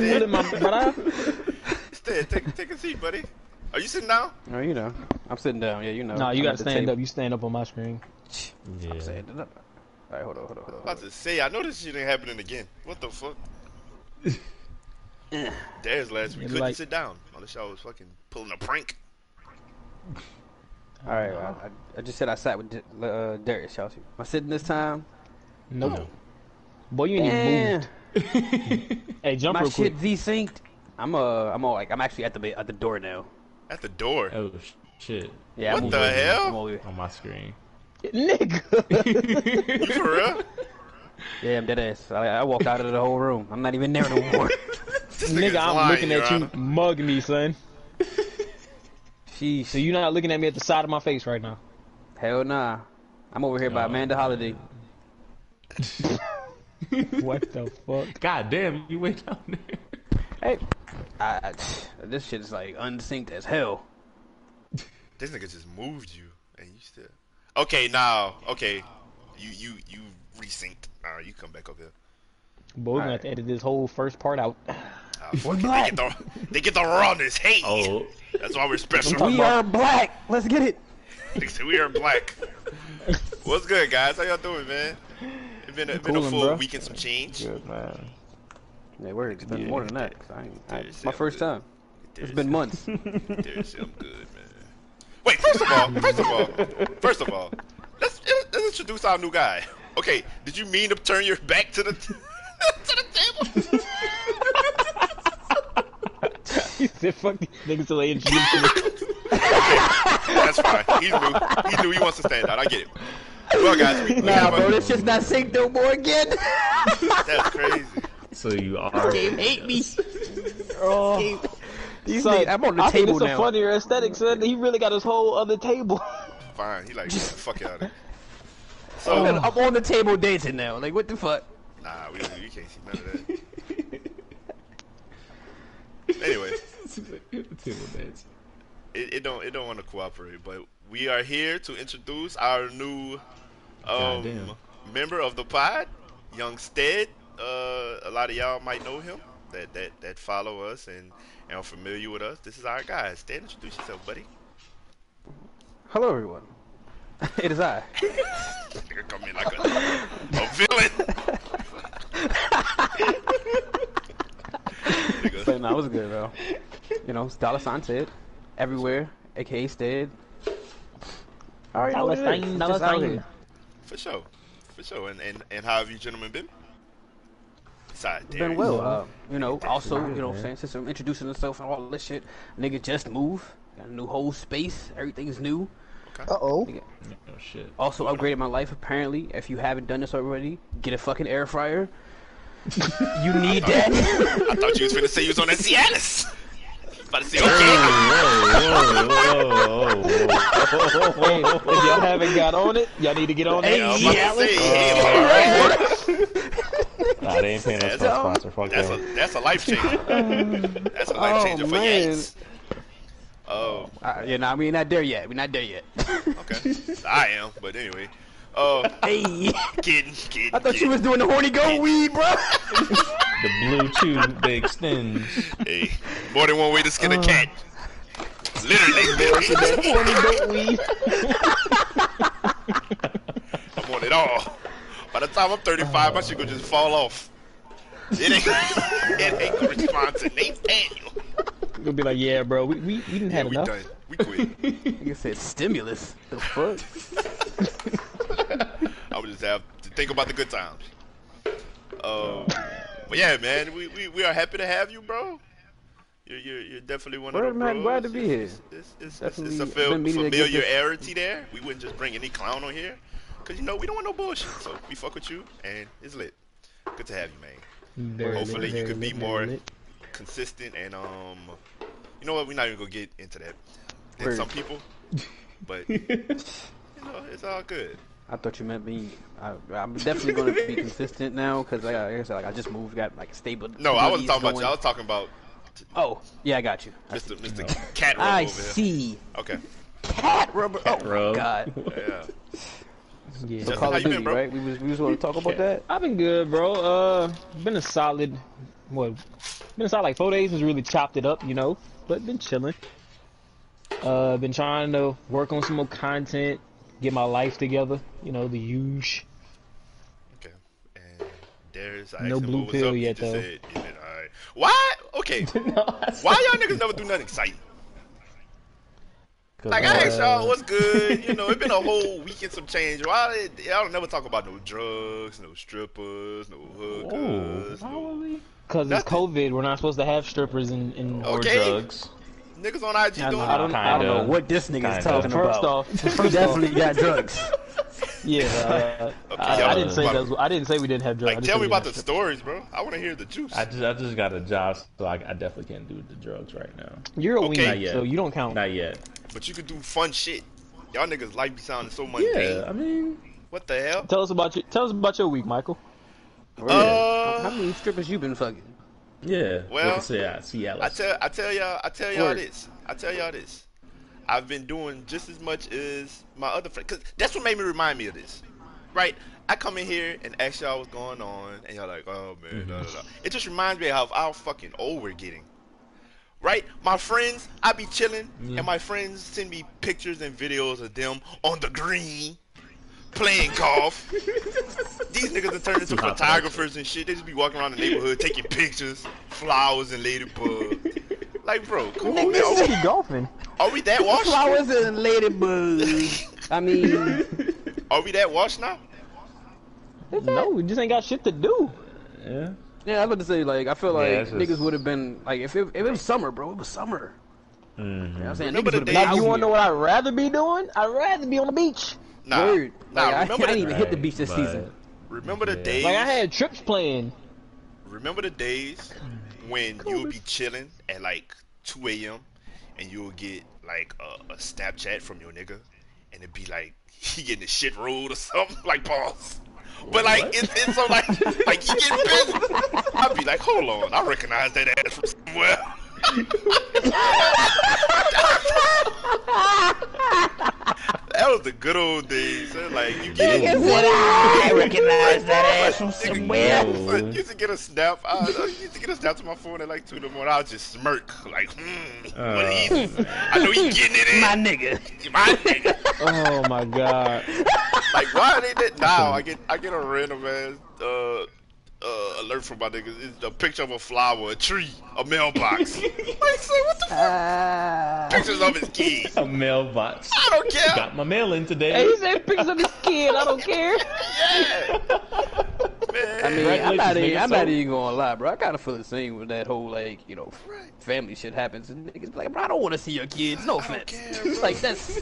Take a seat, buddy. Are you sitting down? Oh, you know. I'm sitting down. Yeah, you know. Nah, you gotta stand up. You stand up on my screen. Yeah. I'm standing up. All right, hold on. I was about to say, I know this shit ain't happening again. What the fuck? Darius last week couldn't sit down. Unless y'all was fucking pulling a prank. All right, I just said I sat with Darius. Y'all see? Am I sitting this time? No. Nope. Boy, you ain't even moved. Hey, jump real quick. My shit desynced. I'm actually at the door now. At the door. Oh shit. Yeah. What the hell? On my screen. Nigga. You for real? Yeah, I'm dead ass. I walked out of the whole room. I'm not even there no more. Nigga, I'm lying, looking at you. Mug me, son. Jeez. So you're not looking at me at the side of my face right now? Hell nah. I'm over here by Amanda Holiday. What the fuck? God damn, you went down there. Hey, this shit is like unsynced as hell. This nigga just moved you, and you still. Okay, now, okay, you resynced. All right, you come back up here. Boy, we're gonna have to edit this whole first part out. Fuck it, they get the rawness. Hey, that's why we're special. We are black. Let's get it. We are black. What's good, guys? How y'all doing, man? It's been a full week and some change. Good, man. They were. It's been more than that. It's my first time. It's been months. Seriously, I'm good, man. Wait, first of all, let's introduce our new guy. Okay, did you mean to turn your back to the table? He said, "Fuck these niggas till they introduce me." Okay, that's fine. He's new. He knew he wants to stand out. I get it. Well, guys, this shit's not synced no more again. That's crazy. So you are. This game hate me. Oh, these niggas, I'm on the table now. It's a funnier aesthetic, son. He really got his whole other table. Fine, he like fuck out of it. So I'm on the table dancing now. Like what the fuck? Nah, you can't see none of that. Anyway, table dancing. It don't want to cooperate, but we are here to introduce our new member of the pod, Young Stead. A lot of y'all might know him that follow us and are familiar with us. This is our guy. Stan, introduce yourself, buddy. Hello, everyone. It is I. You're coming like a villain. But no, it was good though. You know, $. Said everywhere, aka Stead. All right, $. For sure. And how have you gentlemen been? Been well, you know. Also, you know, since I'm introducing myself and all this shit, nigga just moved, got a new whole space, everything's new. Okay. Oh shit. Also upgraded my life. Apparently, if you haven't done this already, get a fucking air fryer. You need I thought you was finna say you was on NCAA. About to say, okay. Whoa. If y'all haven't got on it, y'all need to get on it. Nah, they ain't paying us for a sponsor. Fuck that. That's a life changer. That's a life changer for Yanks. Oh. Yeah, nah, we're not there yet. We're not there yet. Okay. I am, but anyway. Hey. Kidding. I thought you was doing the horny goat weed, bro. The Bluetooth, they extend. Hey, more than one way to skin a cat. Literally. The horny goat weed. I want it all. By the time I'm 35, my shit gonna just fall off. It ain't gonna respond to Nate Daniel. Gonna be like, yeah, bro, we didn't have enough. Done. We quit. You said stimulus. The fuck? I would just have to think about the good times. But yeah, man, we are happy to have you, bro. You're definitely one of the bros. Glad to be here. It's a familiarity there. We wouldn't just bring any clown on here. Cause you know we don't want no bullshit, so we fuck with you and it's lit. Good to have you, man. Hopefully you could be more consistent and you know what? We're not even gonna get into that. Than some people, but you know it's all good. I thought you meant me. I'm definitely gonna be consistent now because like I said, like I just moved, got like a stable. No, I wasn't talking about you. I was talking about. Oh yeah, I got you. Mr. Cat Rubber. I see. Okay. Cat Rubber. Oh God. Yeah. Yeah, so Call of Duty, right? We was going to talk about that. I've been good, bro. Been a solid what, been inside like 4 days, has really chopped it up, you know, but been chilling. Been trying to work on some more content, get my life together, you know, the huge. Okay, and Darius, I no blue pill up, yet though. Said, yeah, right. Why? Okay. No, why y'all niggas never do nothing exciting? Like I asked y'all, what's good? You know, it's been a whole week and some change. Why y'all don't never talk about no drugs, no strippers, no hookers? No... Cause it's COVID. We're not supposed to have strippers or drugs. Niggas on IG doing I don't know what this nigga is talking about. First off, we definitely got drugs. Yeah, okay, I didn't say those. I didn't say we didn't have drugs. Like, tell me about the stories, bro. I want to hear the juice. I just got a job, so I definitely can't do the drugs right now. You're a weenie, so you don't count. Not yet. But you could do fun shit. Y'all niggas' life be sounding so mundane. Yeah, I mean, what the hell? Tell us about your week, Michael. How many strippers you been fucking? Yeah. Well, I tell y'all this. I've been doing just as much as my other friend. Cause that's what made me remind me of this, right? I come in here and ask y'all what's going on, and y'all like, oh man, It just reminds me of how fucking old we're getting. Right? My friends, I be chilling, and my friends send me pictures and videos of them on the green, playing golf. These niggas are turning into photographers and shit. They just be walking around the neighborhood taking pictures, flowers and ladybugs. Like, bro, come on, man. Are we golfing? Are we that washed? Flowers and ladybugs. I mean, are we that washed now? No, we just ain't got shit to do. Yeah. Yeah, I was about to say, like, I feel like niggas would have been, like, if it was summer, bro, it was summer. You know what I'm saying? You want to know what I'd rather be doing? I'd rather be on the beach. I didn't even hit the beach this season. Remember the days? Like, I had trips planned. Remember the days when you would be chilling at, like, 2 a.m., and you would get, like, a Snapchat from your nigga, and it'd be like, he getting his shit rolled or something, like, pause. But like it's so like he get pissed. I'd be like, hold on, I recognize that ass from somewhere. That was the good old days. So, like you get, I recognize that ass from somewhere. You used to get a snap. I used to get a snap to my phone at like 2 in the morning. I would just smirk like, what is? I know he getting it in. My nigga. My nigga. Oh my god. Like why they did now? I get a random ass alert from my niggas. It's a picture of a flower, a tree, a mailbox. Like, say what the fuck? Pictures of his kid. A mailbox. I don't care. Got my mail in today. Hey, he said pictures of his kid. I don't care. Yeah. Man. I mean, I'm not even gonna lie, bro. I kind of feel the same with that whole like, you know, family shit happens and niggas be like, bro, I don't want to see your kids. No offense. Care, like that's.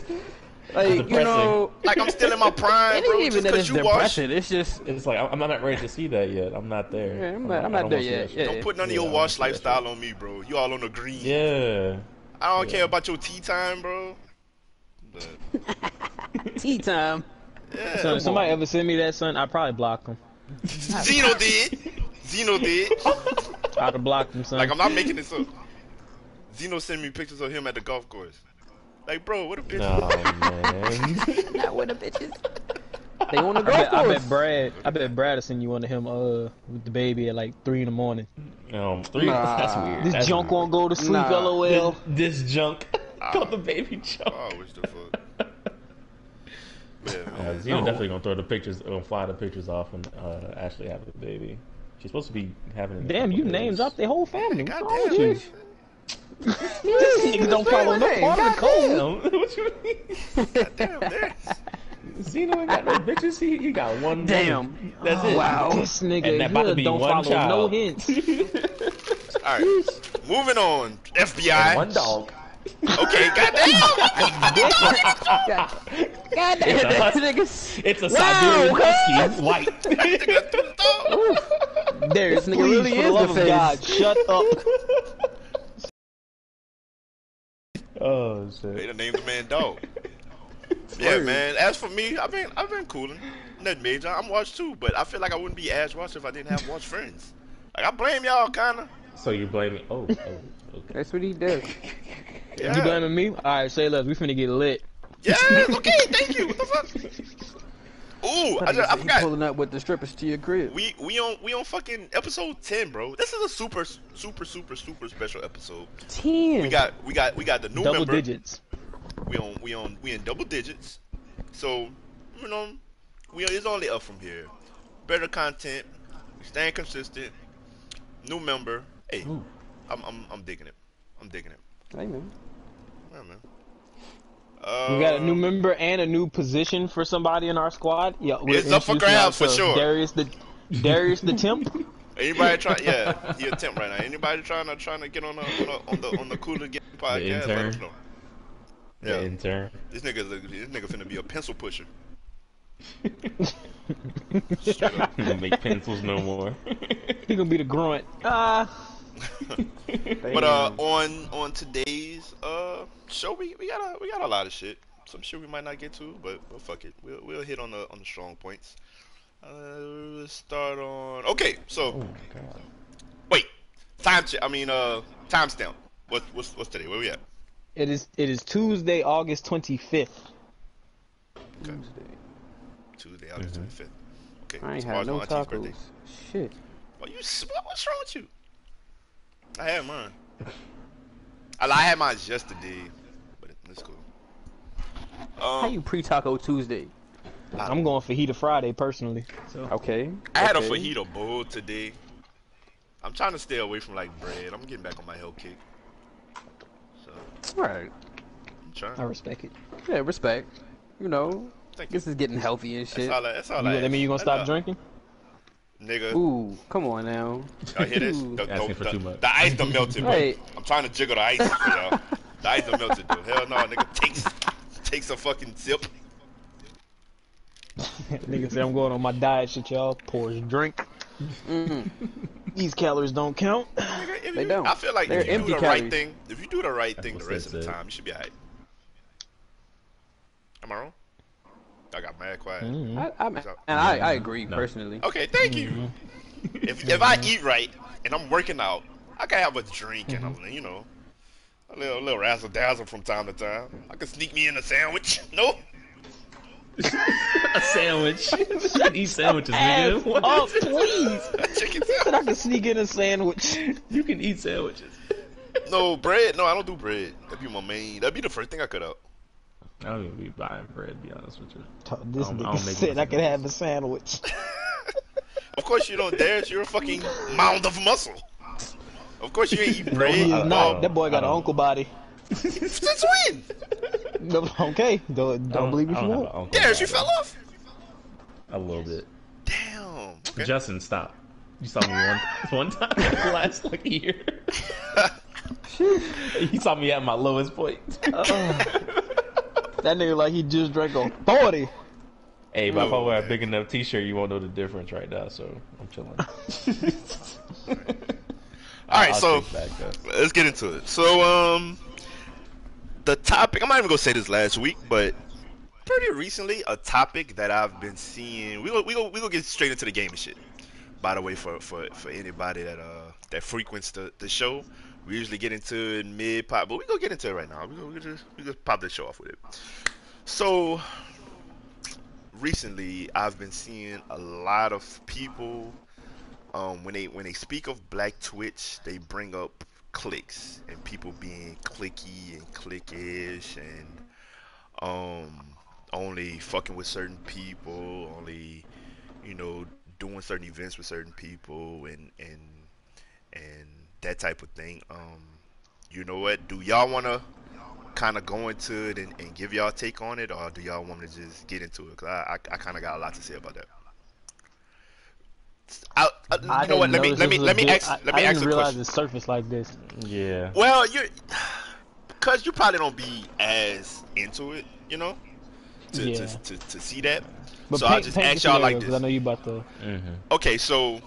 Like, you know, like I'm still in my prime, bro. Even just cause you depression. Wash. It's like, I'm not ready to see that yet. I'm not there. Yeah, I'm not there yet. Don't put none of your wash lifestyle on me, bro. You all on the green. Yeah. I don't care about your tea time, bro. But... tea time. Yeah. So if somebody ever send me that, son, I'd probably block them. Zeno did. I'd have blocked him, son. Like, I'm not making this up. Zeno sent me pictures of him at the golf course. Like, bro, what a bitch. No, man. Not what a bitch is. They want to go for I bet Brad will send you one to him with the baby at like 3 in the morning. 3? That's weird. This junk won't go to sleep, LOL. This junk. Call the baby junk. Oh, what the fuck? Man. You're definitely going to throw the pictures, going to fly the pictures off and actually have the baby. She's supposed to be having it. Damn, you names up their whole family. God damn it. This nigga don't follow no part of the code. What you mean? Goddamn this. Zeno ain't got no bitches. He got one. Damn. That's it. Wow. This nigga don't follow no hints. All right. Moving on. FBI. One dog. Okay. Goddamn. Goddamn. It's a Siberian husky. It's white. There. This nigga really is the face. God, shut up. Oh shit! They done named the man dog. Yeah, man. As for me, I've been cooling. Nothing major. I'm washed too, but I feel like I wouldn't be as washed if I didn't have washed friends. Like I blame y'all, kinda. So you blame me? Oh, okay. That's what he did. Yeah. You blaming me? All right, say less. We finna get lit. Yeah. Okay. Thank you. What the fuck? Ooh, I forgot. Pulling up with the strippers to your crib. We on fucking episode 10, bro. This is a super special episode. 10. We got the new double member. Digits. We in double digits. So you know it's only up from here. Better content. We staying consistent. New member. Hey, ooh. I'm digging it. I'm digging it. Hey man. Yeah, man. We got a new member and a new position for somebody in our squad. Yeah, it's up for grabs for sure. Darius the temp. Anybody trying? Yeah, he a temp right now. Anybody trying to get on the Cooler Game podcast? The intern. Yeah, the intern. This nigga finna be a pencil pusher. Straight up. He don't make pencils no more. He gonna be the grunt. But on today's show we got a lot of shit. Some shit we might not get to, but fuck it. We'll hit on the strong points. Let's start on. Okay, so oh my God. Wait. Timestamp. What's today? Where we at? It is Tuesday, August 25th. Okay. Tuesday, August 25th. Okay. I ain't had no tacos. Birthday. Shit. Oh, what's wrong with you? I had mine. I had mine yesterday, but it's cool. How you pre-taco Tuesday? I'm going fajita Friday personally. So. Okay. I had a fajita bowl today. I'm trying to stay away from like bread. I'm getting back on my health kick. So. Right. I'm trying. I respect it. Yeah, respect. You know. Thank you. This is getting healthy and shit. That's all I that mean you gonna stop drinking? Nigga. Ooh, come on now. Y'all hear this? The ice done melted, right. Bro. I'm trying to jiggle the ice, y'all. The ice done melted, dude. Hell no, nigga. Takes a fucking sip. Nigga say I'm going on my diet shit, y'all. Pours drink. These calories don't count. Nigga, they don't. I feel like if you do the right thing, the rest of the time, you should be alright. Am I wrong? I got mad quiet. Mm-hmm. I agree personally. Okay, thank you. Mm-hmm. If I eat right and I'm working out, I can have a drink and I'm, you know, a little razzle dazzle from time to time. I can sneak me in a sandwich. No. A sandwich. Eat sandwiches, nigga. Oh please. Chicken sandwich. Said I can sneak in a sandwich. You can eat sandwiches. No bread. No, I don't do bread. That'd be my main. That'd be the first thing I cut out. I don't even be buying bread, to be honest with you. This nigga said I could have a sandwich. Of course you don't, Darius. You're a fucking mound of muscle. Of course you ain't eat bread. No, that boy got an uncle body. Since when? Okay, don't believe me for more. Darius, you fell off? A little bit. Damn. Okay. Justin, stop. You saw me one time the last like year. You saw me at my lowest point. That nigga like he just drank a 40. Hey, but if I wear a big enough t-shirt, you won't know the difference right now, so I'm chilling. Alright, so let's get into it. So, the topic, I'm not even going to say this last week, but pretty recently, a topic that I've been seeing, we go get straight into the game and shit. By the way, for anybody that frequents the show, we usually get into it mid-pop, but we're going to get into it right now. We just pop the show off with it. So, recently, I've been seeing a lot of people, when they speak of Black Twitch, they bring up clicks and people being clicky and cliquish and only fucking with certain people, only, you know, doing certain events with certain people and that type of thing. You know what? Do y'all want to kind of go into it and give y'all take on it, or do y'all want to just get into it? Cause I kind of got a lot to say about that. You know what? Let me ask a question. I didn't realize it surfaced like this. Yeah. Well, because you probably don't be as into it, you know, to see that. But so I'll just ask y'all like this. I know you about to. Okay, so.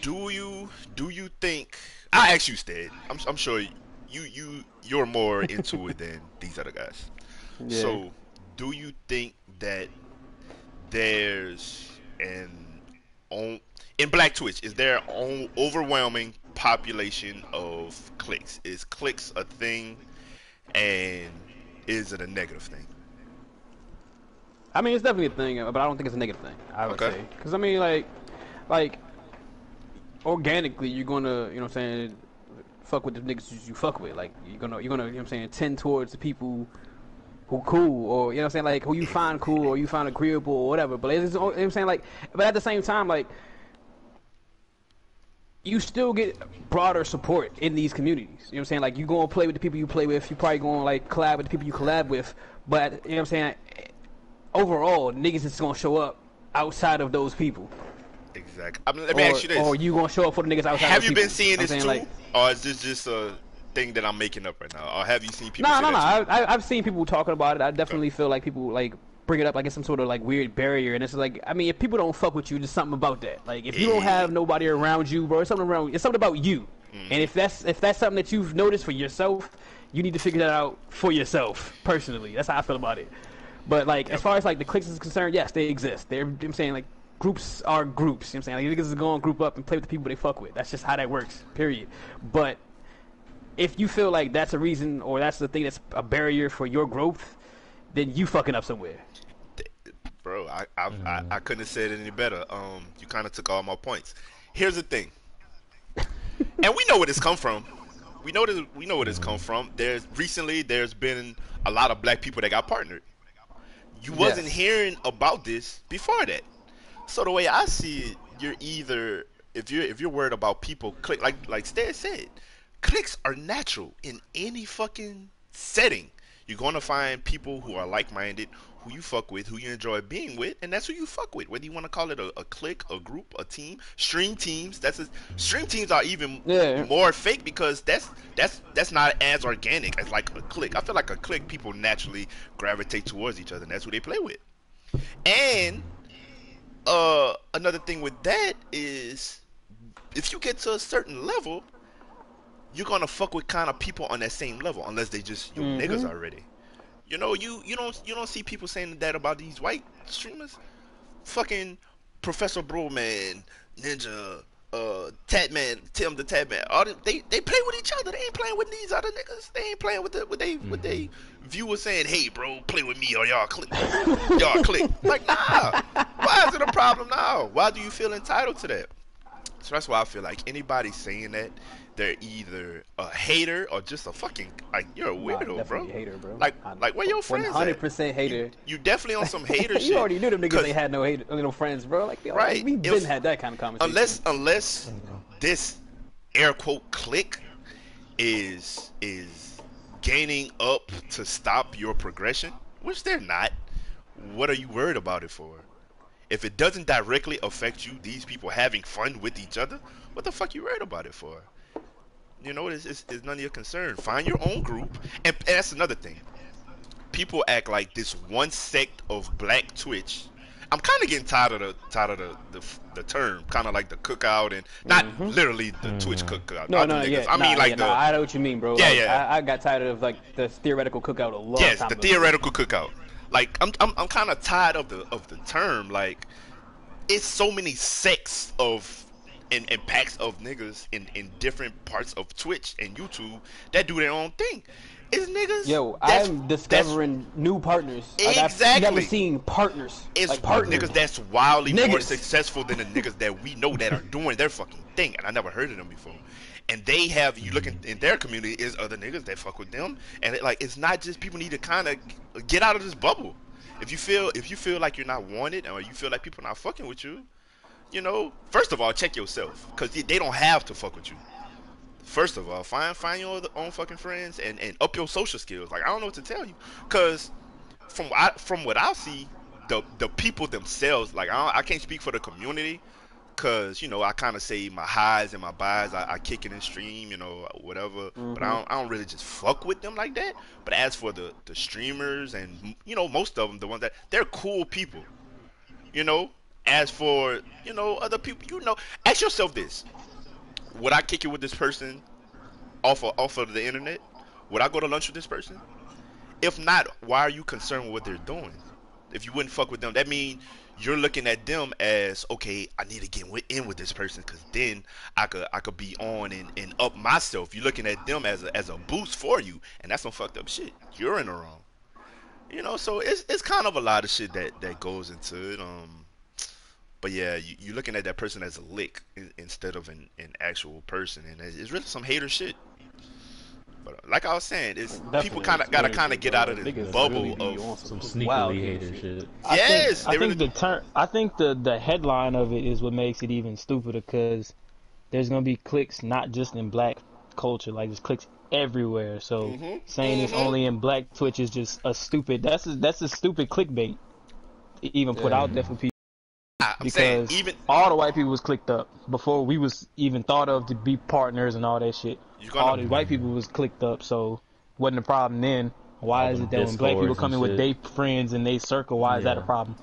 Do you think I ask you, Stead? I'm sure you're more into it than these other guys. Yeah. So, do you think that there's in Black Twitch, is there an overwhelming population of clicks? Is clicks a thing, and is it a negative thing? I mean, it's definitely a thing, but I don't think it's a negative thing. I would say, because I mean, like organically, you're gonna, you know, what I'm saying, fuck with the niggas you fuck with. Like you're gonna, you know, what I'm saying, tend towards the people who cool, or you know, what I'm saying, like who you find cool, or you find agreeable, or whatever. But it's, you know, what I'm saying, like, but at the same time, like. You still get broader support in these communities. You know what I'm saying? Like, you gonna play with the people you play with. You probably gonna, like, collab with the people you collab with. But, you know what I'm saying? Overall, niggas is gonna show up outside of those people. Exactly. I mean, let me ask you this. Or you gonna show up for the niggas outside of those people. Have you been seeing this too? Like, or is this just a thing that I'm making up right now? Or have you seen people say that? No. I've seen people talking about it. I definitely feel like people, like, bring it up like it's some sort of like weird barrier, and it's like, I mean, if people don't fuck with you, there's something about that. Like, if you don't have nobody around you, bro, it's something about you. And if that's something that you've noticed for yourself, you need to figure that out for yourself personally. That's how I feel about it. But like, as far as like the cliques is concerned, yes, they exist. They're, you know what I'm saying, like, groups are groups. You know what I'm saying, like, niggas is gonna group up and play with the people they fuck with. That's just how that works. Period. But if you feel like that's a reason or that's the thing that's a barrier for your growth, then you fucking up somewhere. Bro, I couldn't have said it any better. You kind of took all my points. Here's the thing, and we know where this come from. We know where this come from. There's been a lot of black people that got partnered. You wasn't hearing about this before that. So the way I see it, you're either if you're worried about people click, like Stan said, clicks are natural in any fucking setting. You're going to find people who are like-minded, who you fuck with, who you enjoy being with, and that's who you fuck with. Whether you want to call it a clique, a group, a team, stream teams. Stream teams are even more fake because that's not as organic as like a clique. I feel like a clique, people naturally gravitate towards each other, and that's who they play with. And another thing with that is if you get to a certain level, you're gonna fuck with kind of people on that same level, unless they just you niggas already. You know, you don't see people saying that about these white streamers. Fucking Professor Bro Man, Ninja, Tatman, Tim the Tatman. All they play with each other. They ain't playing with these other niggas. They ain't playing with they viewers saying, "Hey, bro, play with me or y'all click, y'all click." Like, nah. Why is it a problem now? Why do you feel entitled to that? So that's why I feel like anybody saying that, they're either a hater or just a fucking, like, you're a weirdo, bro. Hater, bro. Like where your friends 100% hater. You definitely on some hater shit. You already knew them niggas ain't had no hater, no friends, bro. Like, right. We've been had that kind of conversation. Unless this air quote click is gaining up to stop your progression, which they're not. What are you worried about it for? If it doesn't directly affect you, these people having fun with each other, what the fuck you worried about it for? You know, it's none of your concern. Find your own group. And that's another thing. People act like this one sect of black Twitch. I'm kind of getting tired of the term, kind of like the cookout, and not literally the Twitch cookout. No, I know what you mean, bro. Yeah, like, I got tired of like the theoretical cookout a long time ago. Yes, the theoretical cookout. Like, I'm kind of tired of the term. Like, it's so many sects of and packs of niggas in different parts of Twitch and YouTube that do their own thing. It's niggas. Yo, I'm discovering new partners. Exactly. Like, I've never seen partners. It's like partners. Niggas that's wildly more successful than the niggas that we know that are doing their fucking thing, and I never heard of them before. And they have, you look in their community, is other niggas that fuck with them, and it, like, it's not just, people need to kind of get out of this bubble. If you feel like you're not wanted, or you feel like people not fucking with you, you know, first of all, check yourself, because they don't have to fuck with you. First of all, find your own fucking friends and up your social skills. Like, I don't know what to tell you, because from what I see, the people themselves, like, I can't speak for the community. Cause, you know, I kind of say my highs and my buys, I kick it and stream, you know, whatever. But I don't really just fuck with them like that. But as for the streamers and, you know, most of them, the ones that, they're cool people. You know, as for, you know, other people, you know, ask yourself this. Would I kick it with this person off of the internet? Would I go to lunch with this person? If not, why are you concerned with what they're doing? If you wouldn't fuck with them, that means you're looking at them as, okay, I need to get in with this person, because then I could be on and up myself. You're looking at them as a boost for you, and that's some fucked up shit. You're in the wrong. You know, so it's kind of a lot of shit that goes into it. But yeah, you're looking at that person as a lick instead of an actual person, and it's really some hater shit. But like I was saying, it's definitely, people kind of gotta kind of get out of this bubble really of some sneakily hater shit. Yes, I think the headline of it is what makes it even stupider, because there's gonna be cliques not just in black culture, like there's cliques everywhere. So saying it's only in black Twitch is just a stupid. That's a stupid clickbait to even put out there for people. Because even all the white people was clicked up before we was even thought of to be partners and all that shit. All these white people was clicked up, so wasn't a problem then. Why is it that when black people come in with their friends and they circle, why is that a problem?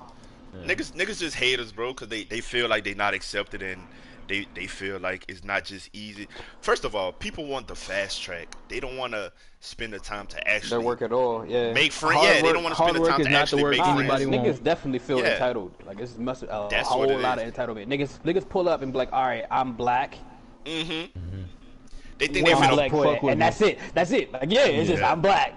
Yeah. Niggas just haters, bro, because they feel like they not accepted, and they feel like it's not just easy. First of all, people want the fast track. They don't want to spend the time to actually work at all. Yeah, make friends. Yeah, they don't want to spend the time to actually make friends. Niggas definitely feel entitled. Like it's a whole lot of entitlement. Niggas pull up and be like, all right, I'm black. They think they finna pull up, and that's it. That's it. Like, yeah, it's just I'm black.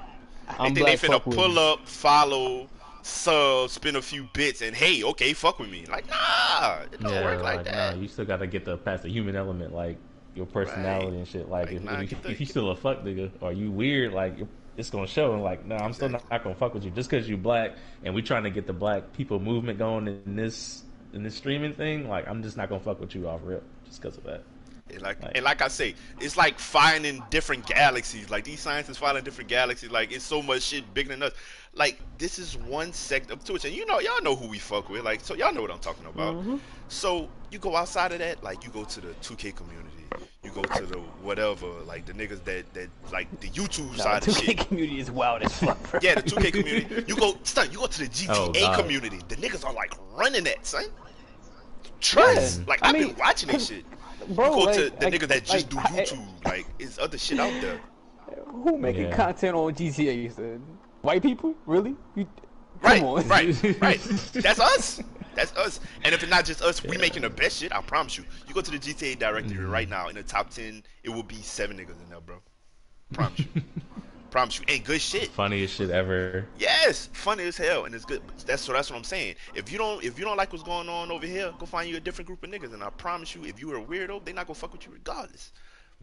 They think they finna pull up, follow, sub, spin a few bits, and hey, okay, fuck with me. Like, nah, it don't work like that. Nah, you still gotta get past the human element, like your personality and shit. Like if you still a fuck nigga or you weird, like it's gonna show. And like, nah, I'm still not gonna fuck with you just because you black. And we trying to get the black people movement going in this streaming thing. Like, I'm just not gonna fuck with you off rip just because of that. And like I say, it's like finding different galaxies. Like, these scientists finding different galaxies. Like, it's so much shit bigger than us. Like, this is one sect of Twitch, and you know, y'all know who we fuck with. Like, so y'all know what I'm talking about. So you go outside of that, like you go to the 2K community, you go to the whatever, like the niggas that like the YouTube side of shit. 2K community is wild as fuck, bro. Yeah, the 2K community. You go to the GTA community. The niggas are like running that, son. Trust, like I've been watching this shit. Bro, you go to the niggas that just do YouTube. Like, it's other shit out there. Who making content on GTA? Son? White people, really? Right. That's us. That's us. And if it's not just us, we making the best shit. I promise you. You go to the GTA directory right now. In the top 10, it will be 7 niggas in there, bro. Promise you. Promise you. Ain't good shit. Funniest shit ever. Yes, funny as hell, and it's good. That's what I'm saying. If you don't like what's going on over here, go find you a different group of niggas. And I promise you, if you are a weirdo, they not gonna fuck with you regardless.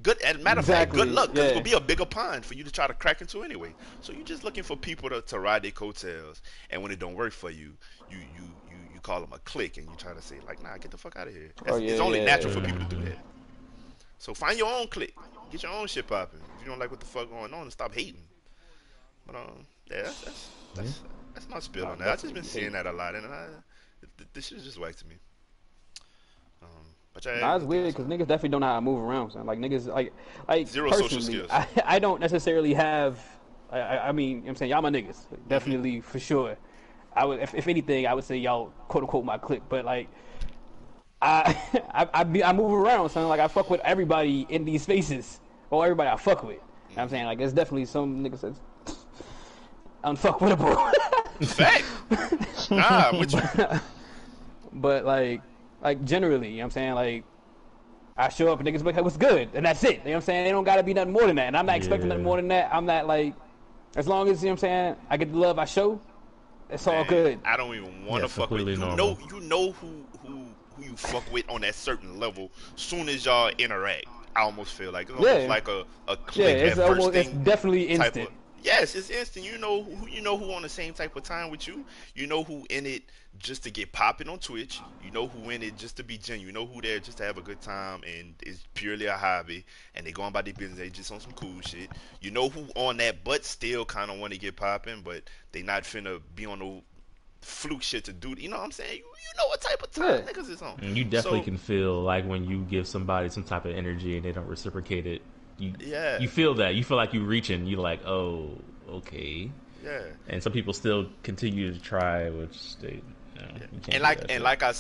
Good. As a matter of fact, good luck, because it's gonna be a bigger pond for you to try to crack into anyway. So you're just looking for people to ride their coattails, and when it don't work for you, you call them a clique, and you try to say like, nah, get the fuck out of here. It's only natural for people to do that. So find your own clique. Get your own shit popping. If you don't like what the fuck going on, stop hating. But yeah, that's my spill on that. I've just been seeing that a lot, and this shit just whacked to me. But nah, it's weird because niggas definitely don't know how to move around. Son. Like niggas, like zero social skills. I don't necessarily have. I mean, you know what I'm saying, y'all my niggas, like, definitely for sure. I would, if anything, I would say y'all quote unquote my clique. But like, I move around, son. Like I fuck with everybody in these spaces, or everybody I fuck with. You know what I'm saying, like there's definitely some niggas that's unfuckwittable. Fact. Nah, which. But like generally, you know what I'm saying? Like, I show up and niggas be like, hey, what's good? And that's it. You know what I'm saying? They don't gotta be nothing more than that. And I'm not expecting nothing more than that. I'm not like, as long as, you know what I'm saying, I get the love I show, it's all good. I don't even wanna fuck with you. You know who you fuck with on that certain level. Soon as y'all interact, I almost feel like it's almost like a click it's definitely instant. Yes, it's instant. You know who on the same type of time with you. You know who in it just to get popping on Twitch. You know who in it just to be genuine. You know who there just to have a good time and it's purely a hobby and they going about their business. They just on some cool shit. You know who on that but still kind of want to get popping, but they not finna be on no fluke shit to do. You know what I'm saying? You know what type of time niggas is on. And you definitely can feel like when you give somebody some type of energy and they don't reciprocate it. You feel that. You feel like you reaching. You're like, oh, okay. Yeah. And some people still continue to try, which they. You know, you can't like I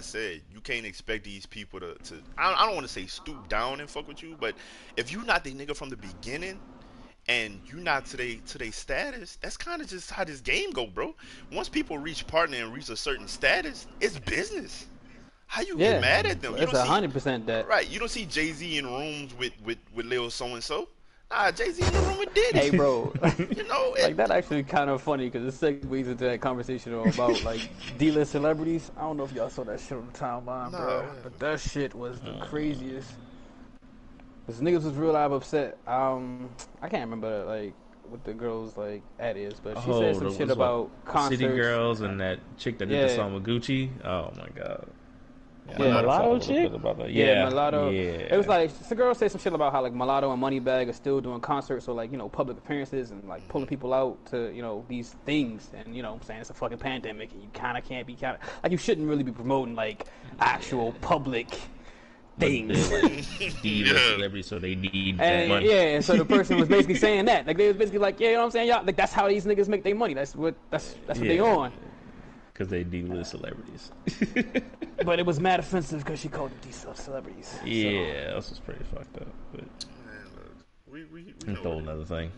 said, you can't expect these people to I don't want to say stoop down and fuck with you, but if you not the nigga from the beginning, and you not to they status, that's kind of just how this game go, bro. Once people reach partner and reach a certain status, it's business. How you get mad at them? It's 100% that. Right. You don't see Jay-Z in rooms with Lil so-and-so. Nah, Jay-Z in the room with Diddy. Hey, bro. You know, like, that actually kind of funny because it's 6 weeks into that conversation about, like, D-list celebrities. I don't know if y'all saw that shit on the timeline, bro. But that shit was the craziest. Because niggas was real live upset. I can't remember, like, what the girl's, like, ad is, but she said some shit about concerts. City Girls and that chick that did the song with Gucci. Oh, my God. Yeah, Mulatto chick? Yeah, Mulatto. Yeah. It was like, the girl said some shit about how, like, Mulatto and Moneybagg are still doing concerts or, like, you know, public appearances and, like, pulling people out to, you know, these things. And, you know, I'm saying it's a fucking pandemic and you kind of can't be kind of, like, you shouldn't really be promoting, like, actual public things. Celebrities, so they need that money. Yeah, and so the person was basically saying that. Like, they was basically like, yeah, you know what I'm saying? Y'all, like, that's how these niggas make their money. That's what they on. Because they D-list celebrities. But it was mad offensive because she called them D-list celebrities. Yeah, so. This was pretty fucked up. But man, look, we know another thing.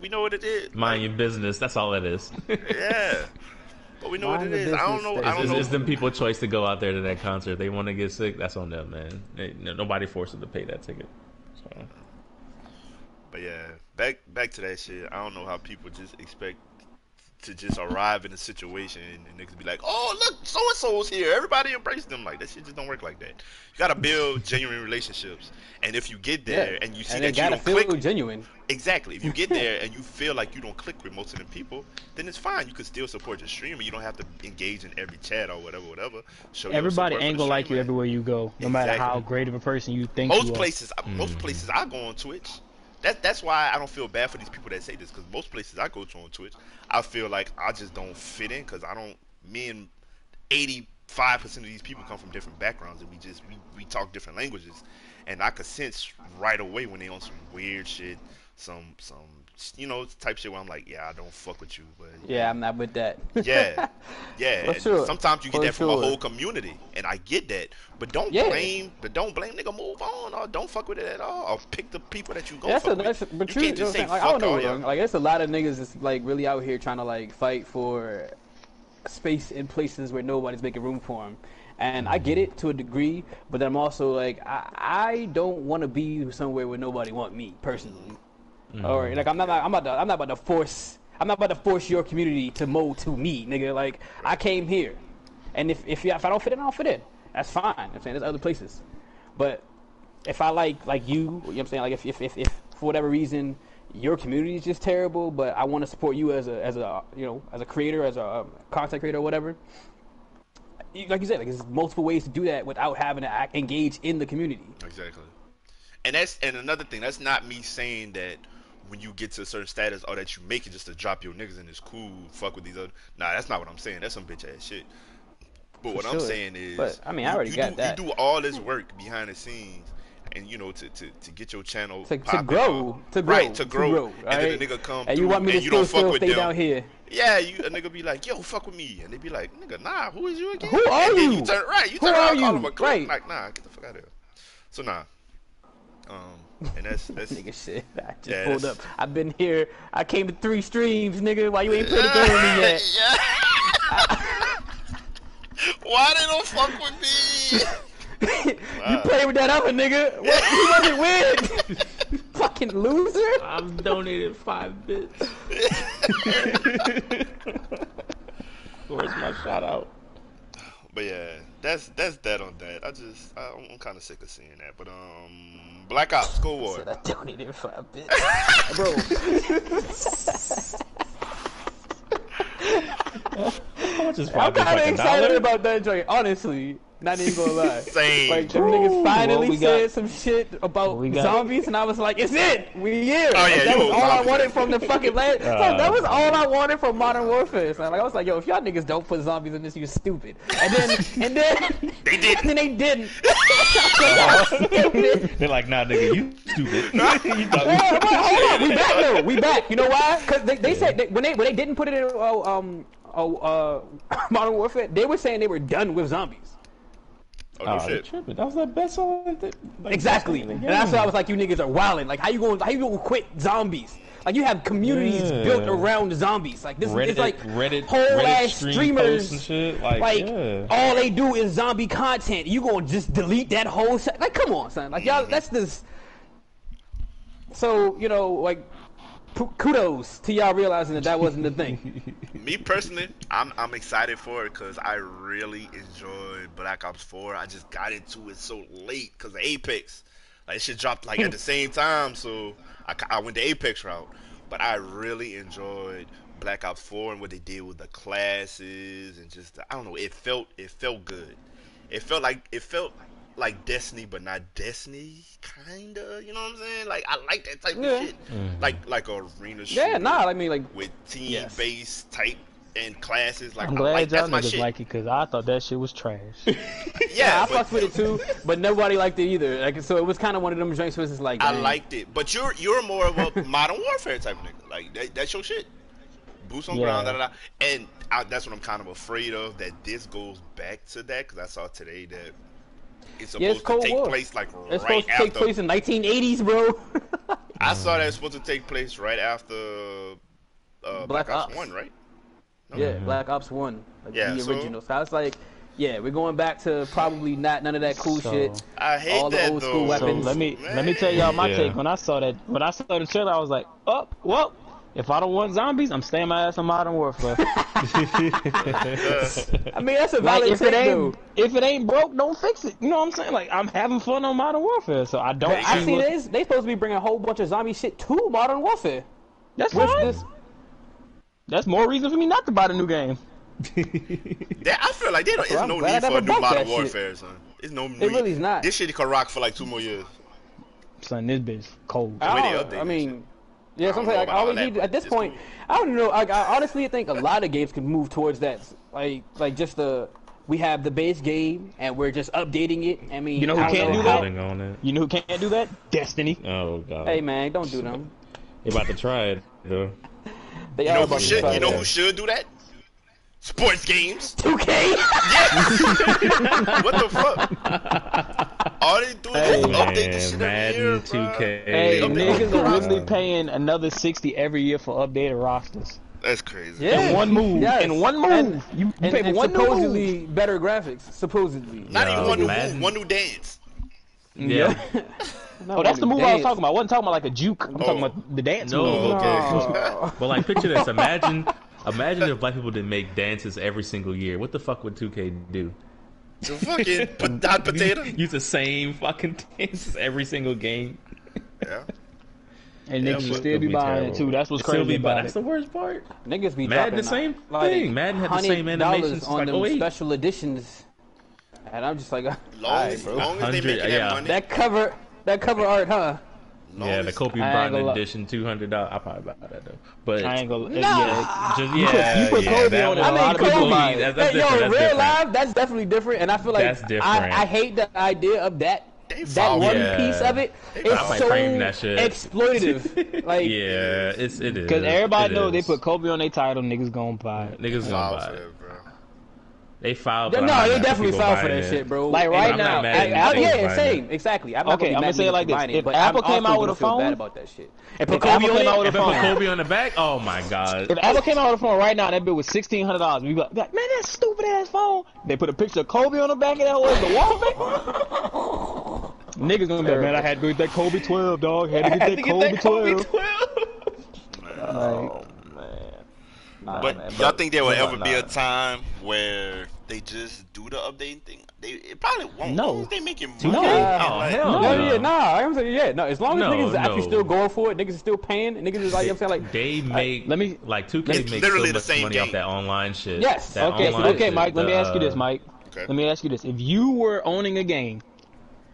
we know what it is. Mind your business. That's all it is. Yeah. But we know what it is. I don't know. It's them people's choice to go out there to that concert. They want to get sick. That's on them, man. Nobody forced them to pay that ticket. So. But yeah, back to that shit. I don't know how people just expect to just arrive in a situation and niggas be like, oh, look, so-and-so's here. Everybody embrace them. Like, that shit just don't work like that. You gotta build genuine relationships. And if you get there and you see and that you don't feel click. Genuine. Exactly. If you get there and you feel like you don't click with most of them people, then it's fine. You can still support your streamer. You don't have to engage in every chat or whatever. Show everybody ain't gonna like you everywhere you go, no matter how great of a person you think you are. Most places I go on Twitch. That's why I don't feel bad for these people that say this, because most places I go to on Twitch, I feel like I just don't fit in, because me and 85% of these people come from different backgrounds, and we talk different languages, and I could sense right away when they on some weird shit, some you know, type shit where I'm like, yeah, I don't fuck with you, but yeah, I'm not with that. Yeah. Sure. Sometimes you get that from a whole community, and I get that, but don't blame, nigga. Move on, or don't fuck with it at all, or pick the people that you go fuck with. But you can't just say fuck all y'all. Like, there's a lot of niggas that's like really out here trying to like fight for space in places where nobody's making room for them. And I get it to a degree, but I'm also like, I don't want to be somewhere where nobody want me personally. Or like I'm not about to force your community to mold to me, nigga. Like, I came here, and if I don't fit in, I don't fit in. That's fine. You know what I'm saying, there's other places, but if I like you, know what I'm saying, like if for whatever reason your community is just terrible, but I want to support you as a you know, as a creator, as a content creator or whatever. Like you said, like there's multiple ways to do that without having to engage in the community. Exactly. And another thing. That's not me saying that. When you get to a certain status, or that you make it just to drop your niggas and it's cool, fuck with these other. Nah, that's not what I'm saying. That's some bitch ass shit. But what I'm saying is, you do all this work behind the scenes, and you know to get your channel to grow. And then a nigga come and you want me to still stay down here. Yeah, a nigga be like, yo, fuck with me, and they be like, nigga, nah, who is you again? Who are you? You turn right, you turn around, call him a clown. Like, nah, get the fuck out of here. So nah. And that's nigga shit. I just pulled up. I've been here. I came to 3 streams, nigga. Why you ain't played the game with me yet? Yeah. Why they don't fuck with me? You played with that other nigga. What? You wasn't win. Fucking loser. I've donated 5 bits. Where's my shout out? But yeah, that's that on that. I'm kind of sick of seeing that. But Black Ops School War. I donated 5 bits, bro. I'm kind of excited about that joint. Honestly, not even gonna lie. Same. Like the niggas finally said some shit about zombies, and I was like, "It's it. We here." Oh, yeah, like, that was all I wanted from the fucking last. Like, that was all I wanted from Modern Warfare. So, like, I was like, "Yo, if y'all niggas don't put zombies in this, you're stupid." And then they did. And then they didn't. They're like, "Nah, nigga, you stupid." Hold on, we back though. We back. You know why? Because they said that when they didn't put it in Modern Warfare, they were saying they were done with zombies. Oh, shit. Tripping. That was the best song exactly. And that's why I was like, you niggas are wildin'. Like, how you gonna quit zombies? Like, you have communities built around zombies. Like, this is like whole-ass streamers. And shit. Like, all they do is zombie content. You gonna just delete that whole... Like, come on, son. Like, y'all, that's this... So, you know, like, kudos to y'all realizing that that wasn't the thing. Me personally, I'm excited for it because I really enjoyed Black Ops 4. I just got into it so late because of Apex. Like, shit dropped like at the same time, so I went the Apex route. But I really enjoyed Black Ops 4 and what they did with the classes and just, I don't know, it felt good. It felt like Destiny, but not Destiny, kinda. You know what I'm saying? Like, I like that type of shit, like arena shooter. Yeah, nah, I mean, like with team-based type and classes. Like, I'm glad y'all niggas like it because I thought that shit was trash. Yeah, I fucked with it too, but nobody liked it either. Like, so it was kind of one of them drinks where it's like, dang. I liked it, but you're more of a Modern Warfare type nigga. Like that's your shit. Boots on ground, da da da. And that's what I'm kind of afraid of. That this goes back to that because I saw today that. It's supposed to take place like right after. It's supposed to take place in 1980s, bro. I saw that it's supposed to take place right after Black Ops 1, right? No? Yeah, Black Ops 1, like the original. So I was like, yeah, we're going back to probably none of that cool shit. I hate all the old school weapons. So let me tell y'all my take. When I saw the trailer, I was like, oh, well. If I don't want zombies, I'm staying my ass on Modern Warfare. I mean, that's a valid thing. If it ain't broke, don't fix it. You know what I'm saying? Like, I'm having fun on Modern Warfare, so I don't. I see this. They supposed to be bringing a whole bunch of zombie shit to Modern Warfare. That's fine. That's more reason for me not to buy the new game. I feel like there's no need for a new Modern Warfare, son. It's no need. It really is not. This shit could rock for like 2 more years. Son, this bitch cold. I mean. Yeah, sometimes like all we need at this point, I don't know. I honestly think a lot of games can move towards that. Like just we have the base game and we're just updating it. I mean, you know who can't do that? You know who can't do that? Destiny. Oh god. Hey man, don't do them. They about to try it. Yeah. You know who should do that? Sports games. 2K. Yeah. What the fuck? All they do is update the shit every year, 2K. Hey, niggas are really paying another 60 every year for updated rosters. That's crazy. Yeah. In one move. Yes. In one move. You pay one supposedly move. Better graphics. Supposedly. Not even one new move. One new dance. Yeah. Oh, that's the move I was talking about. I wasn't talking about like a juke. I'm talking about the dance move. Okay. But like, picture this. Imagine if black people didn't make dances every single year. What the fuck would 2K do? The fucking hot potato. Use the same fucking dances every single game. Yeah. And niggas still be buying it too. That's what's crazy about it. That's the worst part. Niggas be Madden the same thing. Madden had the same animations on the special editions. And I'm just like, long as they make that money. That cover art, huh? Yeah, the Kobe Bryant edition, $200. I probably buy that though. But I ain't gonna. You put Kobe on it. I mean, Kobe. Yo, in real life, that's definitely different. And I feel like I hate the idea of that one piece of it. It's so exploitive. Like it is. Because everybody knows they put Kobe on their title, niggas gonna buy it. Niggas gonna buy it, bro. They filed for they definitely filed for that shit, bro. Like right now, yeah, same, exactly. Okay, I'm gonna say it like this: if Apple came out with a phone, bad about that shit. If Apple came out with a phone, if Kobe on the back, oh my god. If Apple came out with a phone right now, that bit was $1,600. We like, man, that stupid ass phone. They put a picture of Kobe on the back of that was the wallpaper. Niggas gonna be like, man, I had to get that Kobe 12, dog. Had to get that Kobe 12. But y'all think there will ever be a time where they just do the updating thing? It probably won't. No, they making money. As long as niggas actually still going for it, niggas are still paying. And niggas is like, you know what I'm saying, like they make. Let me like 2K makes so much money off that online shit. Yes. Okay, Mike. Let me ask you this, Mike. Okay. Let me ask you this: if you were owning a game,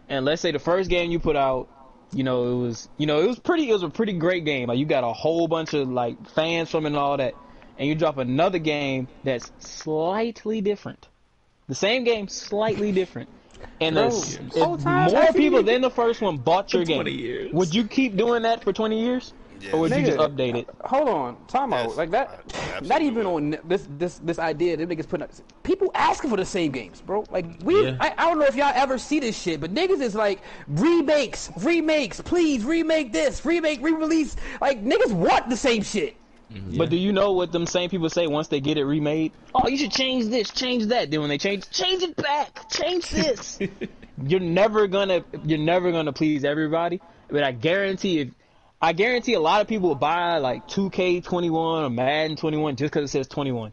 and let's say the first game you put out. It was a pretty great game. Like you got a whole bunch of like fans from it and all that, and you drop another game that's slightly different, the same game, slightly different, and more people than the first one bought your game. Would you keep doing that for 20 years, or would you just update it? Hold on, time out like that. Not even on this idea that niggas putting up. People asking for the same games, bro. Like I don't know if y'all ever see this shit, but niggas is like remakes, please remake this, re-release. Like niggas want the same shit. Yeah. But do you know what them same people say once they get it remade? Oh, you should change this, change that. Then when they change it back, change this. You're never gonna please everybody. But I guarantee if I guarantee a lot of people will buy like 2K21 or Madden 21 just because it says 21.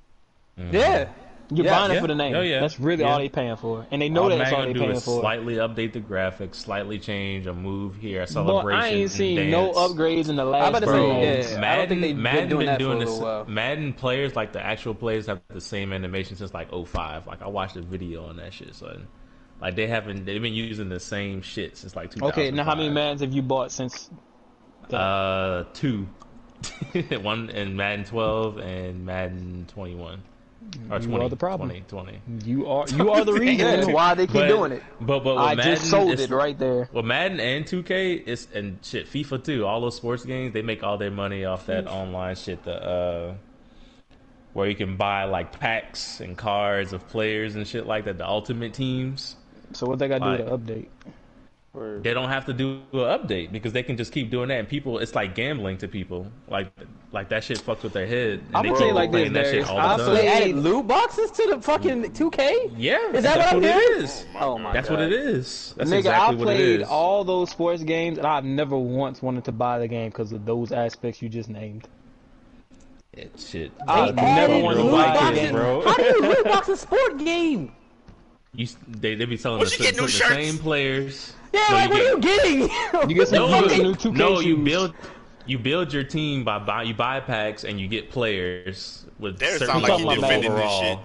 Mm-hmm. Yeah. You're buying it for the name. Oh, yeah. That's really all they paying for. And they know that's all they paying for. Slightly update the graphics, slightly change a move here, a celebration. Boy, I ain't seen no upgrades in the last Madden, I don't think they've been doing that for a little while. Madden players, like the actual players, have the same animation since like 05. Like I watched a video on that shit, son. Like they've been using the same shit since like 2005. Okay, now how many Maddens have you bought since? Two. One in Madden 12 and Madden 21. Or 2020. You are the reason why they keep doing it. But I Madden, just sold it right there. Well, Madden and 2K and shit, FIFA too. All those sports games, they make all their money off that online shit. Where you can buy like packs and cards of players and shit like that. The ultimate teams. So what they got to do with the update? They don't have to do an update because they can just keep doing that. And people, it's like gambling to people. Like that shit fucks with their head. And I'm gonna tell you like this, Darius. They added loot boxes to the fucking 2K. Yeah, is that what it is? Oh my god, that's what it is. That's exactly what it is. Nigga, I played all those sports games, and I've never once wanted to buy the game because of those aspects you just named. Shit, I never wanted to buy it, bro. How do you loot box a sport game? They be selling the same players. Yeah, so like what are you getting? You get some new 2K. No, you build your team by you buy packs and you get players with certain levels like overall.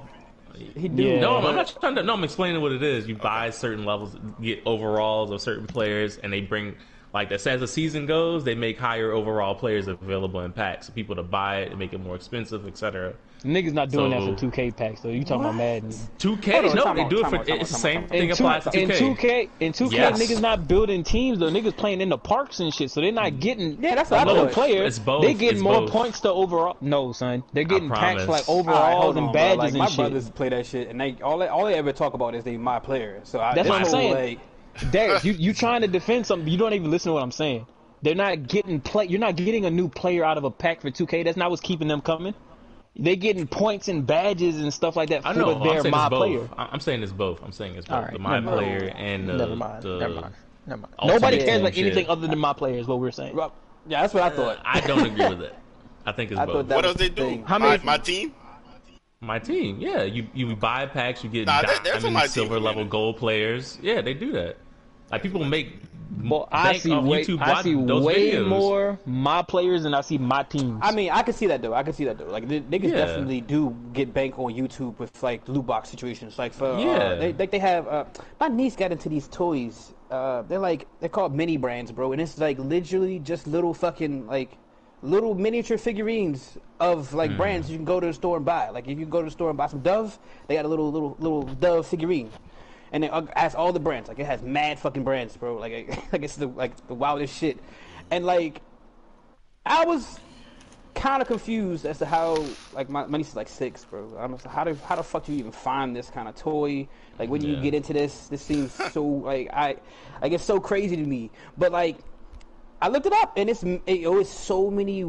This shit. No, I'm not trying to. No, I'm explaining what it is. You buy certain levels, get overalls of certain players, and they bring like that. As the season goes, they make higher overall players available in packs for people to buy it and make it more expensive, etc. Niggas not doing that for 2K packs though. You talking about Madden? 2K? No, they do it for it's the same thing applies to 2K. In 2K, niggas not building teams though. Niggas playing in the parks and shit, so they're not getting another player. It's both. They getting more points to overall. No, son, they're getting packs like overalls and badges and shit. My brothers play that shit, and they all they ever talk about is they my player. So that's what I'm saying. Darius, you trying to defend something? You don't even listen to what I'm saying. They're not getting play. You're not getting a new player out of a pack for 2K. That's not what's keeping them coming. They're getting points and badges and stuff like that for their my player. I'm saying it's both. Right. The my player and the... Never mind. Nobody cares about anything other than my player is what we're saying. Yeah, that's what I thought. I don't agree with it. I think it's both. What else they do? My team? My team, yeah. You buy packs, you get silver level gold players. Yeah, they do that. Like people make... Well, I see way more my players than I see my teams. I mean, I can see that though. Like they can definitely do get bank on YouTube with like loot box situations. Like for they have my niece got into these toys. They're called mini brands, bro, and it's like literally just little fucking like little miniature figurines of like brands you can go to the store and buy. Like if you go to the store and buy some Dove, they got a little Dove figurine. And it has all the brands. Like, it has mad fucking brands, bro. Like it's the wildest shit. And, like, I was kind of confused as to how, like, my niece is, like, 6, bro. I don't know, how the fuck do you even find this kind of toy? Like, when do you get into this? This seems so, like, I guess so crazy to me. But, like, I looked it up, and it's so many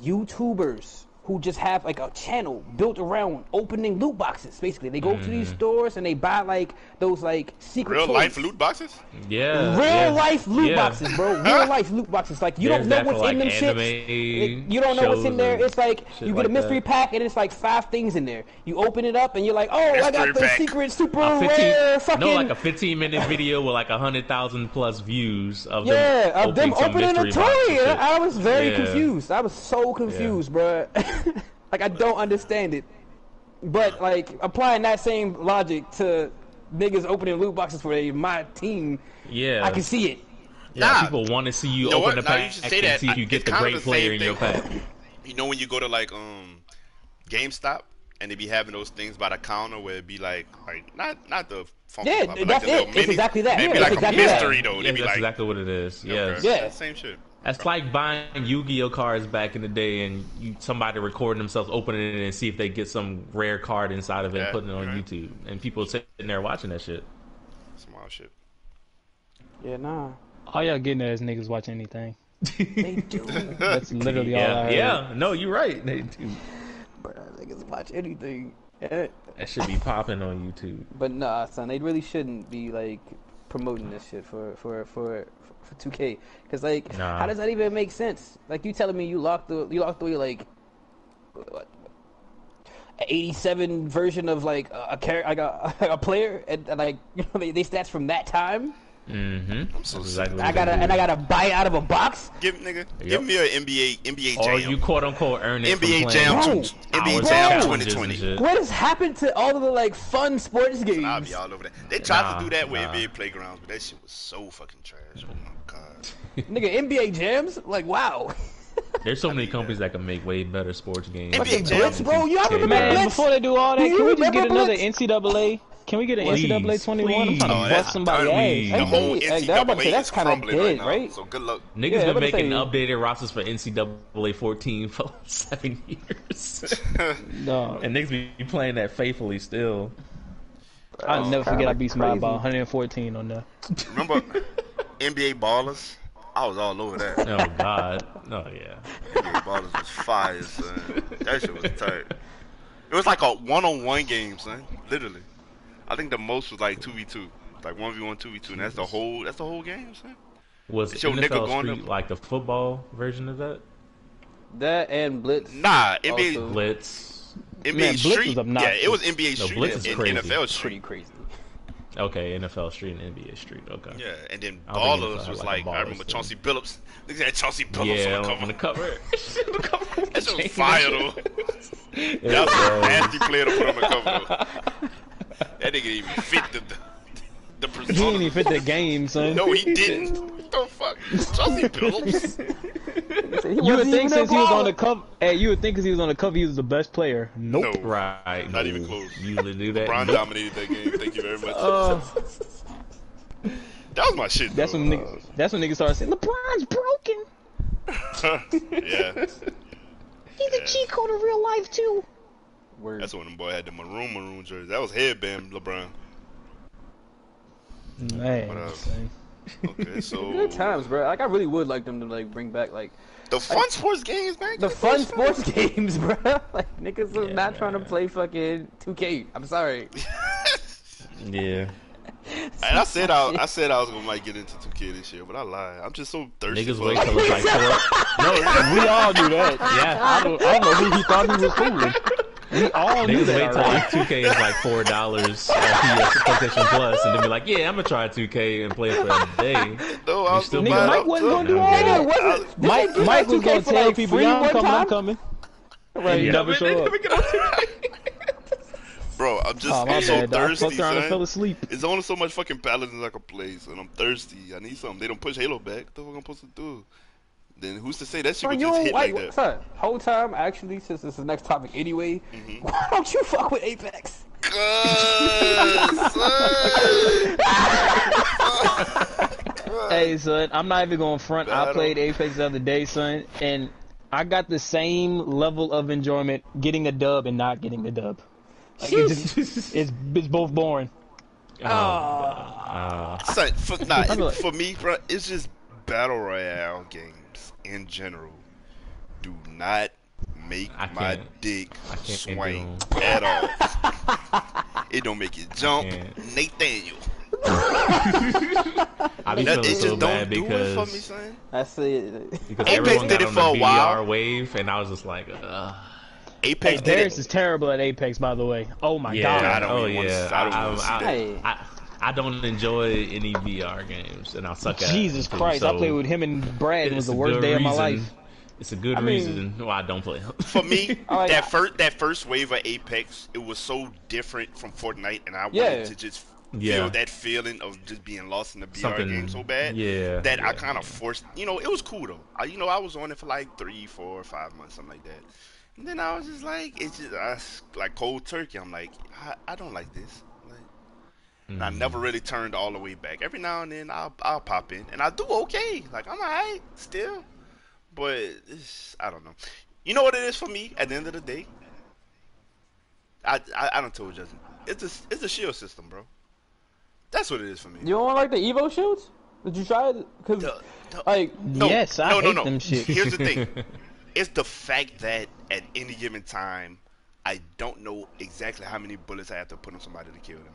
YouTubers who just have like a channel built around opening loot boxes. Basically, they go to these stores and they buy like those like secret real toys. Life loot boxes. Yeah, real life loot boxes, bro. Real life loot boxes. Like you don't know what's in them shit. You don't know what's in there. It's like you get a mystery pack and it's like 5 things in there. You open it up and you're like, oh, mystery I got the secret super rare fucking. No, like a 15-minute video with like 100,000+ views of them opening a toy. I was very confused. I was so confused, bro. Like I don't understand it, but like applying that same logic to niggas opening loot boxes for my team, I can see it. Yeah, people want to see you open the pack and see if you get the great player in your pack. You know when you go to like GameStop and they be having those things by the counter where it be like not the funky pop, but like the little mini, it's exactly that. Maybe like a mystery though. That's exactly what it is. Yeah, same shit. That's like buying Yu-Gi-Oh cards back in the day, and somebody recording themselves opening it and see if they get some rare card inside of it and putting it on YouTube, and people sitting there watching that shit. Some wild shit. Yeah, nah. All y'all getting there is niggas watching anything. They do. That's literally all I heard. Yeah, no, you're right. They do. But niggas watch anything. That should be popping on YouTube. But nah, son, they really shouldn't be like promoting this shit for 2K, because like, how does that even make sense? Like, you telling me you locked away like an 87 version of like a player, and like, you know, they stats from that time. Mm-hmm. So exactly. I gotta buy it out of a box. Give me an NBA Jam. Or you quote unquote earn it. NBA Jam, NBA Jam 2020. What has happened to all of the like fun sports games? I'll be all over that. They tried to do that with NBA Playgrounds, but that shit was so fucking trash. Oh my god. Nigga, NBA Jams, like, wow. There's so many companies that can make way better sports games. NBA Blitz, bro. You remember Blitz? Before they do all that, can we just get another NCAA? Can we get an NCAA 21? I'm trying to bust somebody ass. The whole NCAA, that's kind of big, right? So good luck. Niggas been making updated rosters for NCAA 14 for 7 years. No, and niggas be playing that faithfully still. I'll never forget I beat somebody by 114 on there. Remember NBA Ballers? I was all over that. Oh god. Oh yeah. NBA Ballers was fire, son. That shit was tight. It was like a 1-on-1 game, son. Literally. I think the most was like 2v2. Like 1v1, 2v2, and that's the whole game, son. Was it like the football version of that? That and Blitz. Nah, NBA also. Blitz. NBA Street. Was it was NBA Street. Blitz is crazy. NFL Street. Pretty crazy. Okay, NFL Street and NBA Street. Okay. Yeah, and then Ballers was like I remember thing. Chauncey Billups. Look at that Chauncey Billups on the cover. That shit was fire though. That was a nasty player to put on the cover though. That nigga didn't even fit the persona. He didn't even fit the game, son. No, he didn't. What the fuck? Chauncey Billups. You would think since he was on the cover, he was the best player. Nope. No, right. Not even close. You didn't do that. LeBron dominated that game. Thank you very much. That was my shit. That's when niggas. That's when niggas started saying LeBron's broken. Yeah. He's a cheat code in real life too. Word. That's when the boy had the maroon jersey. That was headband LeBron. Nice. Okay, so good times, bro. Like I really would like them to like bring back like the fun sports games, man. The fun sports games, bro. Like niggas are not trying to play fucking 2K. I'm sorry. Yeah. And I said I was gonna might get into 2K this year, but I lied. I'm just so thirsty. Niggas wait till it's like 4. No, we all do that. Yeah, I don't know who he thought he was fooling. We all knew that. Wait till like 2K is like $4 on PlayStation Plus, and then be like, "Yeah, I'm gonna try 2K and play it for a day." No, I was still nigga. Mike wasn't gonna do all that. Mike was gonna tell people, "I'm coming." Right? You never show up. Bro, I'm so thirsty, son. I fell asleep. It's only so much fucking Paladin I can play, son. I'm thirsty. I need something. They don't push Halo back. What the fuck I'm supposed to do? Then who's to say that shit would just hit like that? Son, whole time, actually, since this is the next topic anyway, why don't you fuck with Apex? Son. Hey, son, I'm not even going to front. I played Apex the other day, son, and I got the same level of enjoyment getting a dub and not getting the dub. Like, it's both boring. Son, for me, bro, it's just battle royale game. In general, do not make my dick swing at all. It don't make it jump, Nathaniel. I be feeling so bad because do it for me, son. I see it. Because Apex did it for a while. Wave, and I was just like, ugh. Apex. Darius is terrible at Apex, by the way. Oh my god. I don't even want to see that. I don't enjoy any VR games, and I'll suck at it. Jesus Christ, so I played with him and Brad. It was the worst day of my life. It's a good reason why I don't play. For me, that first wave of Apex, it was so different from Fortnite, and I wanted to just feel that feeling of just being lost in the VR game so bad that I kind of forced. You know, it was cool though. I was on it for like 3, 4, 5 months, something like that, and then I was just like, like cold turkey. I'm like, I don't like this. And I never really turned all the way back. Every now and then, I'll pop in, and I do okay. Like I'm alright still, but it's, I don't know. You know what it is for me? At the end of the day, I don't tell you. It's a shield system, bro. That's what it is for me. You don't like the Evo shields? Did you try it? Cause I hate them shit. Here's the thing: it's the fact that at any given time, I don't know exactly how many bullets I have to put on somebody to kill them.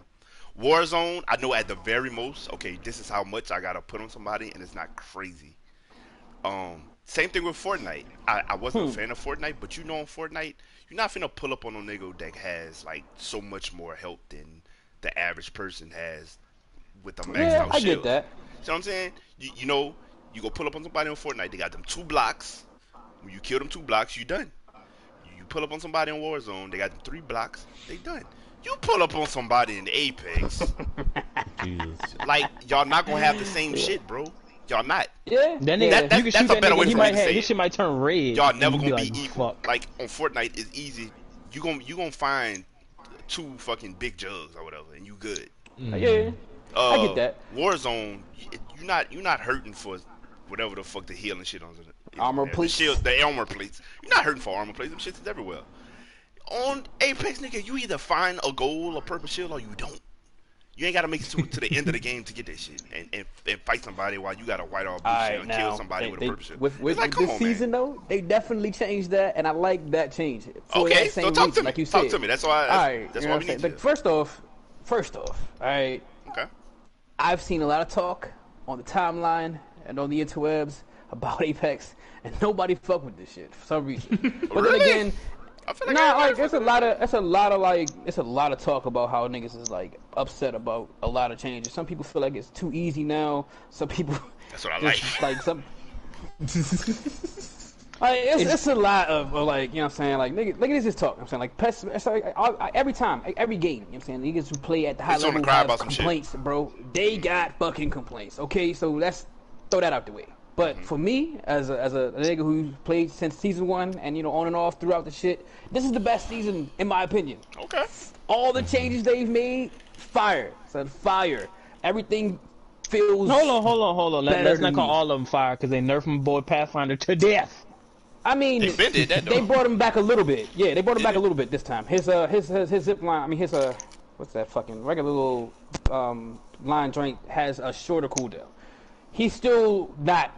Warzone, I know at the very most, okay, this is how much I gotta put on somebody, and it's not crazy. Same thing with Fortnite. I wasn't a fan of Fortnite, but you know on Fortnite, you're not finna pull up on a nigga that has, like, so much more health than the average person has with a maxed out shield. Yeah, I get that. You know what I'm saying? You know, you go pull up on somebody on Fortnite, they got them 2 blocks. When you kill them 2 blocks, you done. You pull up on somebody on Warzone, they got them 3 blocks, they done. You pull up on somebody in Apex. Jesus. Like, y'all not gonna have the same shit, bro. Y'all not. Yeah. That's a better way for me to say it. This shit might turn red. Y'all never gonna be equal. Like, on Fortnite, it's easy. You gonna find 2 fucking big jugs or whatever, and you good. Yeah. I get that. Warzone, you're not hurting for whatever the fuck the healing shit on the armor plates. The armor plates. You're not hurting for armor plates. Them shits is everywhere. On Apex, nigga, you either find a gold, a purple shield, or you don't. You ain't gotta make it to the end of the game to get that shit and fight somebody while you got a white or blue shield and kill somebody with a purple shield. With this season though, they definitely changed that, and I like that change. Okay, so talk to me. Like you said. Talk to me. That's why. That's why we need you. Like, first off, all right. Okay. I've seen a lot of talk on the timeline and on the interwebs about Apex, and nobody fuck with this shit for some reason. But really? Then again. Like it's a lot of talk about how niggas is like upset about a lot of changes. Some people feel like it's too easy now. Some people that's what I like some. Like, it's a lot of like, you know what I'm saying, like niggas just talk. You know what I'm saying, like it's like, every time, like, every game, you know what I'm saying, niggas who play at the high level have complaints, bro. They got fucking complaints. Okay, so let's throw that out the way. But for me, as a nigga who played since season 1 and, you know, on and off throughout the shit, this is the best season in my opinion. Okay. All the changes they've made, fire. Son, fire. Everything feels. Hold on. Let's not call all of them fire because they nerfed my boy Pathfinder to death. I mean, they brought him back a little bit. Yeah, they brought him back a little bit this time. His zip line. I mean, his what's that fucking regular little line joint has a shorter cooldown. He's still not.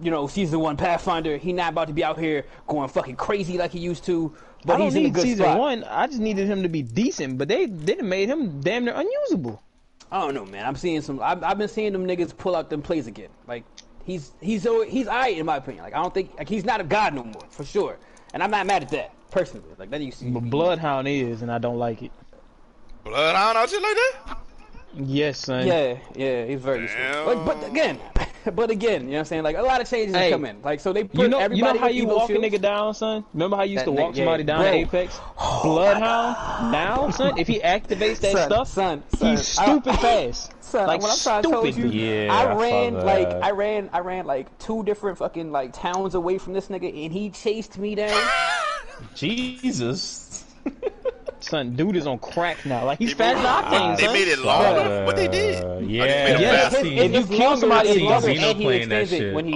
You know, season 1 Pathfinder, he not about to be out here going fucking crazy like he used to. But I don't need season 1. I just needed him to be decent, but they didn't made him damn near unusable. I don't know, man. I'm seeing some. I've been seeing them niggas pull out them plays again. Like he's alright in my opinion. Like I don't think like he's not a god no more for sure. And I'm not mad at that personally. Like that you see. But Bloodhound is, and I don't like it. Bloodhound out shit like that? Yes, son. Yeah, he's very useful. Like, but again, you know what I'm saying? Like, a lot of changes have come in. Like, so they put everybody. You know how you walk a nigga down, son? Remember how you used to walk somebody down in Apex? Oh, Bloodhound? Now, son, if he activates that stuff, son, he's stupid fast. Son, like, when I'm trying to tell you, yeah, I ran like 2 different fucking like towns away from this nigga, and he chased me down. Jesus. Son, dude is on crack now. Like, he's fast octane, son. They made it longer, but they did. Yeah. If you kill somebody, it's longer, and he extends it when he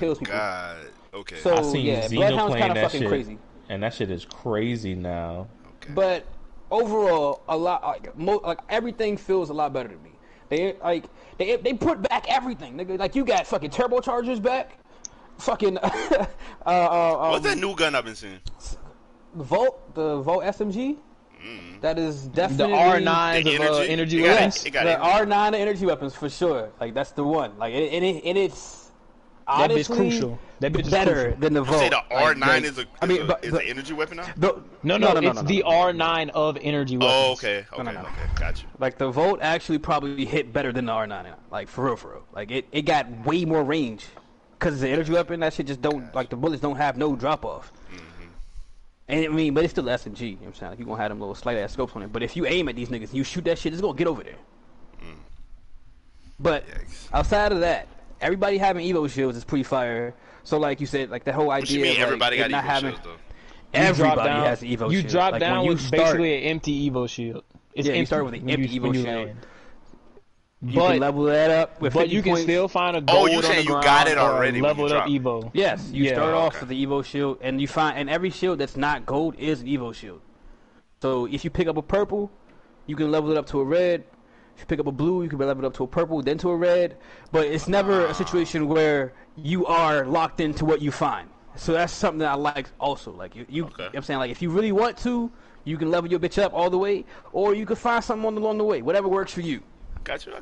kills people. Oh, my God. Okay. So, I've seen Zeno playing that shit. Crazy. And that shit is crazy now. Okay. But, overall, a lot, like everything feels a lot better to me. They put back everything, nigga. Like, you got fucking turbochargers back. Fucking, what's that new gun I've been seeing? The Volt SMG? That is definitely the R9 energy weapons. The R9 of energy weapons for sure. Like that's the one. Like it's honestly crucial. That bitch better than the Volt. Say the R9 like, is an energy weapon now? No, the R9 of energy weapons. Oh, okay, no. Gotcha. Like the Volt actually probably hit better than the R9 now. Like for real. Like it got way more range because the energy weapon that shit just don't like the bullets don't have no drop off. And I mean, but it's still SMG, you know what I'm saying? Like, you're gonna have them little slight ass scopes on it. But if you aim at these niggas and you shoot that shit, it's gonna get over there. But outside of that, everybody having Evo shields is pretty fire. So, like you said, like the whole idea of like, everybody got not Evo having shields, though. Everybody has Evo shield. You drop like, down with basically an empty Evo shield. It's empty. You start with an empty Evo shield. You can level that up with 50 you can points. Still find a gold on the ground. Oh, you saying you got it already. Leveled up Evo. Yes, you start off with the Evo shield, and you find, and every shield that's not gold is an Evo shield. So if you pick up a purple, you can level it up to a red. If you pick up a blue, you can level it up to a purple, then to a red. But it's never a situation where you are locked into what you find. So that's something that I like also. Like you know what I'm saying, like if you really want to, You can level your bitch up all the way, or you can find something along the way. Whatever works for you. I got you.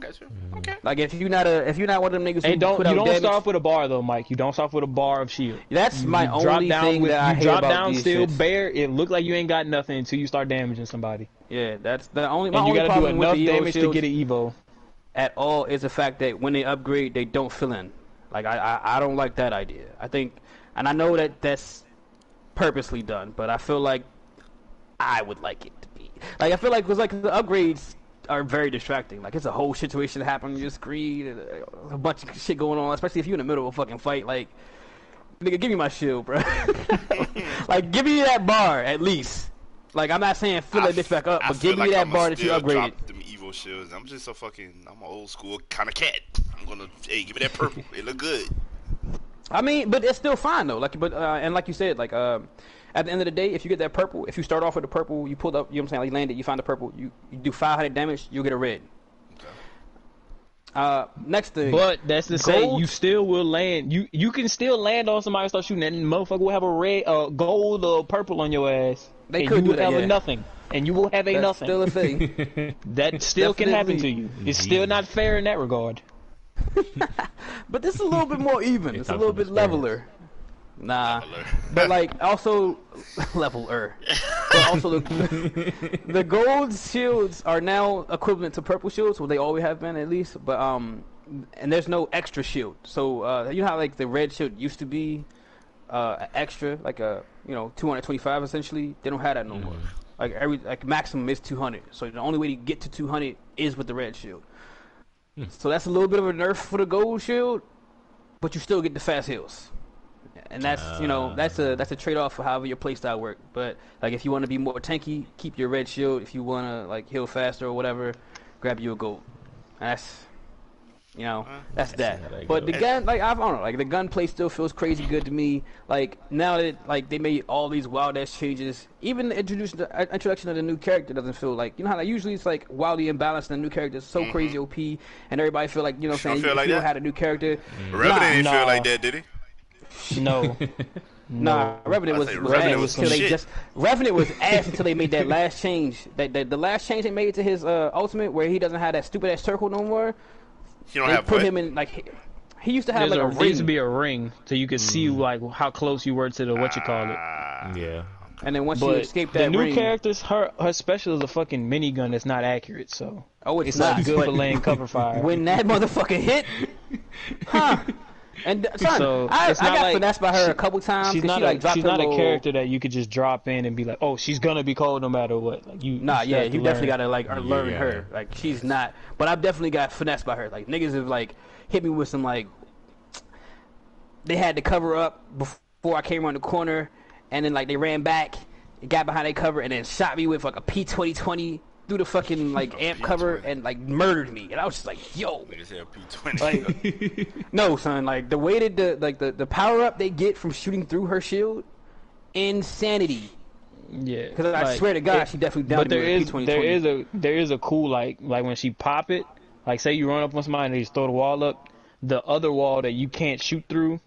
Okay. Like if you're not one of them niggas who don't put you out don't start with a bar though, Mike. You don't start with a bar of shield. That's my only thing that I hate about these shits. You drop down still bare. It look like you ain't got nothing until you start damaging somebody. Yeah, that's the only. And you gotta do enough damage to get an evo. At all is the fact that when they upgrade, they don't fill in. Like I don't like that idea. I think, and I know that that's purposely done, but I feel like I would like it to be. Like I feel like it was like the upgrades are very distracting. Like, it's a whole situation happening on your screen, and a bunch of shit going on, especially if you're in the middle of a fucking fight. Like, nigga, give me my shield, bro. Like, give me that bar, at least. Like, I'm not saying fill that bitch back up, but give me that bar that you upgraded. Shields. I'm just I'm an old school kind of cat. I'm gonna, hey, give me that purple. It look good. I mean, but it's still fine though. Like, but and like you said, like at the end of the day, if you get that purple, if you start off with the purple, you pulled up, you know what I'm saying? Like, you landed, you find the purple, you do 500 damage, you'll get a red. Okay. Next thing. But that's to say, you still will land. You can still land on somebody and start shooting, and motherfucker will have a red, gold, or purple on your ass. They could do that, yeah. Nothing. And you will have a nothing. Still a thing. That still can happen to you. It's still not fair in that regard. But this is a little bit more even. It's a little bit leveler. Nah. Leveler. But like also leveler. But also the gold shields are now equivalent to purple shields, well, they always have been at least. But and there's no extra shield. So you know how like the red shield used to be extra, like a 225 essentially. They don't have that no more. Like maximum is 200. So the only way to get to 200 is with the red shield. So that's a little bit of a nerf for the gold shield, but you still get the fast heals. And that's that's a trade off for however your playstyle works. But like if you want to be more tanky, keep your red shield. If you want to like heal faster or whatever, grab you a gold. And that's that's that. But the gun, like I don't know, like the gunplay still feels crazy good to me. Like now that like they made all these wild ass changes, even the introduction of the new character doesn't feel like how like, usually it's like wildly imbalanced and the new character is so crazy OP and everybody feel like you had a new character. Revenant didn't feel like that, did he? No. Nah, Revenant was ass until they made that last change. The last change they made to his ultimate where he doesn't have that stupid ass circle no more. You don't have put him in like he used to have like a ring. There used to be a ring so you could see like how close you were to the yeah. And then once you escape that ring, the new characters her special is a fucking minigun that's not accurate. So it's not good for laying cover fire. When that motherfucker hit, And so, I got finessed by her a couple times. She's not a character that you could just drop in and be like, oh, she's gonna be cold no matter what. Like you definitely gotta like learn her. Like she's not. But I've definitely got finessed by her. Like niggas have like hit me with some like they had to cover up before I came around the corner, and then like they ran back, got behind their cover, and then shot me with like a P2020. Through the fucking like amp cover and like murdered me, and I was just like, yo, like, no son, like the way that the power up they get from shooting through her shield, insanity. Yeah, because like, I swear to God, she definitely downed. But there is a cool like when she pop it, like say you run up on somebody and they just throw the wall up, the other wall that you can't shoot through,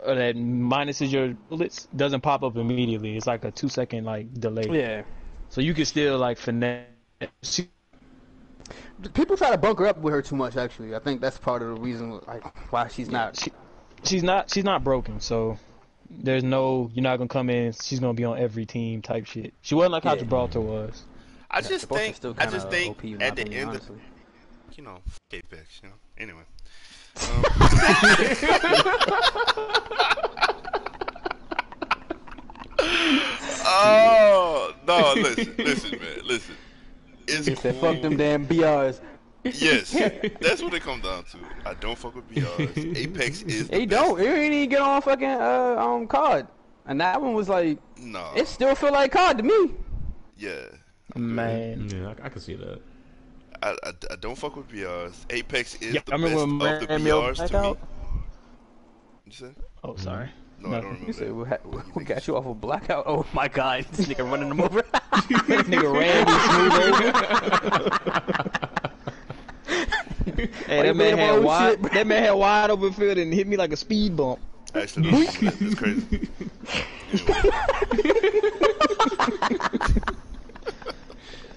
or that minuses your bullets doesn't pop up immediately. It's like a 2-second like delay. Yeah, so you can still like finesse. People try to bunker up with her too much. Actually, I think that's part of the reason why she's not. She's not broken. So there's no. You're not gonna come in. She's gonna be on every team type shit. She wasn't like how Gibraltar was. I just think at the end, honestly. Apex. Anyway. Oh no! Listen, man. Listen. He said, "Fuck them damn BRs." Yes, that's what it comes down to. I don't fuck with BRs. Apex is. They don't. You ain't even get on fucking COD, and that one was like. No. It still feel like COD to me. Yeah. Man. Yeah, I can see that. I don't fuck with BRs. Apex is the best of the BRs to me. You said? Oh, sorry. No, I don't remember. You said we got you off of blackout. Oh my God, this nigga running them over. This nigga ran smooth over. Hey, that man had wide open field and hit me like a speed bump. Actually, no, that's crazy. Anyway.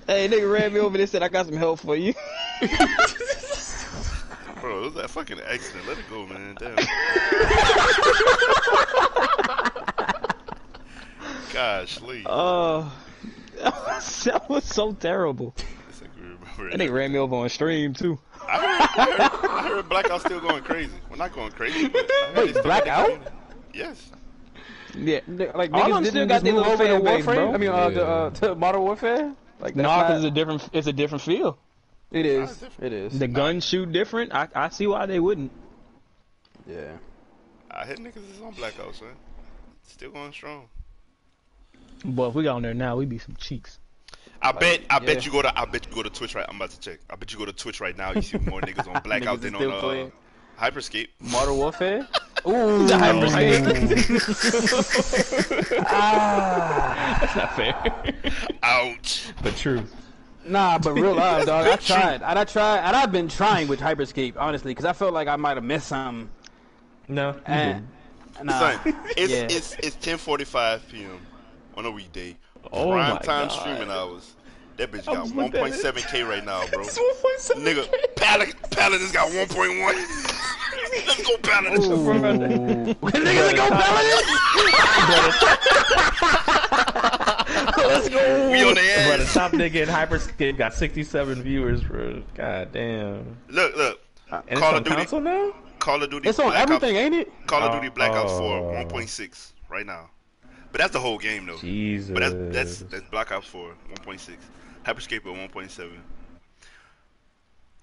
Hey, nigga ran me over there and said, I got some help for you. Bro, it was that fucking accident. Let it go, man. Damn. Gosh, Lee. That was so terrible. And they ran me over on stream, too. I heard Blackout still going crazy. Well, not going crazy, but I heard wait, Blackout? Yes. Yeah, like, niggas still got their little fan base, bro. I mean, yeah. The Modern Warfare? Like, nah, because it's a different feel. It is. It is. The guns shoot different. I see why they wouldn't. Yeah. I hit niggas is on Blackout, son. Still going strong. But if we got on there now, we be some cheeks. I bet you go to Twitch right. I'm about to check. I bet you go to Twitch right now. You see more niggas on Blackout than on Hyperscape. Modern Warfare. Ooh, the Hyperscape. Ah, that's not fair. Ouch. But true. Nah, but real life, dog. I tried, and I've been trying with Hyperscape, honestly, because I felt like I might have missed something. No. Nah. Son, it's 10:45 p.m. on a weekday. Oh, prime time God. Streaming hours. That bitch got 1.7K right now, bro. It's 1.7K. Nigga, Paladin's got 1.1. Let's go Paladin. Niggas go Paladin. Let's go. We on the ass. Bro, the top nigga in Hyperscape got 67 viewers, bro. God damn. Look. And Call it's on console now? Call of Duty. It's on everything, ain't it? Call of Duty Black Ops 4, 1.6 right now. But that's the whole game though. Jesus. But that's Black Ops 4, 1.6, Hyperscape at 1.7,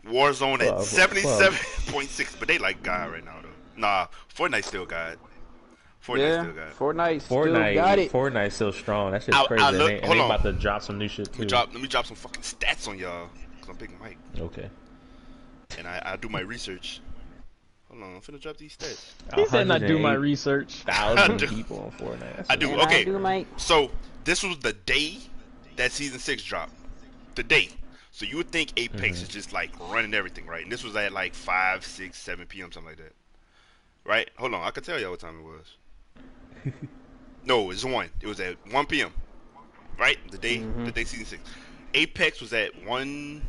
Warzone at 77.6. But they like God right now though. Nah, Fortnite still got it. Fortnite still got it. Fortnite still strong. That shit's crazy. Hold on. They about to drop some new shit too. Let me drop some fucking stats on y'all. Cause I'm picking Mike. Okay. And I do my research. Hold on, I'm finna drop these stats. He said I do my research. 1,000 people on Fortnite. I do, okay. I do, Mike. So, this was the day that Season 6 dropped. The day. So, you would think Apex is just, like, running everything, right? And this was at, like, 5, 6, 7 p.m., something like that. Right? Hold on, I could tell y'all what time it was. No, it was 1. It was at 1 p.m. Right? The day Season 6. Apex was at 105K.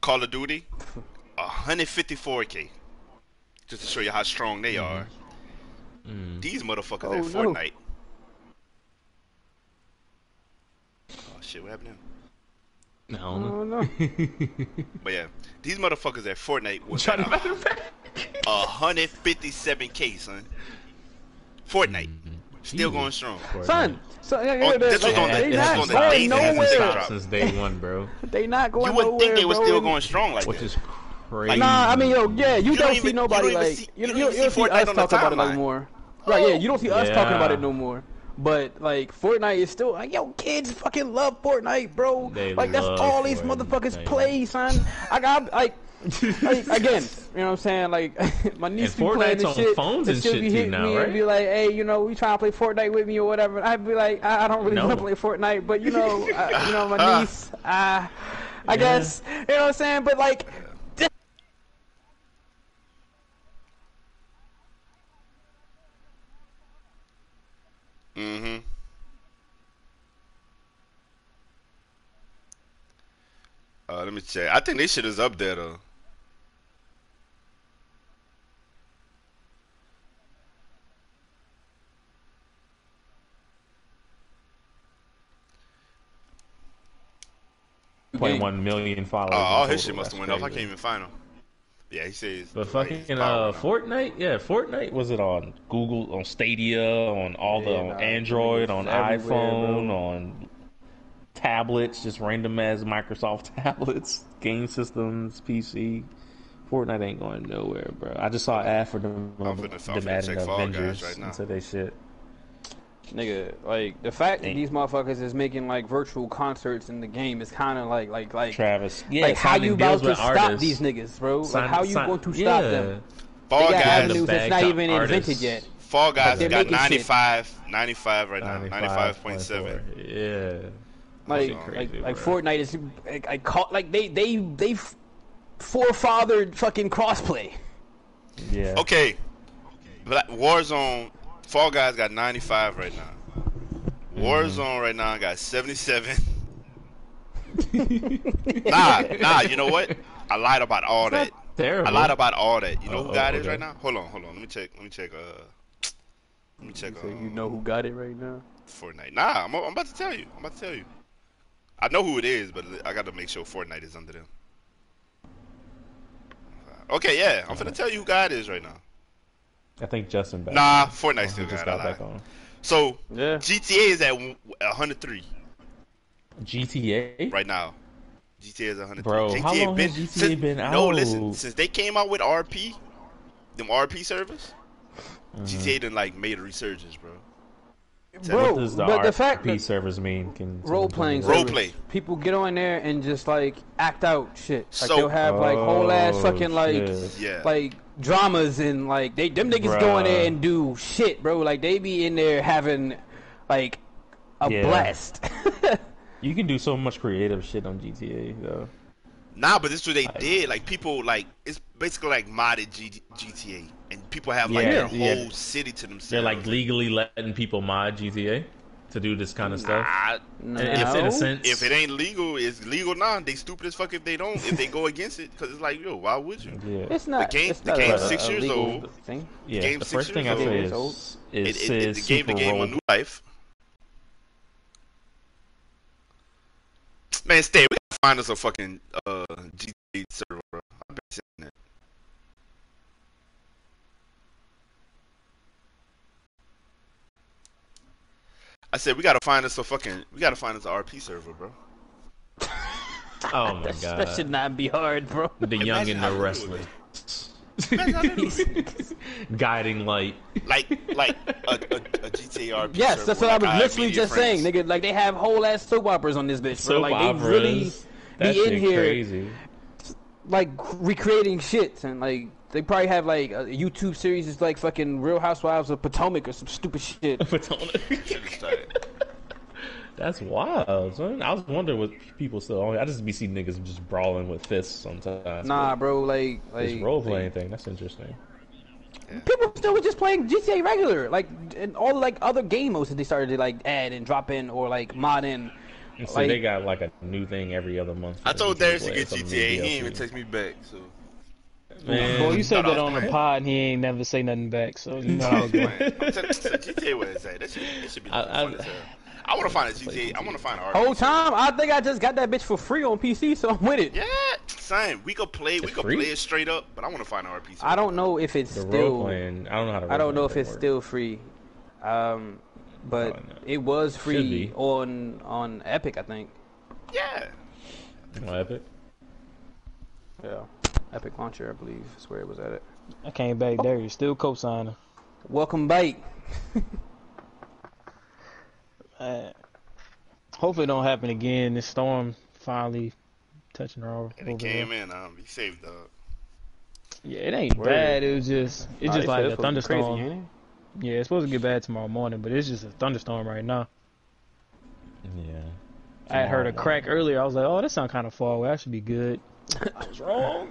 Call of Duty, 154K. Just to show you how strong they are. These motherfuckers at Fortnite. No. Oh shit, what happened now? I don't know. But yeah, these motherfuckers at Fortnite was at 157K, son. Fortnite. Still going strong. Son, this was on the day since day one, bro. They not going nowhere. You would think they were still going strong like that. Which is crazy. Nah, I mean, yo, yeah, you don't see nobody like... You don't see us talking about it no more. Right, yeah, you don't see us talking about it no more. But, like, Fortnite is still... Like, yo, kids fucking love Fortnite, bro. Like, that's all these motherfuckers play, son. I got, like... Again, you know what I'm saying? Like, my niece be playing this shit. Phones and shit too now, right? And be like, hey, you know, we trying to play Fortnite with me or whatever. I'd be like, I don't really want to play Fortnite, but you know, my niece, I guess, you know what I'm saying? But like, let me check. I think this shit is up there though. Point 1 million followers. All his shit must have went up. I can't even find him. Yeah, he says. But fucking Fortnite, yeah, Fortnite was it on Google, on Stadia, on all on Android, on iPhone, on tablets, just random as Microsoft tablets, game systems, PC. Fortnite ain't going nowhere, bro. I just saw an ad for them. The Madden Avengers right now. They shit. Nigga, like the fact that these motherfuckers is making like virtual concerts in the game is kind of like Travis. Yeah, like how you about to stop these niggas, bro? Like how you going to stop them? Fall Guys, that's not even invented yet. Fall Guys has got 95 right now, 95.7. Yeah, like Fortnite is like they forefathered fucking crossplay. Yeah. Okay, Warzone. Fall Guys got 95 right now. Warzone right now, I got 77. nah, you know what? I lied about all that. Terrible. I lied about all that. You know who got it right now? Hold on. Let me check. You know who got it right now? Fortnite. Nah, I'm about to tell you. I know who it is, but I got to make sure Fortnite is under them. Okay, yeah. I'm finna tell you who got it is right now. I think Justin back. Nah, Fortnite still got back on. So, yeah. GTA is at 103. GTA? Right now. GTA is 103. Bro, GTA how long has GTA been out? No, listen. Since they came out with RP, them RP servers, GTA done, like, made a resurgence, bro. Bro, what does the RP servers mean? Role-playing servers. Role-play. People get on there and just, like, act out shit. Like, so, they'll have, like, whole-ass fucking, like, dramas and, like, them niggas go in there and do shit, bro. Like, they be in there having, like, a blast. You can do so much creative shit on GTA, though. Nah, but this is what they did. Like, people, like, it's basically like modded GTA. And people have, like, their whole city to themselves. They're, like, legally letting people mod GTA to do this kind of stuff? No. In a sense. If it ain't legal, it's legal now. They stupid as fuck if they don't, if they go against it. Because it's like, yo, why would you? Yeah. It's not. The game's 6 years old. Yeah, the first thing I say is it gave the game a new life. Man, stay. We gotta find us a fucking GTA server, bro. I've been saying that. I said we gotta find us an RP server, bro. Oh my god. That should not be hard, bro. The Young and the Wrestler. Guiding Light. Like a GTA RP server. That's what I was literally just saying, nigga. Like they have whole ass soap operas on this bitch, bro. Like they really be in here crazy. Like recreating shit and like they probably have, like, a YouTube series is like fucking Real Housewives of Potomac or some stupid shit. Potomac? That's wild, son. I was wondering what people still on. I just be seeing niggas just brawling with fists sometimes. Nah, bro, like this role-playing thing, that's interesting. Yeah. People still were just playing GTA regular. Like, and all, like, other game modes that they started to, like, add and drop in or, like, mod in. And so like, they got, like, a new thing every other month. I told Darius to get GTA. He didn't even text me back, so... Man. Well, you said that on the pod, and he ain't never say nothing back. So you know, GTA was that. That should be fun as hell. I want to find a GTA. I want to find an RP. Whole time, I think I just got that bitch for free on PC, so I'm with it. Yeah, same. We could play it straight up, but I want to find an RP. I don't know if it's still. I don't know if it's still free, but it was free on Epic, I think. Yeah. On Epic. Yeah. Epic Launcher, I believe, is where it was at it. I came back there. You're still co-signing. Welcome back. Hopefully it don't happen again. This storm finally touching her over. And it came in. Be safe, dog. Yeah, it ain't bad. It was just like a thunderstorm. Crazy, ain't it? Yeah, it's supposed to get bad tomorrow morning, but it's just a thunderstorm right now. Yeah. I had heard a crack earlier. I was like, oh, that sound kind of far away. That should be good. I was wrong.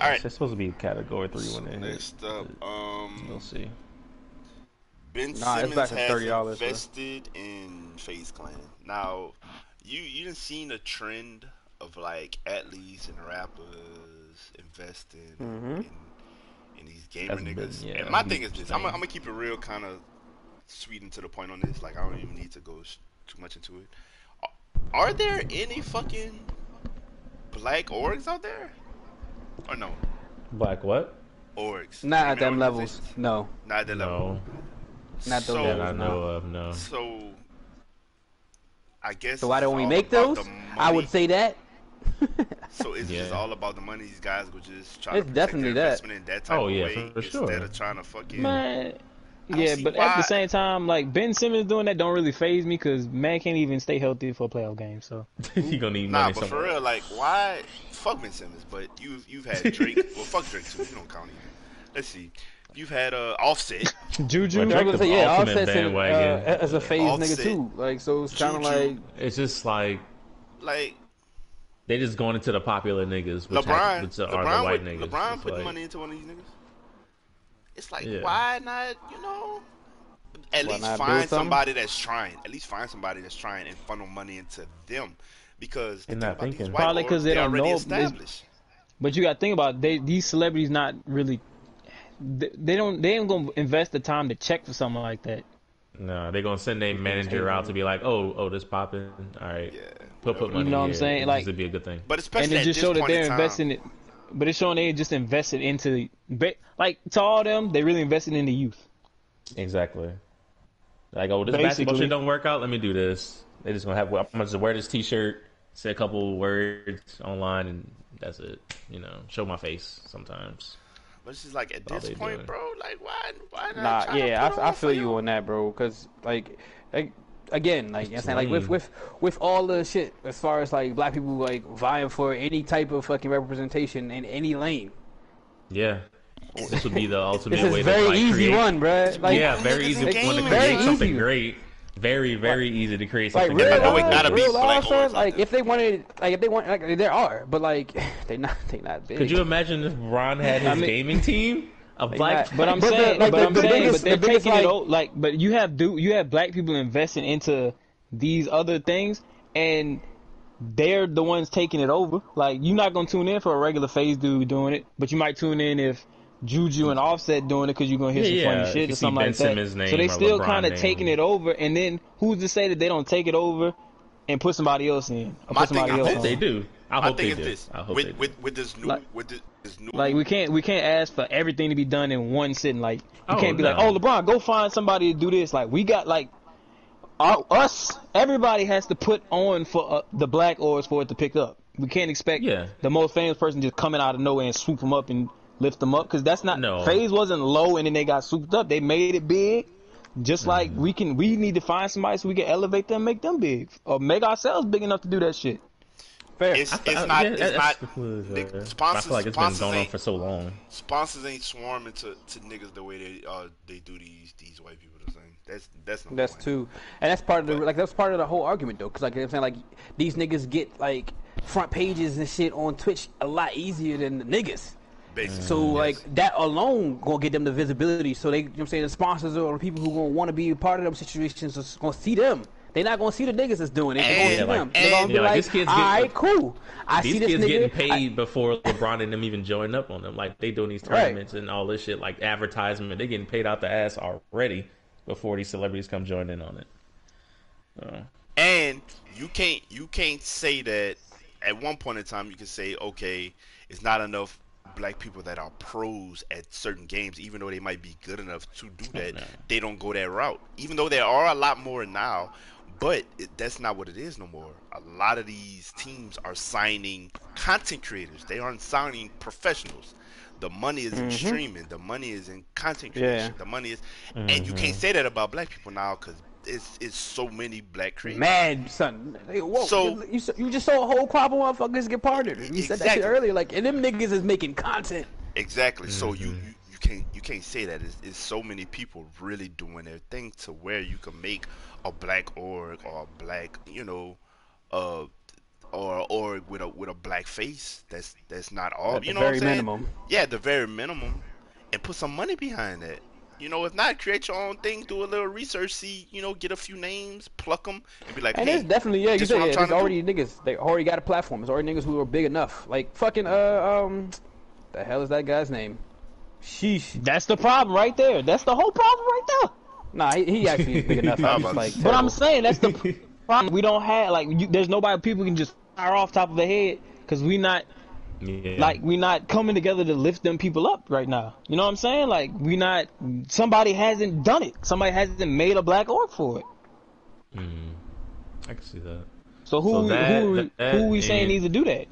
All right. It's supposed to be Category 3 when it hits. Next up, we'll see. Ben Simmons has invested in FaZe Clan. Now, you done seen a trend of like athletes and rappers investing in these gamer niggas. Yeah, and my thing is this: I'm gonna keep it real, kind of sweet and to the point on this. Like I don't even need to go too much into it. Are there any fucking black orgs out there? Or no? Black what? Orgs. Not at them levels. No. Not at that level. Not those that I know of, no. So, I guess... So why don't we make those? I would say that. So it's just all about the money. These guys would just try to protect their investment in that type of way instead of trying to fucking... Man. Yeah, but at the same time, like, Ben Simmons doing that don't really faze me because man can't even stay healthy for a playoff game, so. He gonna need money somewhere. Nah, but for real, like, why? Fuck Ben Simmons, but you've had Drake. Well, fuck Drake, too. You don't count either. Let's see. You've had Offset. Juju. Well, I was gonna say, yeah, Offset's as a faze nigga, too. Like, so it's kind of like. It's just like. Like. They just going into the popular niggas, which are the white niggas. LeBron put money into one of these niggas. It's like, why not, you know? at least find somebody that's trying. At least find somebody that's trying and funnel money into them, because they're not thinking. Probably because they don't know. But you got to think about it, these celebrities not really. They ain't gonna invest the time to check for something like that. No, they're gonna send their manager out to be like, oh, this popping. All right, yeah, put money. You know what I'm saying? Like, this would be a good thing. But especially and it just showed that they're investing it. But it's showing they just invested into, like, to all them, they really invested in the youth. Exactly. Like, oh, this basketball shit don't work out. Let me do this. They just gonna have. I'm gonna just wear this T-shirt, say a couple words online, and that's it. You know, show my face sometimes. But it's just like at this point, bro. Like, why not? Nah, yeah, I feel you on that, bro. Cause like again, like you know what I'm saying, like with all the shit as far as like black people like vying for any type of fucking representation in any lane. Yeah. This would be the ultimate way to like create one, bro. Like, yeah, very easy one to create something great. Very easy to create something great. Like if they wanted, like if they want, like there are, but like they're not big. Could you imagine if Bron had his gaming team of black? But they're taking it out. Like, but you have black people investing into these other things, and they're the ones taking it over. Like, you're not gonna tune in for a regular FaZe dude doing it, but you might tune in if Juju and Offset doing it because you're gonna hear some funny shit or something like that. So they still kind of taking it over, and then who's to say that they don't take it over and put somebody else in? I hope they do. With this new, like we can't ask for everything to be done in one sitting. Like you can't be like, oh LeBron, go find somebody to do this. Like we got like everybody has to put on for the black oars for it to pick up. We can't expect the most famous person just coming out of nowhere and swoop them up and lift them up, because that's not FaZe wasn't low and then they got souped up. They made it big. Just like we need to find somebody so we can elevate them, make them big, or make ourselves big enough to do that shit. Fair. I feel like it's been going on for so long. Sponsors ain't swarming to niggas the way they do these white people. That's and that's part of the that's part of the whole argument though, because like you know what I'm saying, like these niggas get like front pages and shit on Twitch a lot easier than the niggas. So like that alone gonna get them the visibility. So they, you know what I'm saying, the sponsors or the people who gonna want to be a part of them situations are gonna see them. They're not gonna see the niggas that's doing it. They're gonna see them. They're gonna be like, alright, cool. These kids getting paid before LeBron and them even join up on them. Like they doing these tournaments and all this shit, like advertisement. They're getting paid out the ass already before these celebrities come join in on it. And you can't say that at one point in time you can say, okay, it's not enough black people that are pros at certain games, even though they might be good enough to do that. They don't go that route, even though there are a lot more now, but that's not what it is no more. A lot of these teams are signing content creators. They aren't signing professionals. The money is in streaming. The money is in content creation. The money is and you can't say that about black people now, because it's so many black creators. Man, son. Whoa, so you just saw a whole crop of motherfuckers get partnered. You said that shit earlier. Like, and them niggas is making content. Exactly. So you can't say that. It's so many people really doing their thing to where you can make a black org or a black, you know, or org with a black face. That's not all. At you know what I'm saying? Minimum. Yeah, the very minimum, and put some money behind that. You know, if not, create your own thing, do a little research, see, you know, get a few names, pluck them, and be like, and hey, it's definitely, yeah, you said, yeah, there's already niggas. They already got a platform. There's already niggas who are big enough. Like, fucking, the hell is that guy's name? Sheesh. That's the problem right there. That's the whole problem right there. Nah, he actually is big enough. But I'm saying, that's the problem. We don't have, like, there's nobody people can just fire off top of their head, because we not... Yeah. Like, we're not coming together to lift them people up right now. You know what I'm saying? Like, we're not... Somebody hasn't done it. Somebody hasn't made a black org for it. I can see that. So who are we saying needs to do that?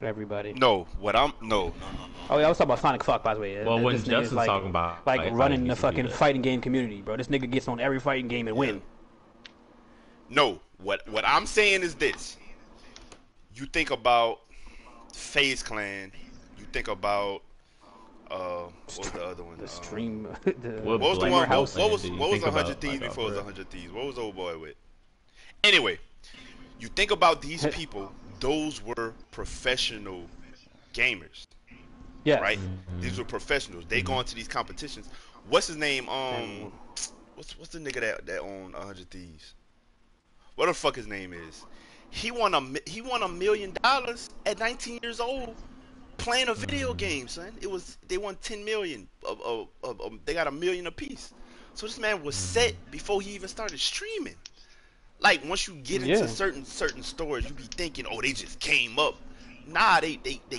Everybody. No, what I'm... No. Oh, yeah, I was talking about Sonic Fuck, by the way. Well, when Justin's like, talking about... Like running the fucking fighting game community, bro. This nigga gets on every fighting game and win. No, what I'm saying is this. You think about... FaZe Clan, you think about what was the other one? The stream. What was 100 Thieves before it was 100 Thieves? What was old boy with? Anyway, you think about these people. Those were professional gamers. Yeah. Right? These were professionals. They go into these competitions. What's his name? What's the nigga that owned 100 Thieves? What the fuck his name is? He won $1 million at 19 years old playing a video game, son. It was they won 10 million they got $1 million apiece. So this man was set before he even started streaming. Like once you get into certain stories, you be thinking, oh, they just came up. Nah, they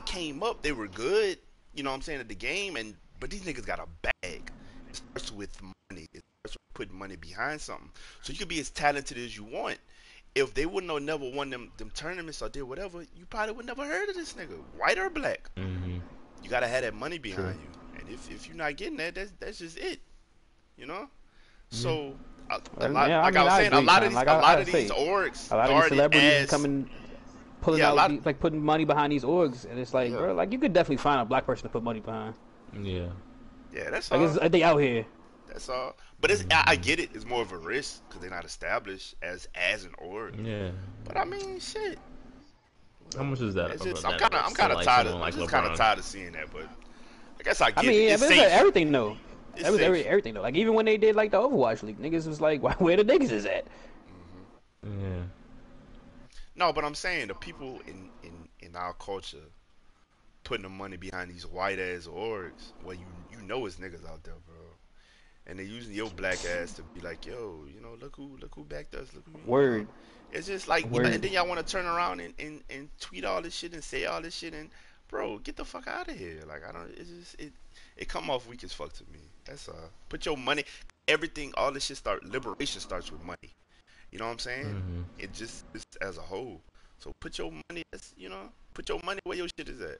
came up. They were good. You know what I'm saying, at the game, but these niggas got a bag. It starts with money. It starts with putting money behind something. So you could be as talented as you want. If they wouldn't have never won them tournaments or did whatever, you probably would never heard of this nigga, white or black. Mm-hmm. You gotta have that money behind you. And if you're not getting that, that's just it. You know. Mm-hmm. So like I was saying, a lot of these orgs, a lot of these celebrities putting money behind these orgs, and it's like, bro, like you could definitely find a black person to put money behind. Yeah. Yeah, that's all. Like they out here. That's all. But it's, I get it. It's more of a risk because they're not established as an org. Yeah. But I mean, shit. How much is that? I'm kind of tired of seeing that, but I guess I get it. I mean, yeah, it's everything though. That was everything though. Like even when they did like the Overwatch League, niggas was like, where the niggas is at? Mm-hmm. Yeah. No, but I'm saying the people in our culture putting the money behind these white ass orgs, well, you know it's niggas out there, bro. And they using your black ass to be like, yo, you know, look who backed us. Look who. Word. It's just like, you know, and then y'all want to turn around and tweet all this shit and say all this shit and, bro, get the fuck out of here. Like I don't. It's just it come off weak as fuck to me. That's all. Put your money. Everything. All this shit liberation starts with money. You know what I'm saying? Mm-hmm. It just as a whole. So put your money. You know, put your money where your shit is at.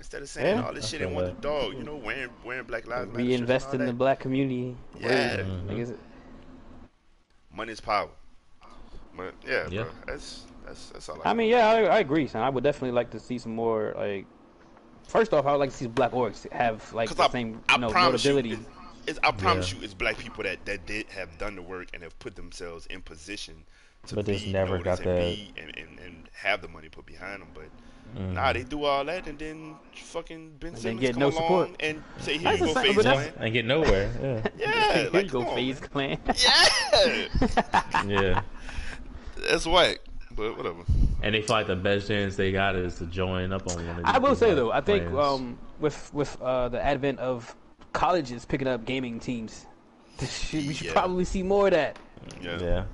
Instead of saying all this shit and want the dog. You know, wearing Black Lives Matter. Reinvest in the black community. Yeah. Mm-hmm. Money's power. But yeah, bro, that's all. I mean, yeah, I agree, son. I would definitely like to see some more like. First off, I would like to see black orgs have like the same notability. I promise you, it's black people that did have done the work and have put themselves in position to and have the money put behind them. But nah, they do all that and then fucking Ben Simmons get no support and say, "Here you go, FaZe Clan," and get nowhere. Yeah, here you go, FaZe Clan. Yeah, that's whack. But whatever. And they feel like the best chance they got is to join up on one of these. I will say though, I think with the advent of colleges picking up gaming teams, we should probably see more of that. Yeah.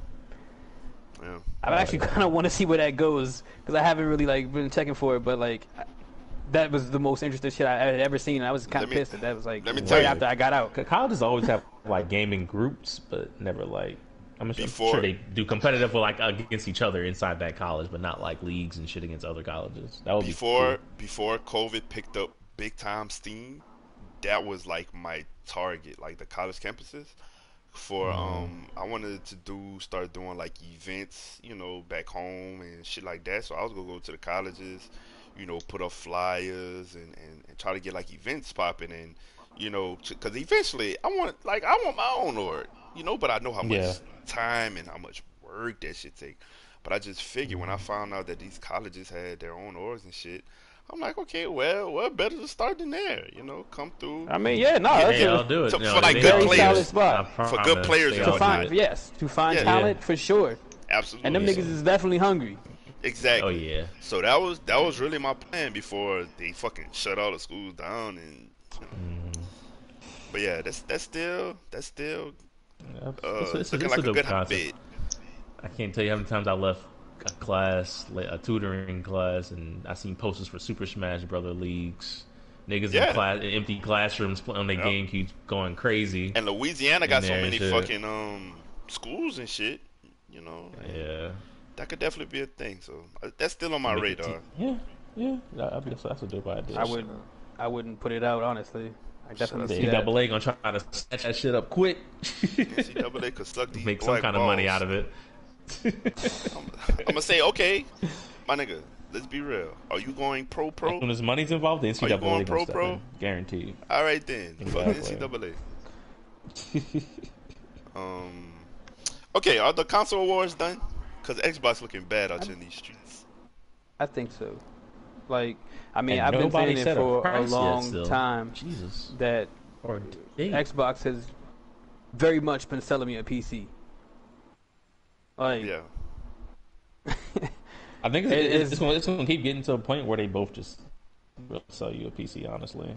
I actually kind of want to see where that goes because I haven't really like been checking for it, but like that was the most interesting shit I had ever seen. And I was kind of pissed that was like right after I got out. Colleges always have like gaming groups, but never like. I'm sure they do competitive for like against each other inside that college, but not like leagues and shit against other colleges. That would be before COVID picked up big time steam. That was like my target, like the college campuses. For I wanted to start doing like events, you know, back home and shit like that. So I was gonna go to the colleges, you know, put up flyers and try to get like events popping and you know, because eventually I want my own org. You know, but I know how much time and how much work that shit take. But I just figured when I found out that these colleges had their own orgs and shit, I'm like, okay, well, what better to start than there? You know, come through. I mean, yeah, no, they'll do it. For like good players. For good players. To find talent, for sure. Absolutely. And them niggas is definitely hungry. Exactly. Oh, yeah. So that was really my plan before they fucking shut all the schools down. And. But yeah, that's still... Yeah, it's like a good concept. I can't tell you how many times I left a class, a tutoring class, and I seen posters for Super Smash Brother Leagues. Niggas in class, empty classrooms on their GameCube going crazy. And Louisiana got so many fucking schools and shit, you know. Yeah. That could definitely be a thing. So that's still on my radar. Yeah. That's a dope idea. I wouldn't put it out, honestly. I definitely see that. NCAA gonna try to snatch that shit up quick. NCAA could suck these make some kind of money out of it. I'm gonna say, okay, my nigga, let's be real. Are you going pro? When there's money's involved, the NCAA are you going pro? Guaranteed. All right then, fuck NCAA. Okay, are the console awards done? Cause Xbox looking bad out here in these streets. I think so. Like, I mean, I've been saying it for a long time that Xbox has very much been selling me a PC. Like, yeah. I think it's going to keep getting to a point where they both just sell you a PC, honestly.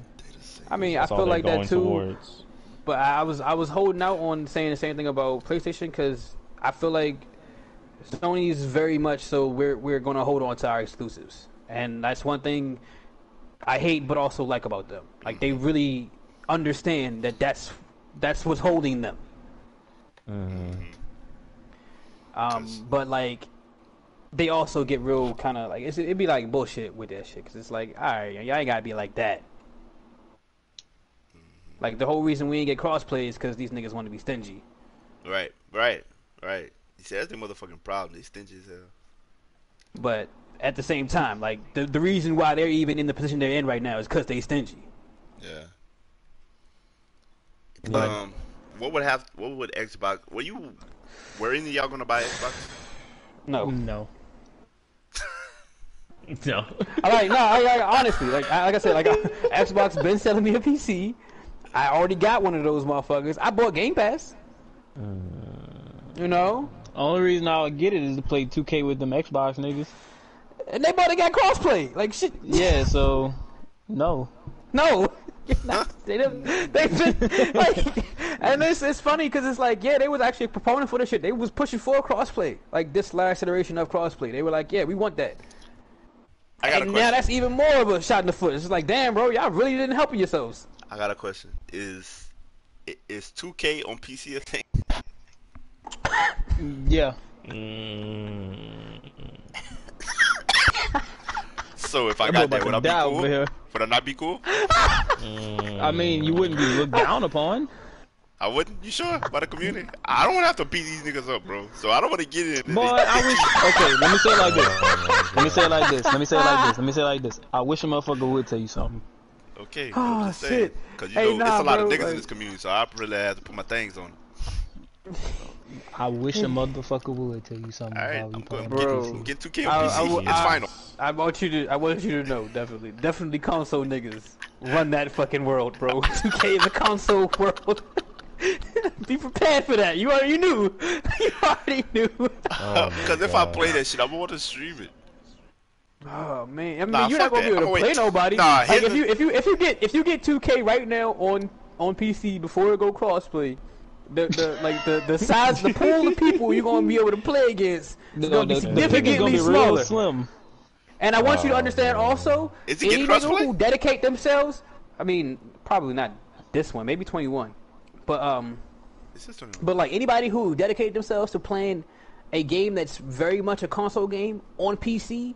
I mean, I feel like that too. Towards. But I was holding out on saying the same thing about PlayStation because I feel like Sony's very much so we're going to hold on to our exclusives. And that's one thing I hate but also like about them. Like, they really understand that that's what's holding them. Mm-hmm. But, like, they also get real kind of, like, it'd be, like, bullshit with that shit. Because it's like, all right, y'all ain't got to be like that. Like, the whole reason we ain't get crossplay is because these niggas want to be stingy. Right. You see, that's their motherfucking problem. They stingy as hell. But at the same time, like, the reason why they're even in the position they're in right now is because they stingy. Yeah. But, what would Xbox... Were any of y'all gonna buy Xbox? No. No. Honestly, like I said, like Xbox been selling me a PC. I already got one of those motherfuckers. I bought Game Pass. You know. Only reason I would get it is to play 2K with them Xbox niggas. And they both got crossplay. Like shit. Yeah. So, no. It's funny because it's like, yeah, they was actually a proponent for this shit. They was pushing for crossplay, like this last iteration of crossplay. They were like, yeah, we want that. I got a question. Now that's even more of a shot in the foot. It's just like, damn, bro, y'all really didn't help yourselves. I got a question. Is 2K on PC a thing? Yeah. So if I got that, would I be cool? Would I not be cool? I mean, you wouldn't be looked down upon. I wouldn't? You sure? By the community? I don't want to have to beat these niggas up, bro. So I don't want to get in. Boy, I wish... Okay, let me say it like this. I wish a motherfucker would tell you something. Okay. Oh, shit. Because, it's a lot of niggas in this community, so I really have to put my things on. I wish a motherfucker would tell you something. All right, get 2K on PC. It's final. I want you to know, definitely console niggas run that fucking world, bro. 2K is a console world. Be prepared for that. You already knew. Because if I play that shit, I'm going to stream it. Oh man, I mean, you're not going to be able to play nobody. Nah, like, if you get 2K right now on PC before it go crossplay. The size, the pool of people you're gonna be able to play against is gonna be significantly smaller. And I want you to understand also, any nigga who dedicate themselves, I mean, probably not this one, maybe 21, but like anybody who dedicate themselves to playing a game that's very much a console game on PC,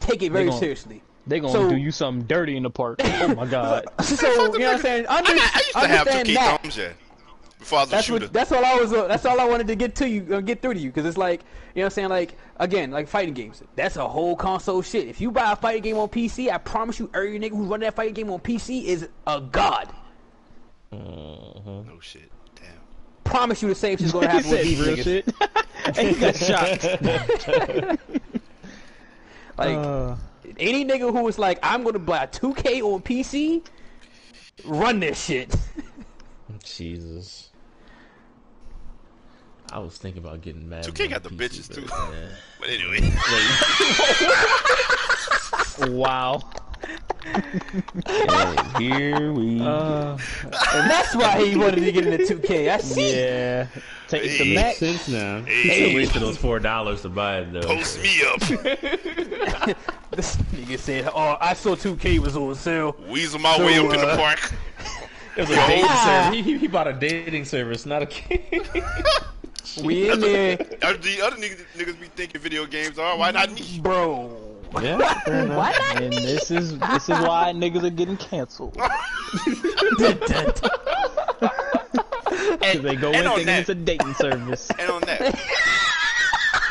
take it very seriously. They gonna do you something dirty in the park. Oh my god. So you know what I'm saying? I used to have 2K thumbs, yeah. That's all I wanted to get to you, get through to you, because it's like, you know what I'm saying, like, again, like fighting games, that's a whole console shit. If you buy a fighting game on PC, I promise you, every nigga who run that fighting game on PC is a god. No shit, damn. Promise you the same shit's gonna happen with these niggas. And he got shot. Like, any nigga who was like, I'm gonna buy 2K on PC, run this shit. Jesus. I was thinking about getting mad. 2K got the bitches too. But anyway. Wow. And here we and that's why he wanted to get into 2K. I see. Yeah. Take some Mac since now. He wasted those $4 to buy it though. Post me up. This nigga said, "Oh, I saw 2K was on sale. Weasel my way up in the park." It was a dating service. He bought a dating service, not a game. We in there. The other niggas be thinking video games are. Why not me, bro? Yeah. Why not me? And this is why niggas are getting canceled. They go in thinking it's a dating service. And on that.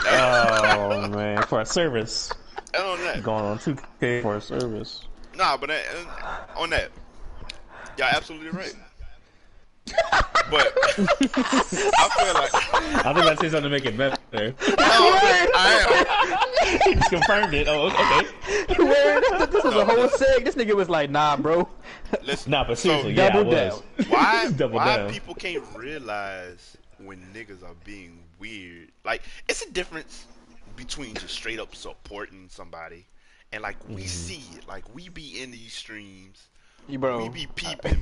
Oh man, for a service. And on that. Going on 2K for a service. Nah, but on that. Y'all absolutely right. But I feel like I think I say something to make it better. No, I am. He confirmed it. Oh, okay. Man, this was a whole seg. This nigga was like, nah, bro. Listen, nah, but seriously, so double down. Why people can't realize when niggas are being weird? Like, it's a difference between just straight up supporting somebody and like we see it. Like we be in these streams, we be peeping.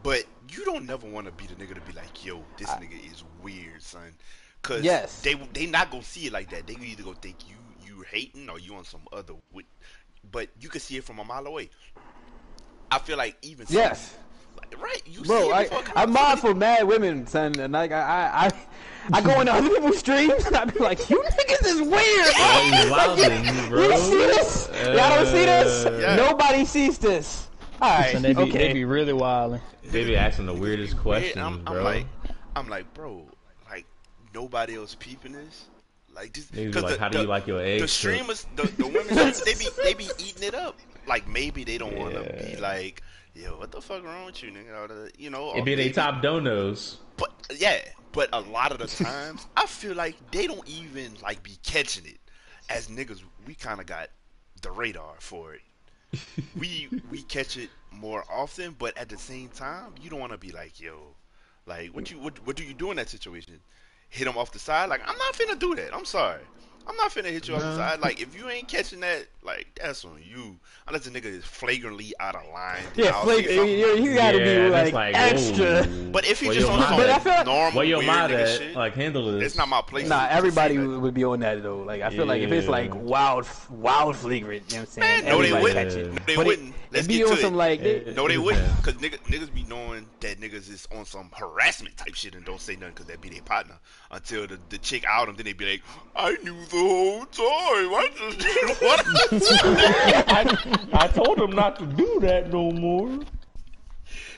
But you don't never want to be the nigga to be like, yo, this nigga is weird, son. Because they not going to see it like that. They either going to think you hating or you on some other. But you can see it from a mile away. I feel like even like, right, you see it before. I'm mindful mad women, son. And like, I go into other people's streams and I be like, you niggas is weird. You see this? Y'all don't see this? Yeah. Nobody sees this. Alright, and they be really wild. They be asking the weirdest questions, bro. I'm like, bro, like nobody else peeping this. Like, just because like, how do you like your eggs? The streamers, the women, they be eating it up. Like maybe they don't want to be like, yo, what the fuck wrong with you, nigga? You know, it'd be they top donos. But yeah, but a lot of the times, I feel like they don't even like be catching it. As niggas, we kind of got the radar for it. we catch it more often, but at the same time, you don't want to be like, yo, like what do you do in that situation? Hit him off the side? Like, I'm not finna do that. I'm sorry. I'm not finna hit you off the side. Like, if you ain't catching that, like, that's on you. Unless the nigga is flagrantly out of line. Yeah, you gotta be like extra. Whoa. But if you just on some normal weird nigga shit, like, handle this. It's not my place. Nah, everybody would be on that though. Like, I feel like if it's like wild flagrant, you know what I'm saying? Man, no, they wouldn't. Let's get to it. Like, no, they wouldn't, because niggas be knowing that niggas is on some harassment type shit and don't say nothing because that be their partner until the chick out them. Then they be like, I knew the whole time. I just didn't want to do that. I told him not to do that no more.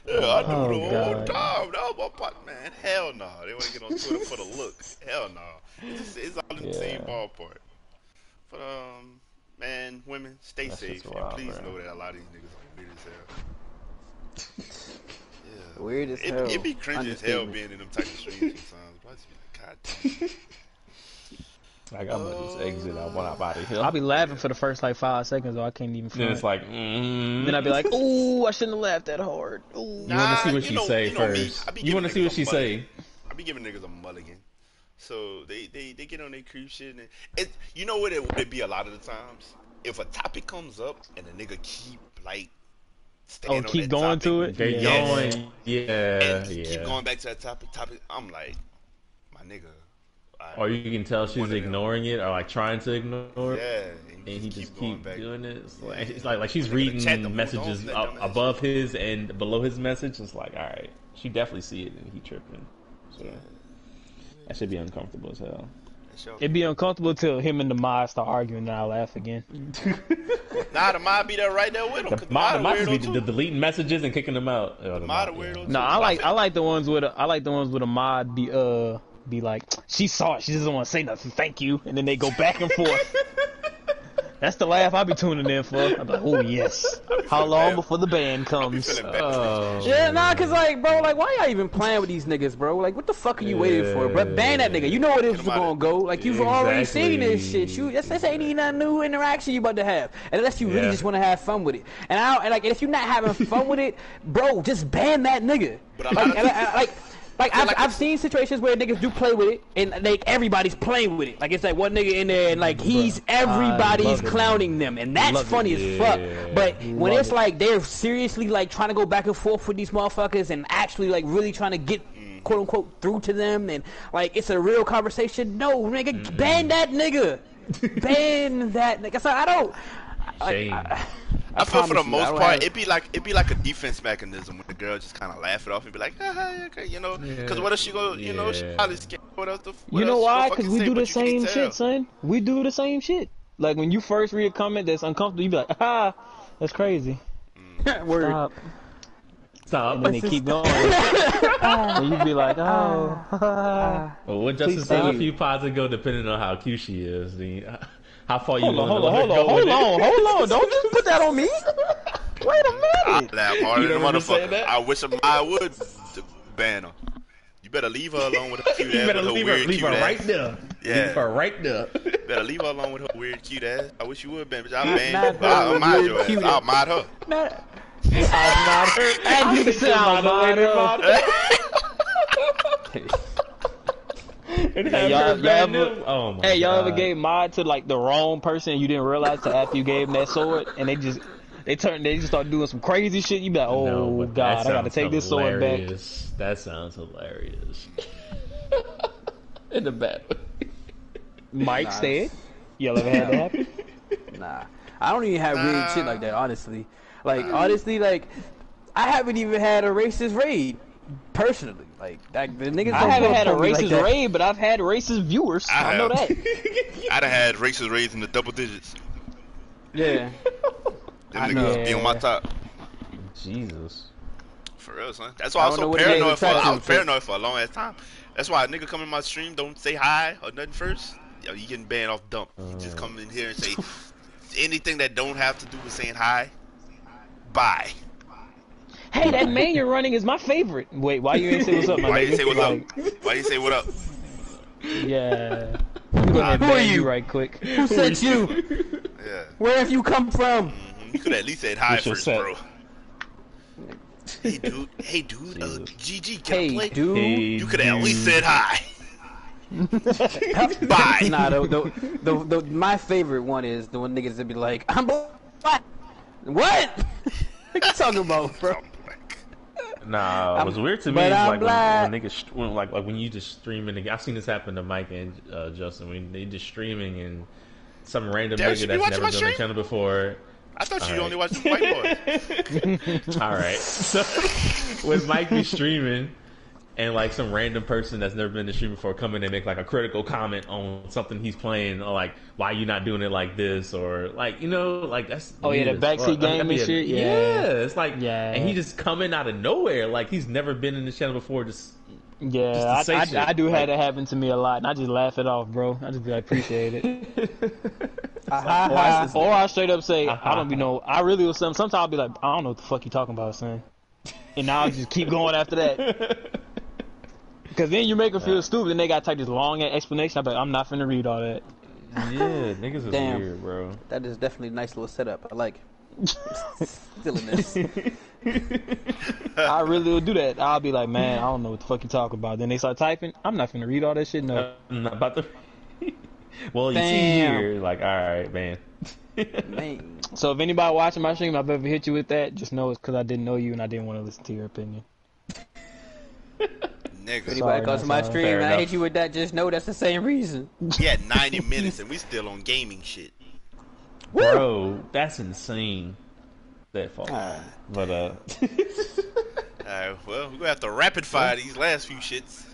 Yeah, I knew the whole time. That was my partner, man. Hell no. Nah. They want to get on Twitter for the look. Hell no. Nah. It's all in the same ballpark. But man, women, stay safe. Wild, and please know that a lot of these niggas are weird as hell. Yeah. Weird as hell. It be cringe as hell being in them type of streams sometimes. But I just be like, god damn. Like, I'm gonna just exit out of here. I'll be laughing for the first like 5 seconds, though. I can't even feel it. It's like, Then I'll be like, ooh, I shouldn't have laughed that hard. Ooh. You wanna see what she say first. You wanna see what she say. I be giving niggas a mulligan. So they get on their creep shit, and you know what it would be a lot of the times? If a topic comes up and a nigga keep like staying on that going topic, to it? They're going. Yeah. And keep going back to that topic. I'm like, my nigga. Or you can tell she's ignoring it or like trying to ignore it. Yeah. And he just keep doing it. It's like, it's like she's reading messages up above his and below his message. It's like, all right, she definitely see it and he tripping. So. Yeah. That should be uncomfortable as hell. It'd be uncomfortable till him and the mod start arguing and I laugh again. Nah, the mod be there right there with him. The mod should be deleting messages and kicking them out. The mod a weirdo. No, I like the ones with a mod be like, she saw it, she doesn't want to say nothing, thank you, and then they go back and forth. That's the laugh I be tuning in for. I'm like, oh yes. How long before the band comes? Yeah, nah, cause like, bro, like, why y'all even playing with these niggas, bro? Like, what the fuck are you waiting for, bro? Ban that nigga. You know what it is gonna go. Like, you've already seen this shit. This ain't even a new interaction you about to have, unless you really just want to have fun with it. And like, if you're not having fun with it, bro, just ban that nigga. But I've seen situations where niggas do play with it, and like everybody's playing with it. Like it's like one nigga in there, and like everybody's clowning them, and that's funny as fuck. But when it's like they're seriously like trying to go back and forth with these motherfuckers, and actually like really trying to get quote unquote through to them, and like it's a real conversation. No, nigga, ban that nigga, ban that nigga. So I don't. Shame. I feel for the most part, it'd be like a defense mechanism when the girl just kind of laugh it off and be like, okay, you know, because what if she go, you know, she probably scared. What else? You know why? Because we do the same shit, son. We do the same shit. Like when you first read a comment that's uncomfortable, you be like, ah, that's crazy. Word. Stop. And then they keep going. And you be like, oh. Well, what Justin said a few pods ago, depending on how cute she is, then. How far you hold on. Don't just put that on me. Wait a minute. I wish I would ban her. You better leave her alone with her cute ass. You better leave her right there. Yeah. Leave her right there. Better leave her alone with her weird cute ass. I wish you would ban, bitch. I'll ban you. I'll mod your ass. I'll mod her. I'll mod her. And you can say I'll mod her. Hey, y'all ever gave mod to like the wrong person and you didn't realize till after you gave them that sword and they just they just start doing some crazy shit? You be like, oh no, god, I gotta take this sword back. That sounds hilarious. In the back. Mike said, y'all ever had that happen? Nah, I don't even have weird shit like that. Honestly, like I haven't even had a racist raid. Personally, like the niggas. I haven't had a racist raid, but I've had racist viewers. I know that. I'd have had racist raids in the double digits. Yeah. Them niggas be on my top. Jesus. For real, son. That's why I was so paranoid for. I was paranoid for a long ass time. That's why a nigga come in my stream, don't say hi or nothing first. Yo, you getting banned off dump. You just come in here and say anything that don't have to do with saying hi. Bye. Hey, that man you're running is my favorite. Wait, why you ain't say what's up, my nigga? Why you say what up? Yeah. Who are you? Right quick. Who sent you? Yeah. Where have you come from? You could at least said hi first, bro. Hey, dude. Hey, dude. GG, can I play? Dude. You could at least said hi. Bye. Nah, my favorite one is the one niggas that be like, I'm black. What? What you talking about, bro? Nah, it was weird to me like when niggas like when you just streaming. I've seen this happen to Mike and Justin when they just streaming and some random nigga that's never been on the channel before. I thought you only watched the white boys. All right, so when Mike be streaming and like some random person that's never been to stream before come in and make like a critical comment on something he's playing, or like why you not doing it like this, or like, you know, like that's the backseat game and shit. It's like and he just coming out of nowhere like he's never been in this channel before. Just I do have that happen to me a lot, and I just laugh it off, bro. I just be like, appreciate it. Or I straight up say I don't be I really was sometimes I'll be like, I don't know what the fuck you talking about, son, and I'll just keep going after that. Because then you make them feel stupid, and they got to take this long explanation. I'm like, I'm not finna read all that. Yeah, niggas is weird, bro. That is definitely a nice little setup. I like still in this. I really will do that. I'll be like, man, I don't know what the fuck you talking about. Then they start typing. I'm not finna read all that shit. No, I'm not about to. Well, you see here, like, all right, man. So if anybody watching my stream, I've ever hit you with that, just know it's because I didn't know you and I didn't want to listen to your opinion. Nigga. Anybody comes to my stream and I hit you with that, just know that's the same reason. We had 90 minutes and we still on gaming shit. Bro, that's insane. That fault. But alright, well, we're gonna have to rapid fire these last few shits.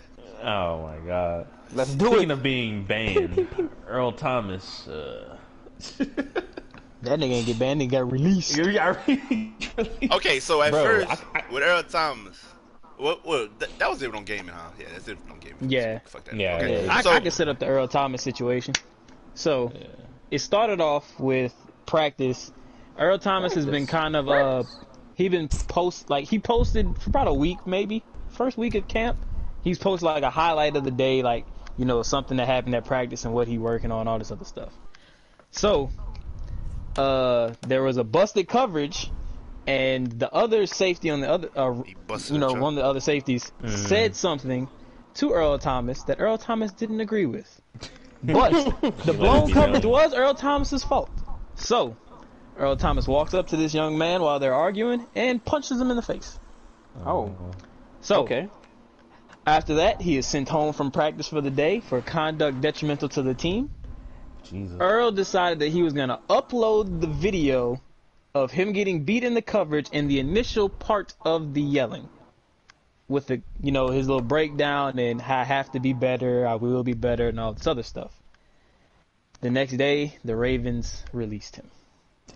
Oh my god. Let's do it. Speaking of being banned, Earl Thomas, that nigga ain't get banned, he got released. Okay, so at first, with Earl Thomas. Well, that was it on gaming, huh? Yeah, that's it on gaming. Yeah. Fuck that. Yeah, okay. I can set up the Earl Thomas situation. So, it started off with practice. Earl Thomas has been kind of, he posted for about a week, maybe. First week of camp, he's posted like a highlight of the day, like, you know, something that happened at practice and what he working on, all this other stuff. So, there was a busted coverage. And the other safety on the other, one of the other safeties said something to Earl Thomas that Earl Thomas didn't agree with. But the blown coverage was Earl Thomas's fault. So Earl Thomas walks up to this young man while they're arguing and punches him in the face. Oh. So after that, he is sent home from practice for the day for conduct detrimental to the team. Jesus. Earl decided that he was going to upload the video of him getting beat in the coverage in the initial part of the yelling, with the his little breakdown and I have to be better, I will be better, and all this other stuff. The next day, the Ravens released him.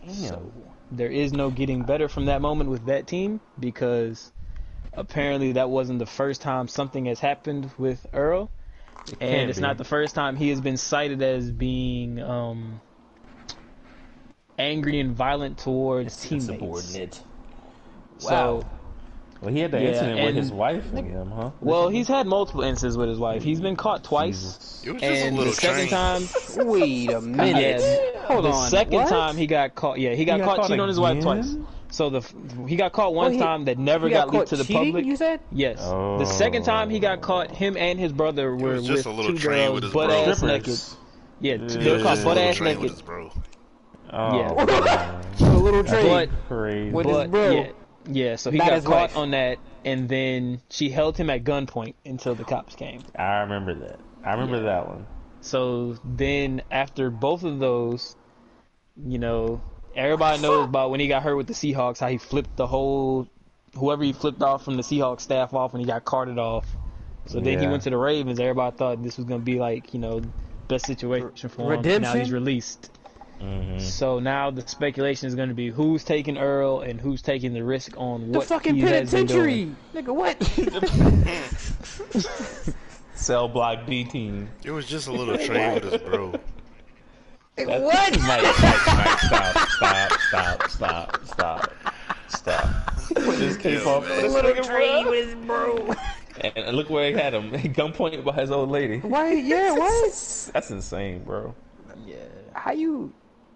Damn. So there is no getting better from that moment with that team, because apparently that wasn't the first time something has happened with Earl, and it's not the first time he has been cited as being angry and violent towards teammates. Subordinate. Wow. So Well, he had the incident with his wife and him, huh? Well, he's had multiple incidents with his wife. He's been caught twice. It was just and a little the second time, wait a minute. Hold on. The second time he got caught, he got caught cheating on his wife twice. So he got caught one time that never got leaked to the public. You said? Yes. Oh. The second time he got caught, him and his brother were with just a little train with his butt ass naked. Yeah, they were caught butt ass naked. Yeah, a little train with his bro. Yeah, so he got caught on that, and then she held him at gunpoint until the cops came. I remember that. I remember that one. So then after both of those, you know, everybody knows about when he got hurt with the Seahawks, how he flipped the whole, whoever he flipped off from the Seahawks staff off when he got carted off. So then he went to the Ravens. Everybody thought this was going to be like, you know, best situation for him. Redemption? Now he's released. Mm-hmm. So now the speculation is going to be who's taking Earl and who's taking the risk on what the fucking penitentiary, nigga. What? Cell block B team. It was just a little trade with his bro. What? Mike, stop. Just keep off. A little trade with his bro. And look where he had him. Gunpoint by his old lady. Why? Yeah. What? That's insane, bro. Yeah.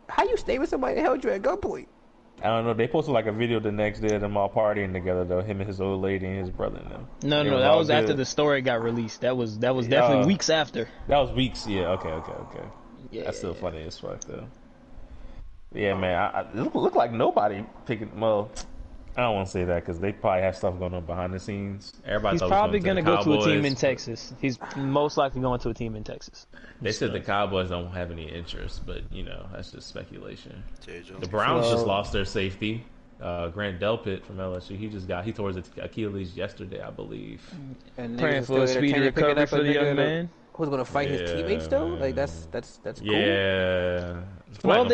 How you stay with somebody that held you at gunpoint? I don't know. They posted like a video the next day of them all partying together though. Him and his old lady and his brother and them. No, that was after the story got released. That was definitely weeks after. That was weeks. Yeah. Okay. Yeah. That's still funny as fuck though. Yeah, man. It looked like nobody picking. Well, I don't want to say that because they probably have stuff going on behind the scenes. Everybody. He's probably going to go to a team in Texas. He's most likely going to a team in Texas. They said the Cowboys don't have any interest, but, you know, that's just speculation. The Browns just lost their safety. Grant Delpit from LSU, he tore his Achilles yesterday, I believe. And praying for a speedy recovery for the young man. Who's going to fight his teammates, though? Like, that's cool. Yeah. Well,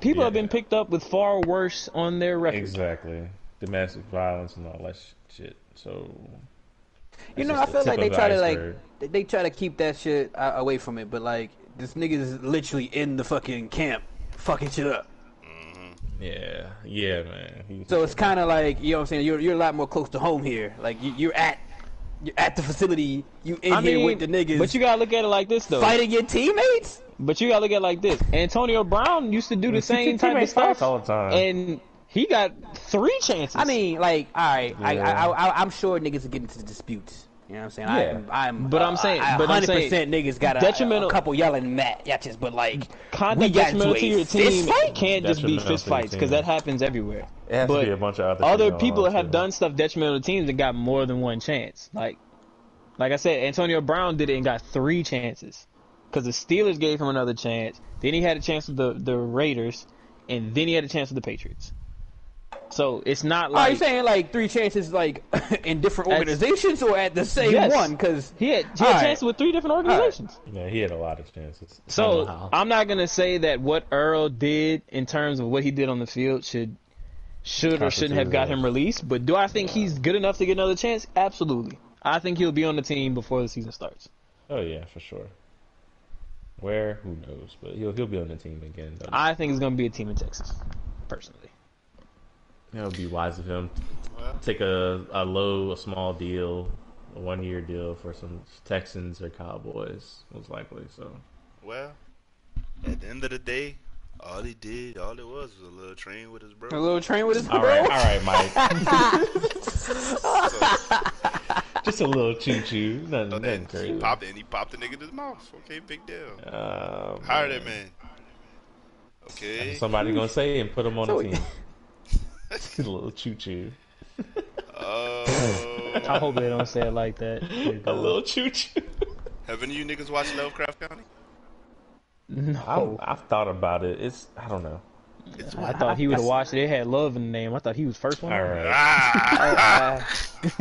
people have been picked up with far worse on their record. Exactly. Domestic violence and all that shit. So, you know, I feel like they try to keep that shit away from it, but like this nigga is literally in the fucking camp, fucking shit up. Yeah, man. So it's kind of like, you know what I'm saying? You're a lot more close to home here. Like you're at the facility. You in here with the niggas. But you gotta look at it like this though. Fighting your teammates. But you gotta look at it like this. Antonio Brown used to do the same type of stuff all the time, and he got 3 chances. I mean, like, all right, yeah. I'm sure niggas are getting into the disputes. You know what I'm saying? Yeah. I'm saying 100% niggas got a couple yelling matches, but like, conduct detrimental to your team can't just be fist fights because that happens everywhere. It has to be a bunch of other people have done stuff detrimental to teams that got more than one chance. Like I said, Antonio Brown did it and got 3 chances because the Steelers gave him another chance. Then he had a chance with the Raiders, and then he had a chance with the Patriots. So it's not like. Are you saying like 3 chances like in different organizations or at the same one? Because he had chances with 3 different organizations. Yeah, he had a lot of chances. So I'm not gonna say that what Earl did in terms of what he did on the field should or shouldn't have got him released. But do I think he's good enough to get another chance? Absolutely. I think he'll be on the team before the season starts. Oh yeah, for sure. Where? Who knows? But he'll be on the team again. I think it's gonna be a team in Texas, personally. It would be wise of him to take a small deal, a one-year deal for some Texans or Cowboys, most likely. So, well, at the end of the day, all it was a little train with his bro. A little train with his bro. All right, Mike. Just a little choo-choo, nothing crazy. He popped the nigga in his mouth. Okay, big deal. Hire that man. Okay. That's somebody gonna say it and put him on the team. A little choo-choo. I hope they don't say it like that. A little choo-choo. Haven't you niggas watched Lovecraft County? No. I've thought about it. I don't know. I thought he would have watched it. It had love in the name. I thought he was first one. All right.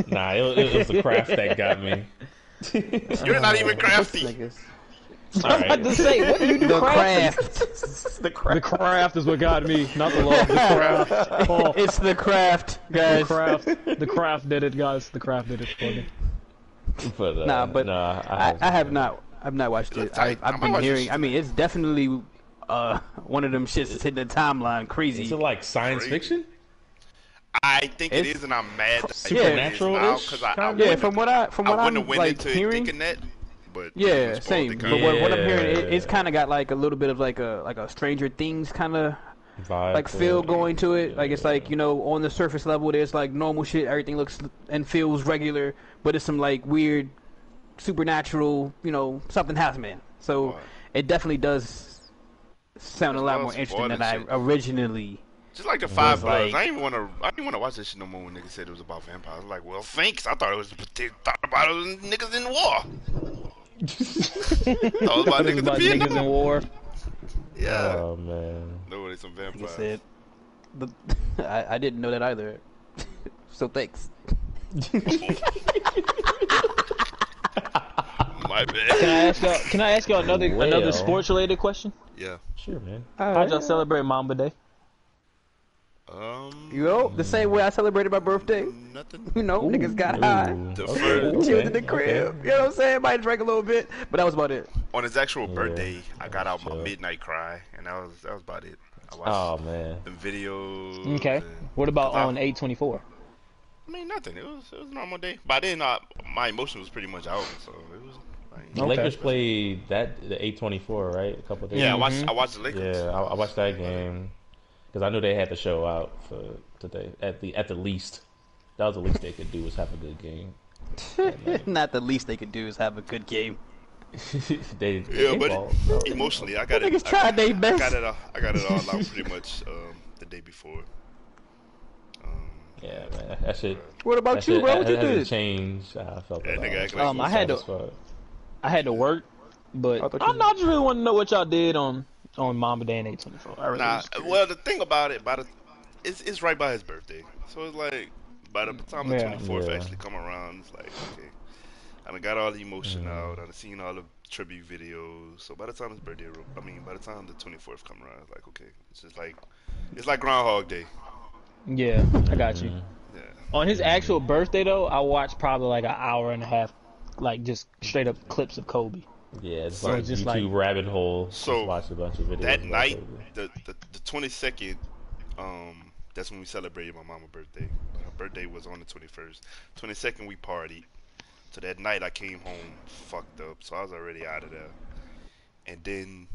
Nah, it was the craft that got me. You're not even crafty. I'm about to say, what do you do? The craft. The craft is what got me, not the love. The craft. Oh. It's the craft, guys. The craft did it, guys. The craft did it for me. But, nah, I have not watched it. I've been hearing. I mean, it's definitely one of them shits that's hitting the timeline crazy. Is it like science fiction? I think it is, and I'm mad that supernatural now because I wouldn't have went into thinking that. But yeah, same. But what I'm hearing, it's kind of got like a little bit of like a Stranger Things kind of like feel going to it. Like it's like, you know, on the surface level, there's like normal shit. Everything looks and feels regular, but it's some like weird supernatural. You know, something happening. So it definitely does sound a lot more interesting than I originally. Just like the Five Bloods, like, I didn't want to watch this shit no more when niggas said it was about vampires. I was like, well, thanks. I thought it was niggas in war. I was about niggas in war. Yeah. Oh man. No, there's some vampires. Like I said, I didn't know that either. So thanks. My bad. Can I ask y'all another sports related question? Yeah. Sure, man. How'd y'all celebrate Mamba Day? The same way I celebrated my birthday. Nothing. You know, niggas got high. Chilled in the crib. You know what I'm saying? Might drank a little bit, but that was about it. On his actual birthday, I got out my midnight cry, and that was about it. I watched the videos. Okay. What about on 8/24? I mean, nothing. It was a normal day. By then, my emotion was pretty much out, so it was. The Lakers played the 8/24, right? A couple of days. Yeah, I watched the Lakers. Yeah, I watched that game. Because I knew they had to show out for today. At the least, that was the least they could do was have a good game. Not the least they could do is have a good game. But emotionally, I got it all out pretty much the day before. Yeah, man, that shit. What about you, bro? What you did? Change. I felt. I had to work, but I just really want to know what y'all did on Mamba Day and 8/24. The thing about it, it's right by his birthday, so it's like by the time the 24th actually come around, it's like okay, I done got all the emotion out, I done seen all the tribute videos, so by the time his birthday, by the time the 24th come around, it's like okay, it's just like Groundhog Day. Yeah, I got you. Yeah. On his actual birthday though, I watched probably like an hour and a half, like just straight up clips of Kobe. Yeah, it's so like just YouTube rabbit hole. So watched a bunch of videos that night, the 22nd, that's when we celebrated my mama's birthday. Her birthday was on the 21st. 22nd we partied. So that night I came home fucked up. So I was already out of there. And then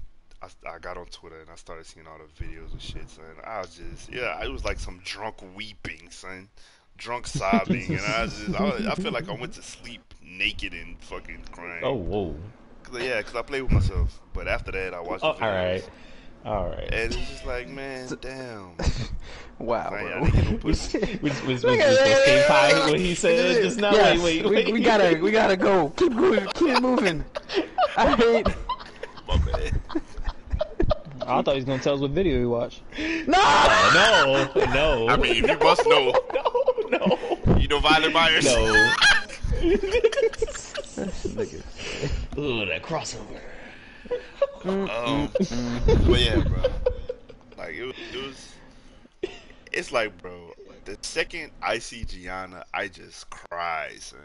I got on Twitter and I started seeing all the videos and shit, son. I was just it was like some drunk weeping, son. Drunk sobbing, and I feel like I went to sleep naked and fucking crying. Oh whoa. Yeah, because I played with myself. But after that, I watched the videos. All right. And it's just like, man, damn. Wow. Like, was okay pie what he said just now? Yes. Wait. We gotta go. Keep moving. Keep moving. I hate. My bad. I thought he was gonna tell us what video he watched. No. No. I mean, if you must know. No. You know, Violet Myers. No. Ooh, that crossover. But yeah, bro. Like it was. It's like, bro. The second I see Gianna, I just cry, son.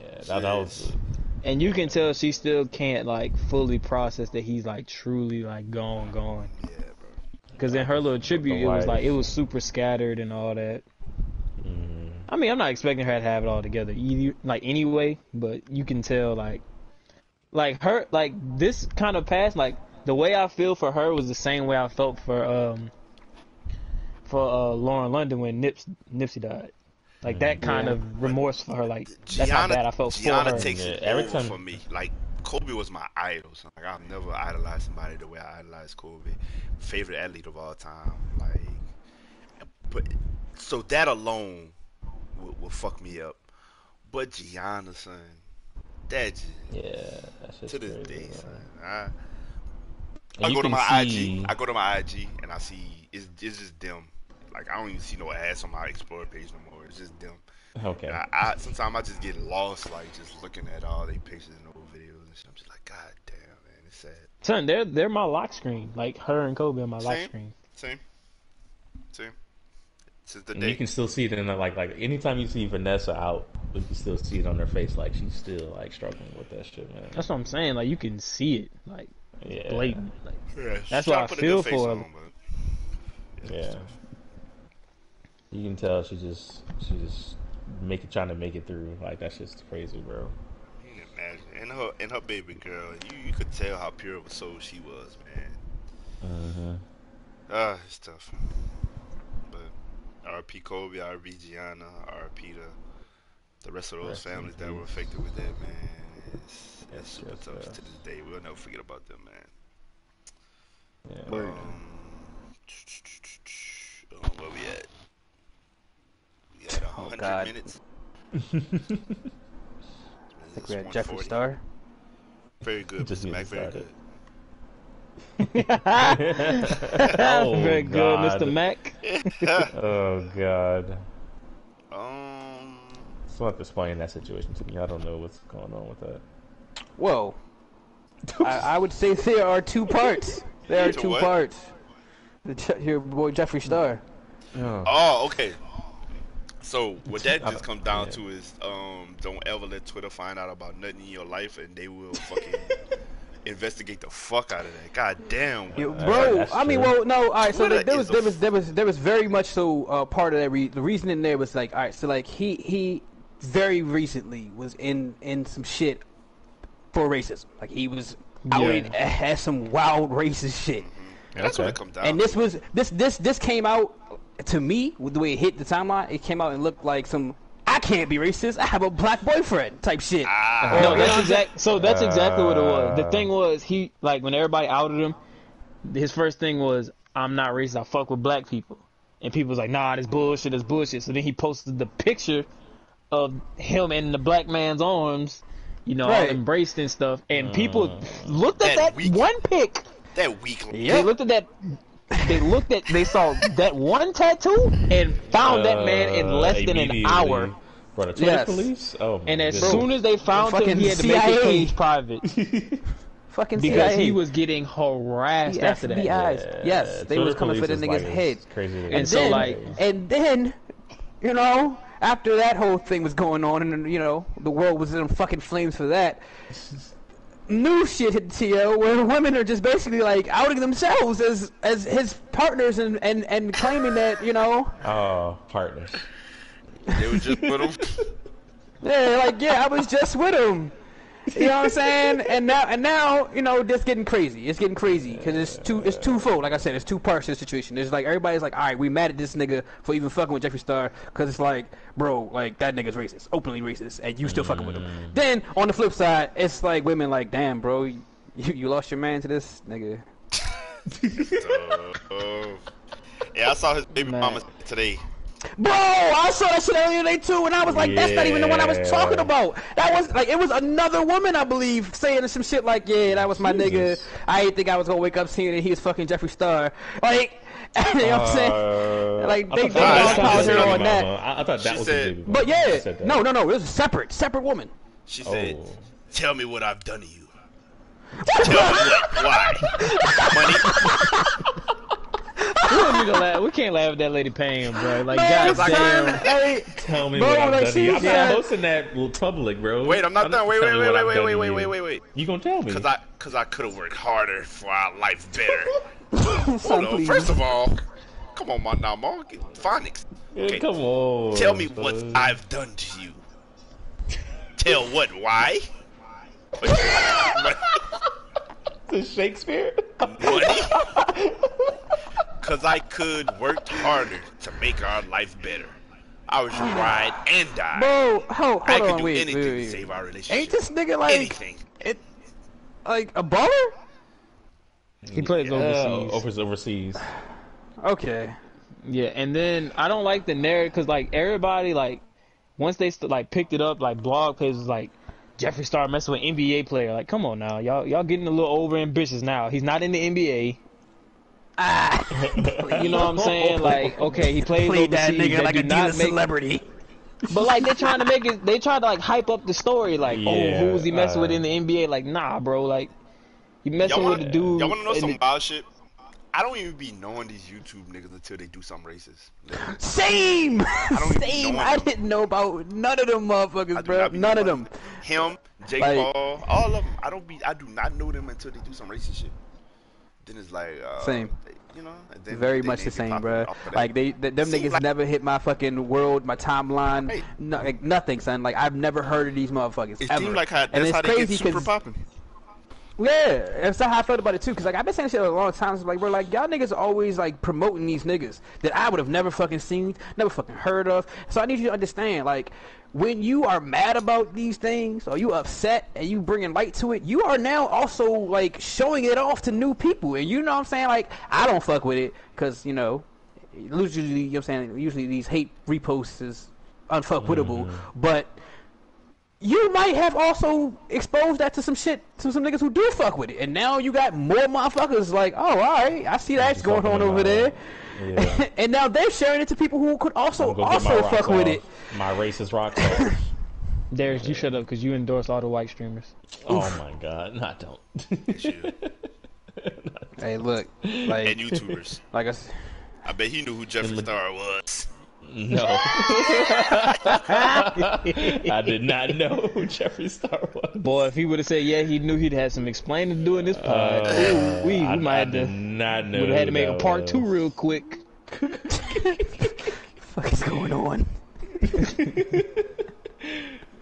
Yeah, that was. And you can tell she still can't like fully process that he's like truly like gone. Yeah, bro. Because in her little tribute, it was super scattered and all that. I mean, I'm not expecting her to have it all together either, like anyway, but you can tell like her, like this kind of past, like the way I feel for her was the same way I felt for Lauren London when Nipsey died. Like that kind of remorse for her, like that's how bad I felt for her. Gianna takes it over for me. Like Kobe was my idol. So, like I've never idolized somebody the way I idolized Kobe. Favorite athlete of all time. Like, but so that alone will fuck me up, but Gianna, son, that's just to this day, son. I go to my IG, and I see it's just them. Like I don't even see no ads on my Explore page no more. It's just them. Okay. I sometimes I just get lost, like just looking at all their pictures and old videos and shit. I'm just like, god damn, man, it's sad. Son, they're my lock screen. Like her and Kobe are my lock screen. Same. And you can still see it in the, like anytime you see Vanessa out, you can still see it on her face, like she's still like struggling with that shit, man. That's what I'm saying. Like you can see it, like blatant. Like, that's what I feel for. Yeah. You can tell she just trying to make it through. Like, that's just crazy, bro. I can't imagine. And her baby girl, you could tell how pure of a soul she was, man. Uh-huh. It's tough. But R.P. Kobe, R.P. Gianna, R.P. the rest of those families that were affected with that, man. It's super tough to this day. We'll never forget about them, man. Yeah. Where we at? We got 100 minutes. I think we had Jeffree Star. Very good, Mr. Mac. Very good. Very good, Mr. Mac. Oh, God. Someone explain that situation to me. I don't know what's going on with that. Whoa. I would say there are two parts. There are two parts. Your boy Jeffree Star. Oh, okay. So what that just comes down to is don't ever let Twitter find out about nothing in your life, and they will fucking investigate the fuck out of that. God damn, bro. I mean, well, no. All right, so like, there was very much so part of that. The reasoning there was like, all right, so like he very recently was in some shit for racism. Like he was outed as some wild racist shit. Yeah, that's what it comes down. And this was this came out to me with the way it hit the timeline. It came out and looked like some I can't be racist. I have a black boyfriend type shit. No, that's exactly what it was. The thing was he like when everybody outed him, his first thing was I'm not racist. I fuck with black people, and people was like, nah, this bullshit. This bullshit. So then he posted the picture of him in the black man's arms, you know, all embraced and stuff, and people looked at that one pic. That weak. Yeah. They looked at that. They saw that one tattoo and found that man in less than an hour. Brought to the police. Oh, and as soon as they found him, he had to make his page private. Fucking because CIA. He was getting harassed after that. Yeah. Yes, they were coming for the nigga's head. Crazy. And so like, and then, you know, after that whole thing was going on, and you know, the world was in fucking flames for that. New shit hit the TL where women are just basically like outing themselves as his partners and claiming that, you know. Oh, partners. They were just with him. Yeah, like I was just with him. You know what I'm saying? And now, you know, this getting crazy. It's getting crazy because it's twofold. Like I said, it's two parts to the situation. There's like everybody's like, all right, we mad at this nigga for even fucking with Jeffree Star because it's like, bro, like that nigga's racist, openly racist, and you still fucking with him. Then on the flip side, it's like women like, damn, bro, you lost your man to this nigga. Yeah, I saw his baby mama today. Bro, I saw that shit earlier today too, and I was like, that's not even the one I was talking about. That was like, it was another woman, I believe, saying some shit like, yeah, that was my nigga. I didn't think I was gonna wake up seeing that he was fucking Jeffree Star. Like, you know what I'm saying? Like, they dogpiled her on that. I thought that was the baby mama. But yeah, no, it was a separate woman. She said, tell me what I've done to you. Tell me why. Money. We don't need to laugh. We can't laugh at that lady paying, bro. Like, man, goddamn. Hey, tell me what I'm done to you. I'm not posting that public, bro. Wait, I'm not done. Wait. You gonna tell me? Cause I could have worked harder for our life better. Hold on. First of all, come on, my mom. Phonics. Okay. Yeah, come on. Tell me what I've done to you. Tell what? Why? The Shakespeare. Money. Cause I could worked harder to make our life better. I was ride and die. Bro, I could do anything to save our relationship. Ain't this nigga like anything? Like a baller? He plays overseas. Okay. Yeah, and then I don't like the narrative because like everybody like once they like picked it up like blog pages like Jeffree Star messing with NBA player. Like come on now, y'all getting a little over ambitious now. He's not in the NBA. You know what I'm saying? Like, okay, he played that nigga like a celebrity. But like, they're trying to make it. They try to like hype up the story. Like, who was he messing with in the NBA? Like, nah, bro. Like, he messing with the dude. Y'all wanna know some wild shit? I don't even be knowing these YouTube niggas until they do something racist. Literally. Same. I didn't know about none of them motherfuckers, bro. None of them. Him, Jake Paul, all of them. I do not know them until they do some racist shit. Then it's like same. You know, then, very much the same, bro. Like them niggas like never hit my fucking world, my timeline, hey, no, like nothing, son. Like I've never heard of these motherfuckers. It seems like how, that's how they get super popping. Yeah, that's how I felt about it too. Cause like I've been saying shit a long time. So like bro, like y'all niggas are always like promoting these niggas that I would have never fucking seen, never fucking heard of. So I need you to understand, like when you are mad about these things or you upset and you bringing light to it, you are now also like showing it off to new people. And you know what I'm saying? Like I don't fuck with it, cause you know, usually you know what I'm saying. Usually these hate reposts is unfuckwittable, but you might have also exposed that to some shit, to some niggas who do fuck with it, and now you got more motherfuckers like, oh, all right, I see that's going on over there, yeah. And now they're sharing it to people who could also fuck with it. My racist rock. Darius, you shut up because you endorse all the white streamers. Oh my god, no, I don't. Hey, look, like and YouTubers. Like I bet he knew who Jeffree Star was. No. I did not know who Jeffree Star was. Boy, if he would have said yeah, he knew he'd had some explaining to do in this pod. We might have to would have had to make a part 2 real quick. Fuck is going on?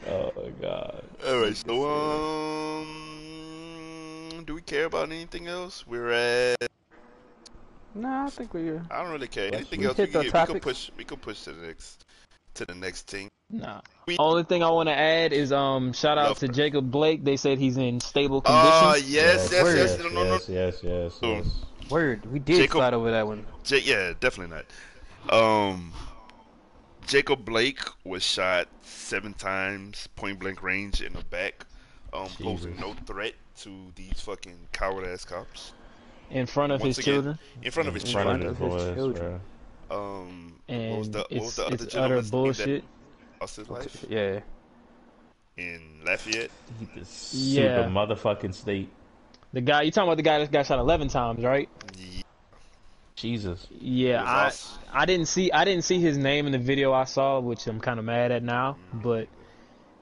Oh my god. Alright, so do we care about anything else? We're at nah, I think we're. I don't really care. Anything else we can push to the next thing. Nah. Only thing I want to add is shout out to Jacob Blake. They said he's in stable condition. Oh yes. Word. We did Jacob, slide over that one. Yeah, definitely not. Jacob Blake was shot 7 times point blank range in the back. Posing no threat to these fucking coward ass cops. In front of his children. In front of his children. And it's utter bullshit. Lost his life. Yeah. In Lafayette. Yeah. Super motherfucking state. The guy you talking about? The guy that got shot 11 times, right? Yeah. Jesus. Yeah, I didn't see his name in the video I saw, which I'm kind of mad at now. But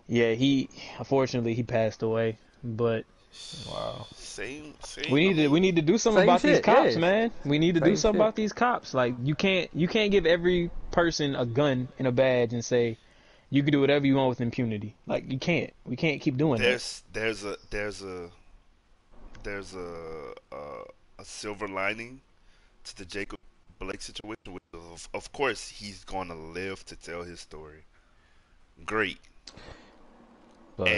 yeah, he unfortunately he passed away. But. Wow. Same. We need to do something about these cops, man. We need to do something about these cops. Like you can't give every person a gun and a badge and say you can do whatever you want with impunity. Like you can't. We can't keep doing that. There's a silver lining to the Jacob Blake situation. Which of course he's gonna live to tell his story. Great. But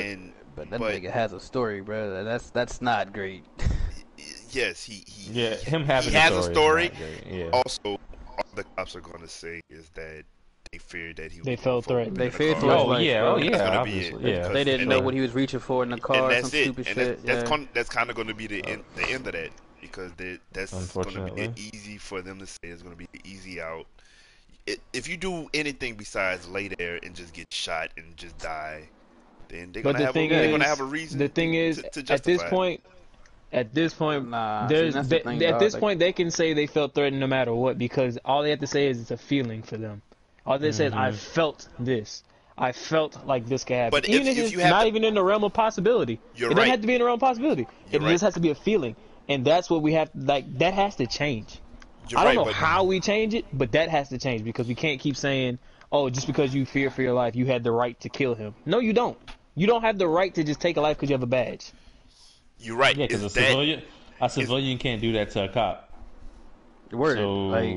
that nigga has a story, bro. That's not great. Yes, he has a story. Yeah. Also, all the cops are gonna say is that they feared that he. They felt threatened. They feared threatened. Oh yeah, oh yeah. Obviously, yeah. They didn't know what he was reaching for in the car. And that's it. That's kind of gonna be the end of that, because that's gonna be easy for them to say. It's gonna be the easy out. If you do anything besides lay there and just get shot and just die. But the thing is, at this point, they can say they felt threatened no matter what, because all they have to say is it's a feeling for them. All they say is I felt this. I felt like this could happen. But even if it's not even in the realm of possibility, it doesn't have to be in the realm of possibility. It just has to be a feeling, and that's what we have. Like that has to change. I don't know how we change it, but that has to change, because we can't keep saying, oh, just because you fear for your life, you had the right to kill him. No, you don't. You don't have the right to just take a life because you have a badge. You're right. Yeah, because a civilian can't do that to a cop. Word. So like,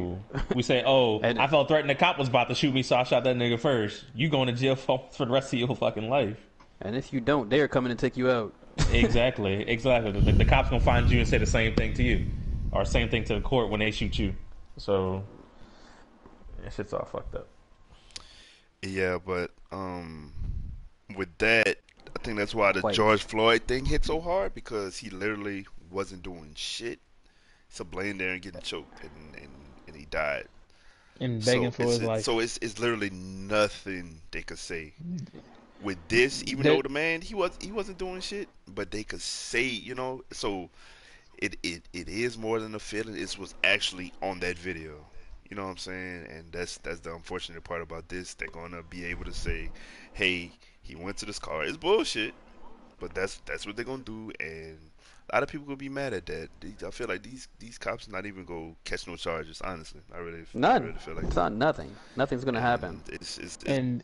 we say, oh, I felt threatened. The cop was about to shoot me, so I shot that nigga first. You going to jail for the rest of your fucking life. And if you don't, they're coming to take you out. Exactly. The cops going to find you and say the same thing to you. Or same thing to the court when they shoot you. So that shit's all fucked up. Yeah, but with that, I think that's why the George Floyd thing hit so hard, because he literally wasn't doing shit. So laying there and getting choked, and he died. And begging for his life. So it's literally nothing they could say. With this, even though the man he wasn't doing shit, but they could say, you know, so it is more than a feeling. It was actually on that video. You know what I'm saying? And that's the unfortunate part about this. They're gonna be able to say, hey, he went to this car. It's bullshit. But that's what they're gonna do, and a lot of people gonna be mad at that. I feel like these cops not even gonna catch no charges. Honestly, I really feel like it's not nothing. Nothing's gonna happen. It's and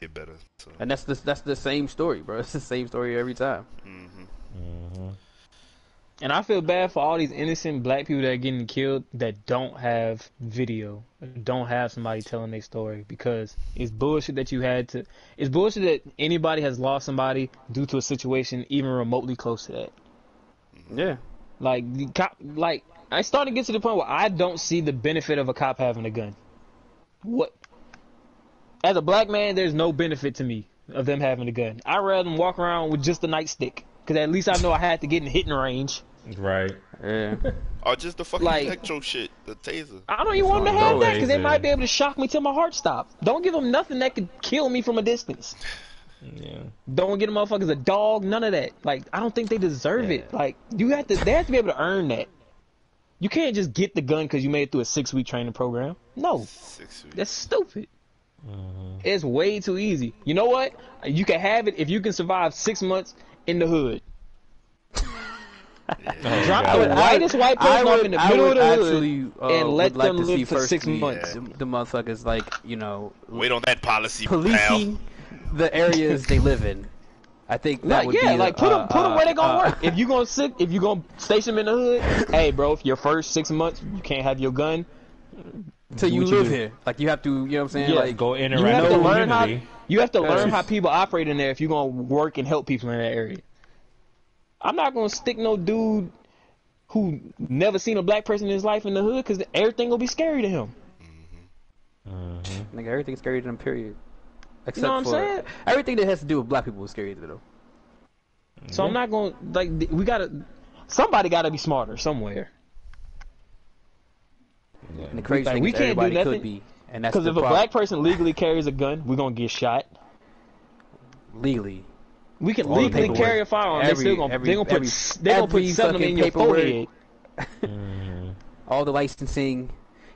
get better. So. And that's the same story, bro. It's the same story every time. Mm-hmm. Mm-hmm. And I feel bad for all these innocent black people that are getting killed that don't have video, don't have somebody telling their story, because it's bullshit that you had to. It's bullshit that anybody has lost somebody due to a situation even remotely close to that. Yeah. Like, the cop, like I started to get to the point where I don't see the benefit of a cop having a gun. What? As a black man, there's no benefit to me of them having a gun. I'd rather them walk around with just a nightstick, because at least I know I had to get in hitting range. Right. Yeah. Or just the fucking like, electro shit, the taser. I don't even want them to have that, because they might be able to shock me till my heart stops. Don't give them nothing that could kill me from a distance. Yeah. Don't give them motherfuckers a dog, none of that. Like, I don't think they deserve it. Like, they have to be able to earn that. You can't just get the gun because you made it through a 6-week training program. No. 6 weeks. That's stupid. Mm-hmm. It's way too easy. You know what? You can have it if you can survive 6 months in the hood. Yeah. Drop the whitest white person up in the middle of the hood and let them live for 6 months. Yeah. The motherfuckers, like, you know, wait on that policy. Policing the areas they live in. I think that would be like put them where they gonna work. If you gonna station them in the hood, hey bro, if your first 6 months you can't have your gun. So you live here, like you have to, you know what I'm saying? Yeah. Like go interact. You have to learn how people operate in there if you're gonna work and help people in that area. I'm not gonna stick no dude who never seen a black person in his life in the hood, because everything will be scary to him. Mm-hmm. Mm-hmm. Nigga, everything's scary to him. Period. Except you know what I'm saying? Everything that has to do with black people is scary to them. Mm-hmm. So I'm not gonna somebody gotta be smarter somewhere. Yeah. And the crazy thing is everybody could be, and that's because if a black person legally carries a gun, we're gonna get shot. Legally. We can legally carry a firearm. They're gonna put something in your forehead. All the licensing,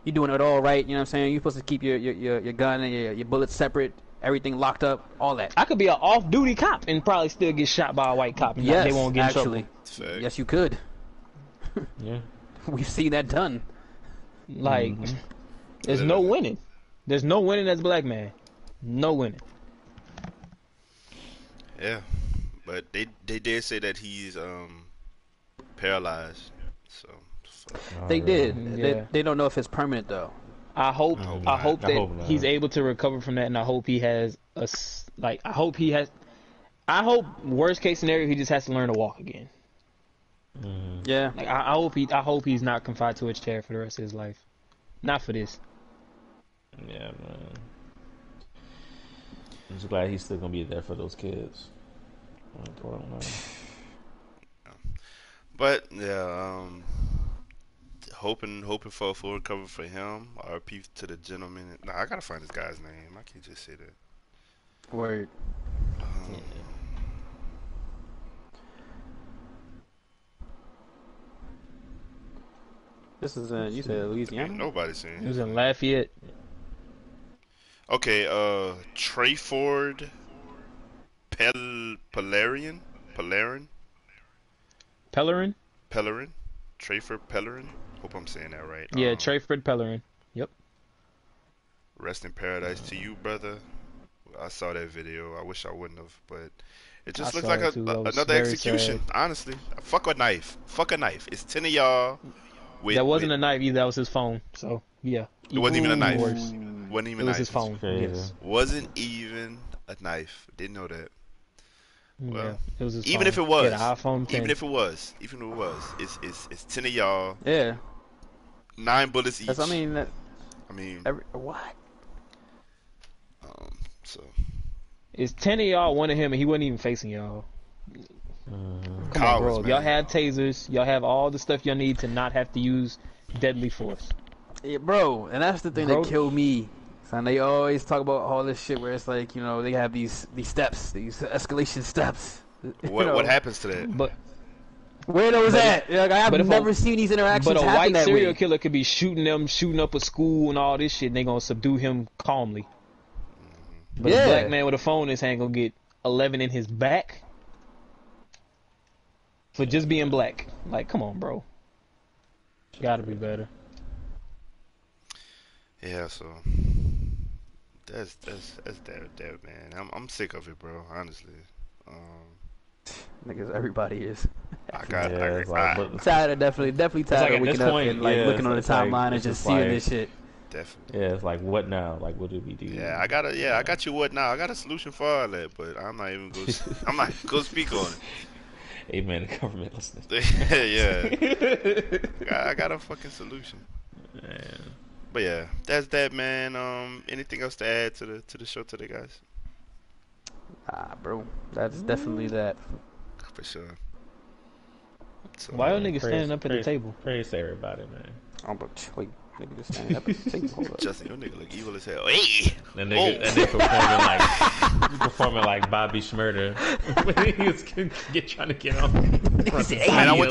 you're doing it all right. You know what I'm saying? You're supposed to keep your gun and your bullets separate, everything locked up, all that. I could be an off-duty cop and probably still get shot by a white cop. And they won't get in trouble. Yes, you could. Yeah, we've seen that done. Like, there's no winning. There's no winning as a black man. No winning. Yeah, but they did say that he's paralyzed. So They don't know if it's permanent though. I hope he's able to recover from that, and I hope he has worst case scenario he just has to learn to walk again. Mm. Yeah. Like, I hope he's not confined to a chair for the rest of his life. Not for this. Yeah, man. I'm just glad he's still gonna be there for those kids. But yeah, hoping for a full recovery for him. R.P. to the gentleman. Nah, I gotta find this guy's name. I can't just say that. Word. This is you said Louisiana. Ain't nobody saying it. He was in Lafayette. Okay, Trayford Pellerin? Trayford Pellerin? Hope I'm saying that right. Yeah, Trayford Pellerin. Yep. Rest in paradise to you, brother. I saw that video. I wish I wouldn't have, but it just looks like another execution, sad. Honestly. Fuck a knife. Fuck a knife. It's 10 of y'all. That wasn't a knife either. That was his phone, so, yeah. It wasn't even a knife. It was his phone. Yes. Wasn't even a knife. Didn't know that. Well, yeah, it was his phone. Even if it was, it's 10 of y'all. Yeah. 9 bullets each. What? So. It's 10 of y'all, 1 of him, and he wasn't even facing y'all. Come on, bro. Y'all have tasers. Y'all have all the stuff y'all need to not have to use deadly force. Yeah, bro, and that's the thing that killed me. And they always talk about all this shit where it's like, you know, they have these steps, these escalation steps. What happens to that? But where those at? Like, I have never seen these interactions happen that way. But a white serial killer could be shooting up a school and all this shit, and they're going to subdue him calmly. But a black man with a phone in his hand going to get 11 in his back. for just being black. Like, come on, bro. Gotta be better. Yeah, so that's that, man. I'm sick of it, bro. Honestly, niggas, everybody is. I'm tired of definitely tired of waking up and like looking on the timeline and just seeing this shit. Definitely. Yeah, it's like, what now? Like, what do we do? Yeah, I got you. What now? I got a solution for all that, but I'm not even going. I'm not go speak on it. Hey, man, the government listening. Yeah, I got a fucking solution. Yeah. But yeah, that's that, man. Anything else to add to the show today, guys? Ah, bro, that's definitely that. For sure. So, why are niggas standing up at the table? Praise to everybody, man. Oh, but wait. Nigga just standing up and thinking, Justin, your nigga look evil as hell. Hey! That nigga, oh. That nigga performing like Bobby Shmurda. He was trying to get off. Man, I went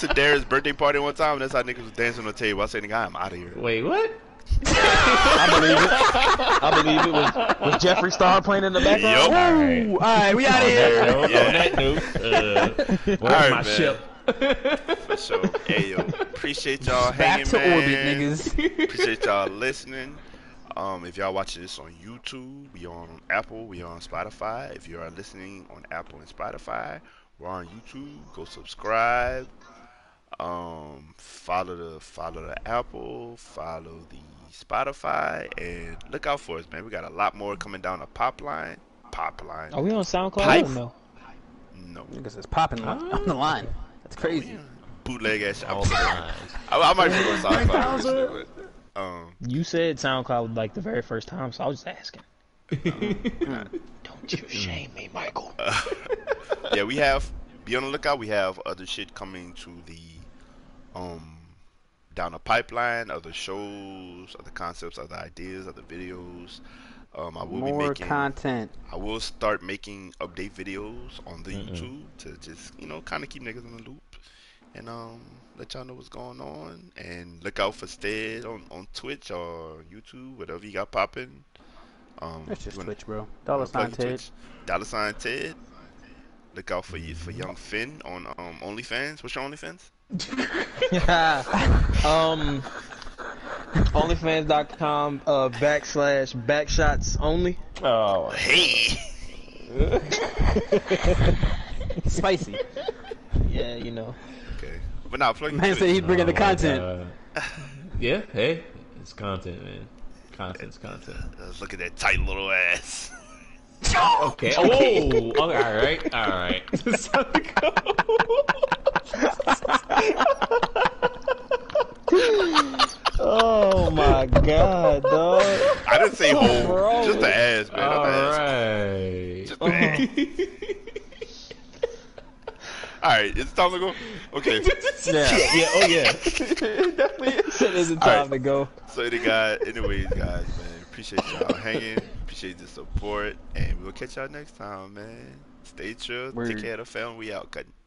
to Darius' birthday party one time, and that's how niggas was dancing on the table. I said, nigga, I'm out of here. Wait, what? I believe it was Jeffree Star playing in the background. Yep. All right, we out of here. Where's my ship? For sure. Hey, yo, appreciate y'all hanging, man. Orbit, appreciate y'all listening. If y'all watching this on YouTube, we on Apple, we on Spotify. If you are listening on Apple and Spotify, we're on YouTube. Go subscribe. Follow the Apple, follow the Spotify, and look out for us, man. We got a lot more coming down the pipeline. Are we on SoundCloud? I don't know. No. Because it's popping on the line. It's crazy. Bootleg ass. I might be on SoundCloud. You said SoundCloud like the very first time, so I was just asking. Don't you shame me, Michael. Yeah, we have. Be on the lookout. We have other shit coming to the down the pipeline. Other shows, other concepts, other ideas, other videos. I will be making content. I will start making update videos on the YouTube to just, you know, kind of keep niggas in the loop and let y'all know what's going on. And look out for Stead on Twitch or YouTube, whatever you got popping. That's just Twitch, bro. $Ted. Look out for Young Finn on OnlyFans. What's your OnlyFans? OnlyFans.com /backshots only. Oh, hey. Spicy. Yeah, you know. Okay. But now, man said he's bringing the content. Yeah, hey. It's content, man. Content's content. Look at that tight little ass. Okay. Oh, okay. All right. It's time to go. Oh my god, dog. I didn't say whole. Just the ass, man. Alright. Just the ass. Alright, it's time to go. Okay. Yeah, oh yeah. It definitely is. It is time to go. So anyways, guys, man. Appreciate y'all hanging. Appreciate the support. And we'll catch y'all next time, man. Stay chill. Take care of the family. We out. Cutting.